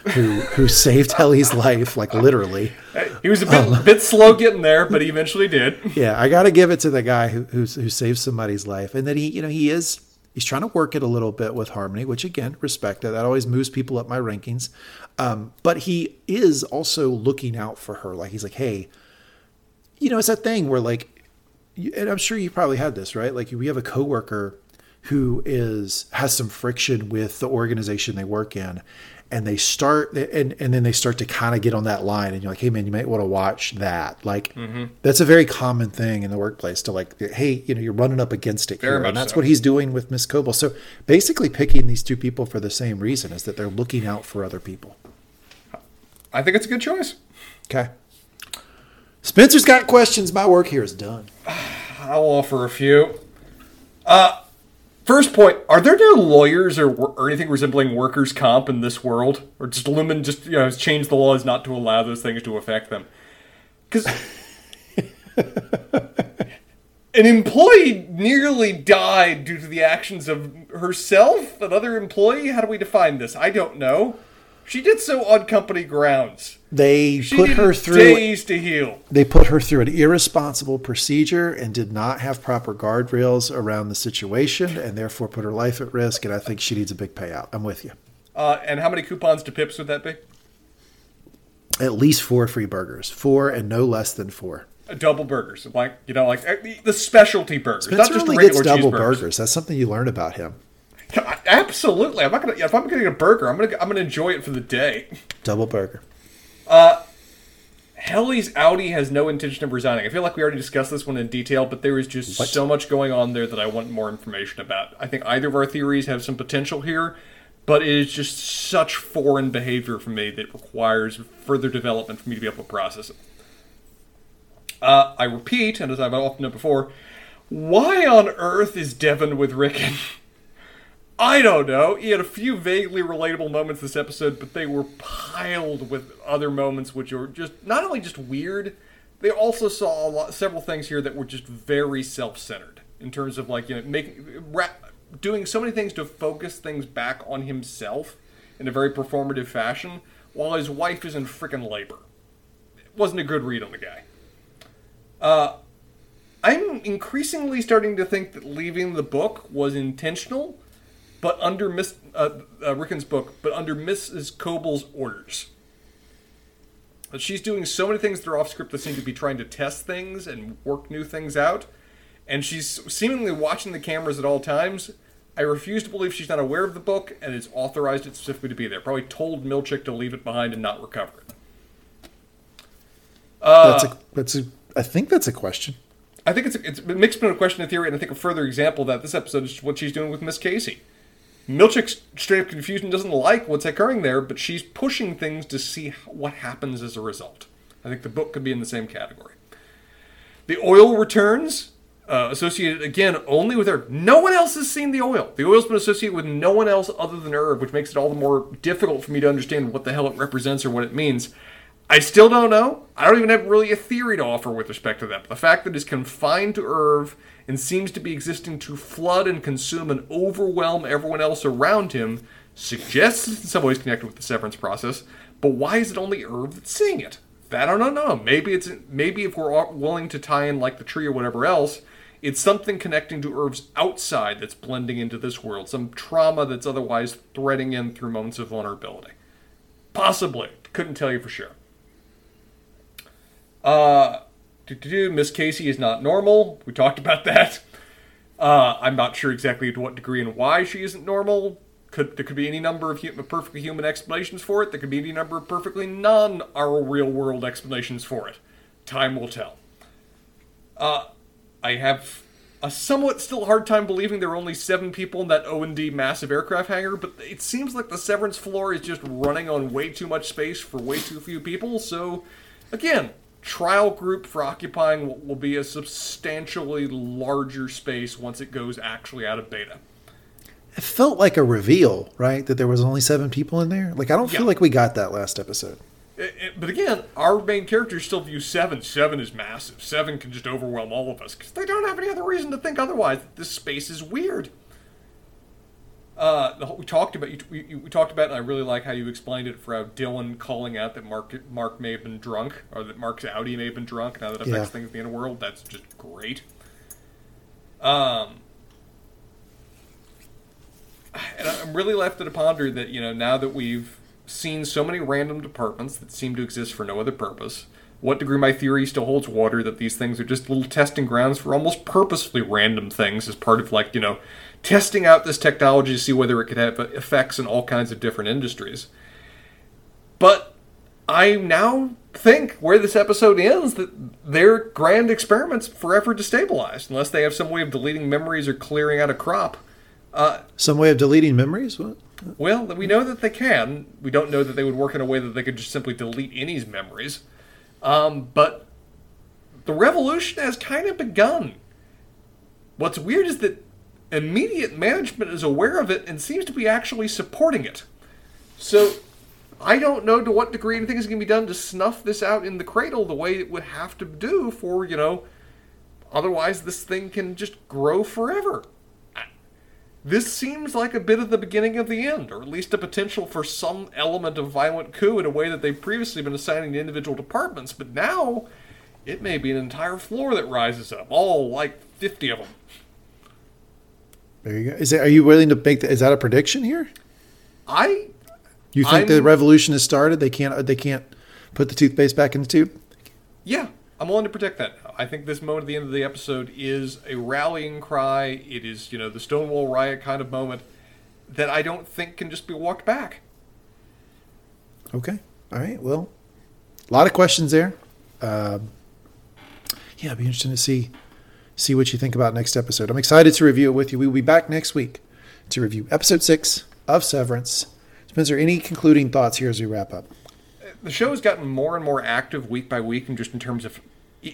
who who saved Helly's life, like literally. He was a bit, um, bit slow getting there, but he eventually did. Yeah, I got to give it to the guy who who, who saved somebody's life, and then he, you know, he is he's trying to work it a little bit with Harmony, which again, respect that. That always moves people up my rankings, um, but he is also looking out for her. Like he's like, hey, you know, it's that thing where like, and I'm sure you probably had this, right? Like we have a coworker who is has some friction with the organization they work in. And they start, and, and then they start to kind of get on that line, and you're like, hey man, you might want to watch that. Like, mm-hmm. that's a very common thing in the workplace to like, hey, you know, you're running up against it here, and that's so. What he's doing with Miss Cobel. So basically, picking these two people for the same reason is that they're looking out for other people. I think it's a good choice. Okay, Spencer's got questions. My work here is done. I'll offer a few. Uh, First point, are there no lawyers or, or anything resembling workers' comp in this world? Or just Lumon just, you know, has changed the laws not to allow those things to affect them? Because an employee nearly died due to the actions of herself, another employee? How do we define this? I don't know. She did so on company grounds. They she put her through days to heal. They put her through an irresponsible procedure and did not have proper guardrails around the situation, and therefore put her life at risk. And I think she needs a big payout. I'm with you. Uh, and how many coupons to Pips would that be? At least four free burgers, four and no less than four. Double burgers, like you know, like the specialty burgers. Spencer not just really gets double burgers. burgers. That's something you learn about him. Absolutely. I'm not gonna. If I'm getting a burger, I'm gonna. I'm gonna enjoy it for the day. Double burger. Uh, Helly's Audi has no intention of resigning. I feel like we already discussed this one in detail, but there is just what? so much going on there that I want more information about. I think either of our theories have some potential here, but it is just such foreign behavior for me that requires further development for me to be able to process it. Uh, I repeat, and as I've often done before, why on earth is Devon with Ricken? I don't know. He had a few vaguely relatable moments this episode, but they were piled with other moments which are just not only just weird, they also saw a lot, several things here that were just very self-centered in terms of like, you know, making rap, doing so many things to focus things back on himself in a very performative fashion while his wife is in frickin' labor. It wasn't a good read on the guy. Uh, I'm increasingly starting to think that leaving the book was intentional. But under Miss uh, uh, Ricken's book, but under Missus Cobel's orders. But she's doing so many things that are off script that seem to be trying to test things and work new things out. And she's seemingly watching the cameras at all times. I refuse to believe she's not aware of the book and has authorized it specifically to be there. Probably told Milchick to leave it behind and not recover it. Uh, that's a, that's a, I think that's a question. I think it's a, it's mixed between a question and theory, and I think a further example of that this episode is what she's doing with Miss Casey. Milchick's straight-up confusion doesn't like what's occurring there, but she's pushing things to see what happens as a result. I think the book could be in the same category. The oil returns, uh, associated, again, only with her. No one else has seen the oil. The oil's been associated with no one else other than her, which makes it all the more difficult for me to understand what the hell it represents or what it means. I still don't know. I don't even have really a theory to offer with respect to that. But the fact that it's confined to Irv and seems to be existing to flood and consume and overwhelm everyone else around him suggests it's in some ways connected with the severance process. But why is it only Irv that's seeing it? That I don't know. Maybe it's maybe if we're willing to tie in like the tree or whatever else, it's something connecting to Irv's outside that's blending into this world. Some trauma that's otherwise threading in through moments of vulnerability. Possibly. Couldn't tell you for sure. Uh, Miss Casey is not normal. We talked about that. Uh, I'm not sure exactly to what degree and why she isn't normal. Could There could be any number of human, perfectly human explanations for it. There could be any number of perfectly non-our real-world explanations for it. Time will tell. Uh, I have a somewhat still hard time believing there are only seven people in that O and D massive aircraft hangar, but it seems like the severance floor is just running on way too much space for way too few people, so, again... Trial group for occupying what will be a substantially larger space once it goes actually out of beta. It felt like a reveal, right? That there was only seven people in there. Like, I don't yeah. feel like we got that last episode. It, it, but again, our main characters still view seven. Seven is massive. Seven can just overwhelm all of us because they don't have any other reason to think otherwise. This space is weird. Uh, the whole, we talked about you, we, we talked about, and I really like how you explained it for how Dylan calling out that Mark Mark may have been drunk, or that Mark's Audi may have been drunk. Now that affects yeah. things in the inner world. That's just great. Um, and I'm really left to ponder that, you know, now that we've seen so many random departments that seem to exist for no other purpose, what degree my theory still holds water that these things are just little testing grounds for almost purposely random things as part of, like, you know, testing out this technology to see whether it could have effects in all kinds of different industries. But I now think where this episode ends that their grand experiments forever destabilized unless they have some way of deleting memories or clearing out a crop. Uh, some way of deleting memories? What? Well, we know that they can. We don't know that they would work in a way that they could just simply delete innie's memories. Um, but the revolution has kind of begun. What's weird is that Immediate management is aware of it and seems to be actually supporting it. So I don't know to what degree anything is going to be done to snuff this out in the cradle the way it would have to do for, you know, otherwise this thing can just grow forever. This seems like a bit of the beginning of the end, or at least a potential for some element of violent coup in a way that they've previously been assigning to individual departments, but now it may be an entire floor that rises up, all like fifty of them. There you go. Is that, are you willing to make that? Is that a prediction here? I. You think I'm, the revolution has started? They can't. They can't put the toothpaste back in the tube. Yeah, I'm willing to predict that now. I think this moment at the end of the episode is a rallying cry. It is, you know, the Stonewall Riot kind of moment that I don't think can just be walked back. Okay. All right. Well, a lot of questions there. Uh, yeah, it'd be interesting to see. See what you think about next episode. I'm excited to review it with you. We will be back next week to review episode six of Severance. Spencer, any concluding thoughts here as we wrap up? The show has gotten more and more active week by week, and just in terms of,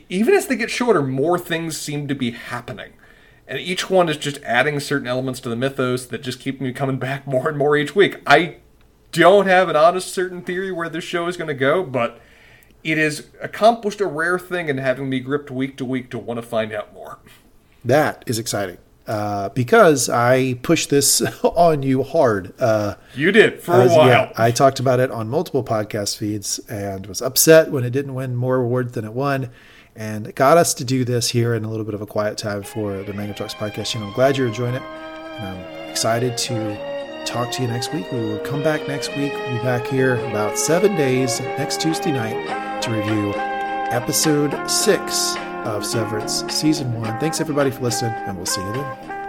even as they get shorter, more things seem to be happening. And each one is just adding certain elements to the mythos that just keep me coming back more and more each week. I don't have an honest certain theory where this show is going to go, but it has accomplished a rare thing in having me gripped week to week to want to find out more. That is exciting uh, because I pushed this on you hard. Uh, you did for as, a while. Yeah, I talked about it on multiple podcast feeds and was upset when it didn't win more awards than it won, and it got us to do this here in a little bit of a quiet time for the Mangum Talks podcast. And I'm glad you're enjoying it. And I'm excited to talk to you next week. We will come back next week. We'll be back here about seven days next Tuesday night to review episode six of Severance season one. Thanks everybody for listening, and we'll see you then.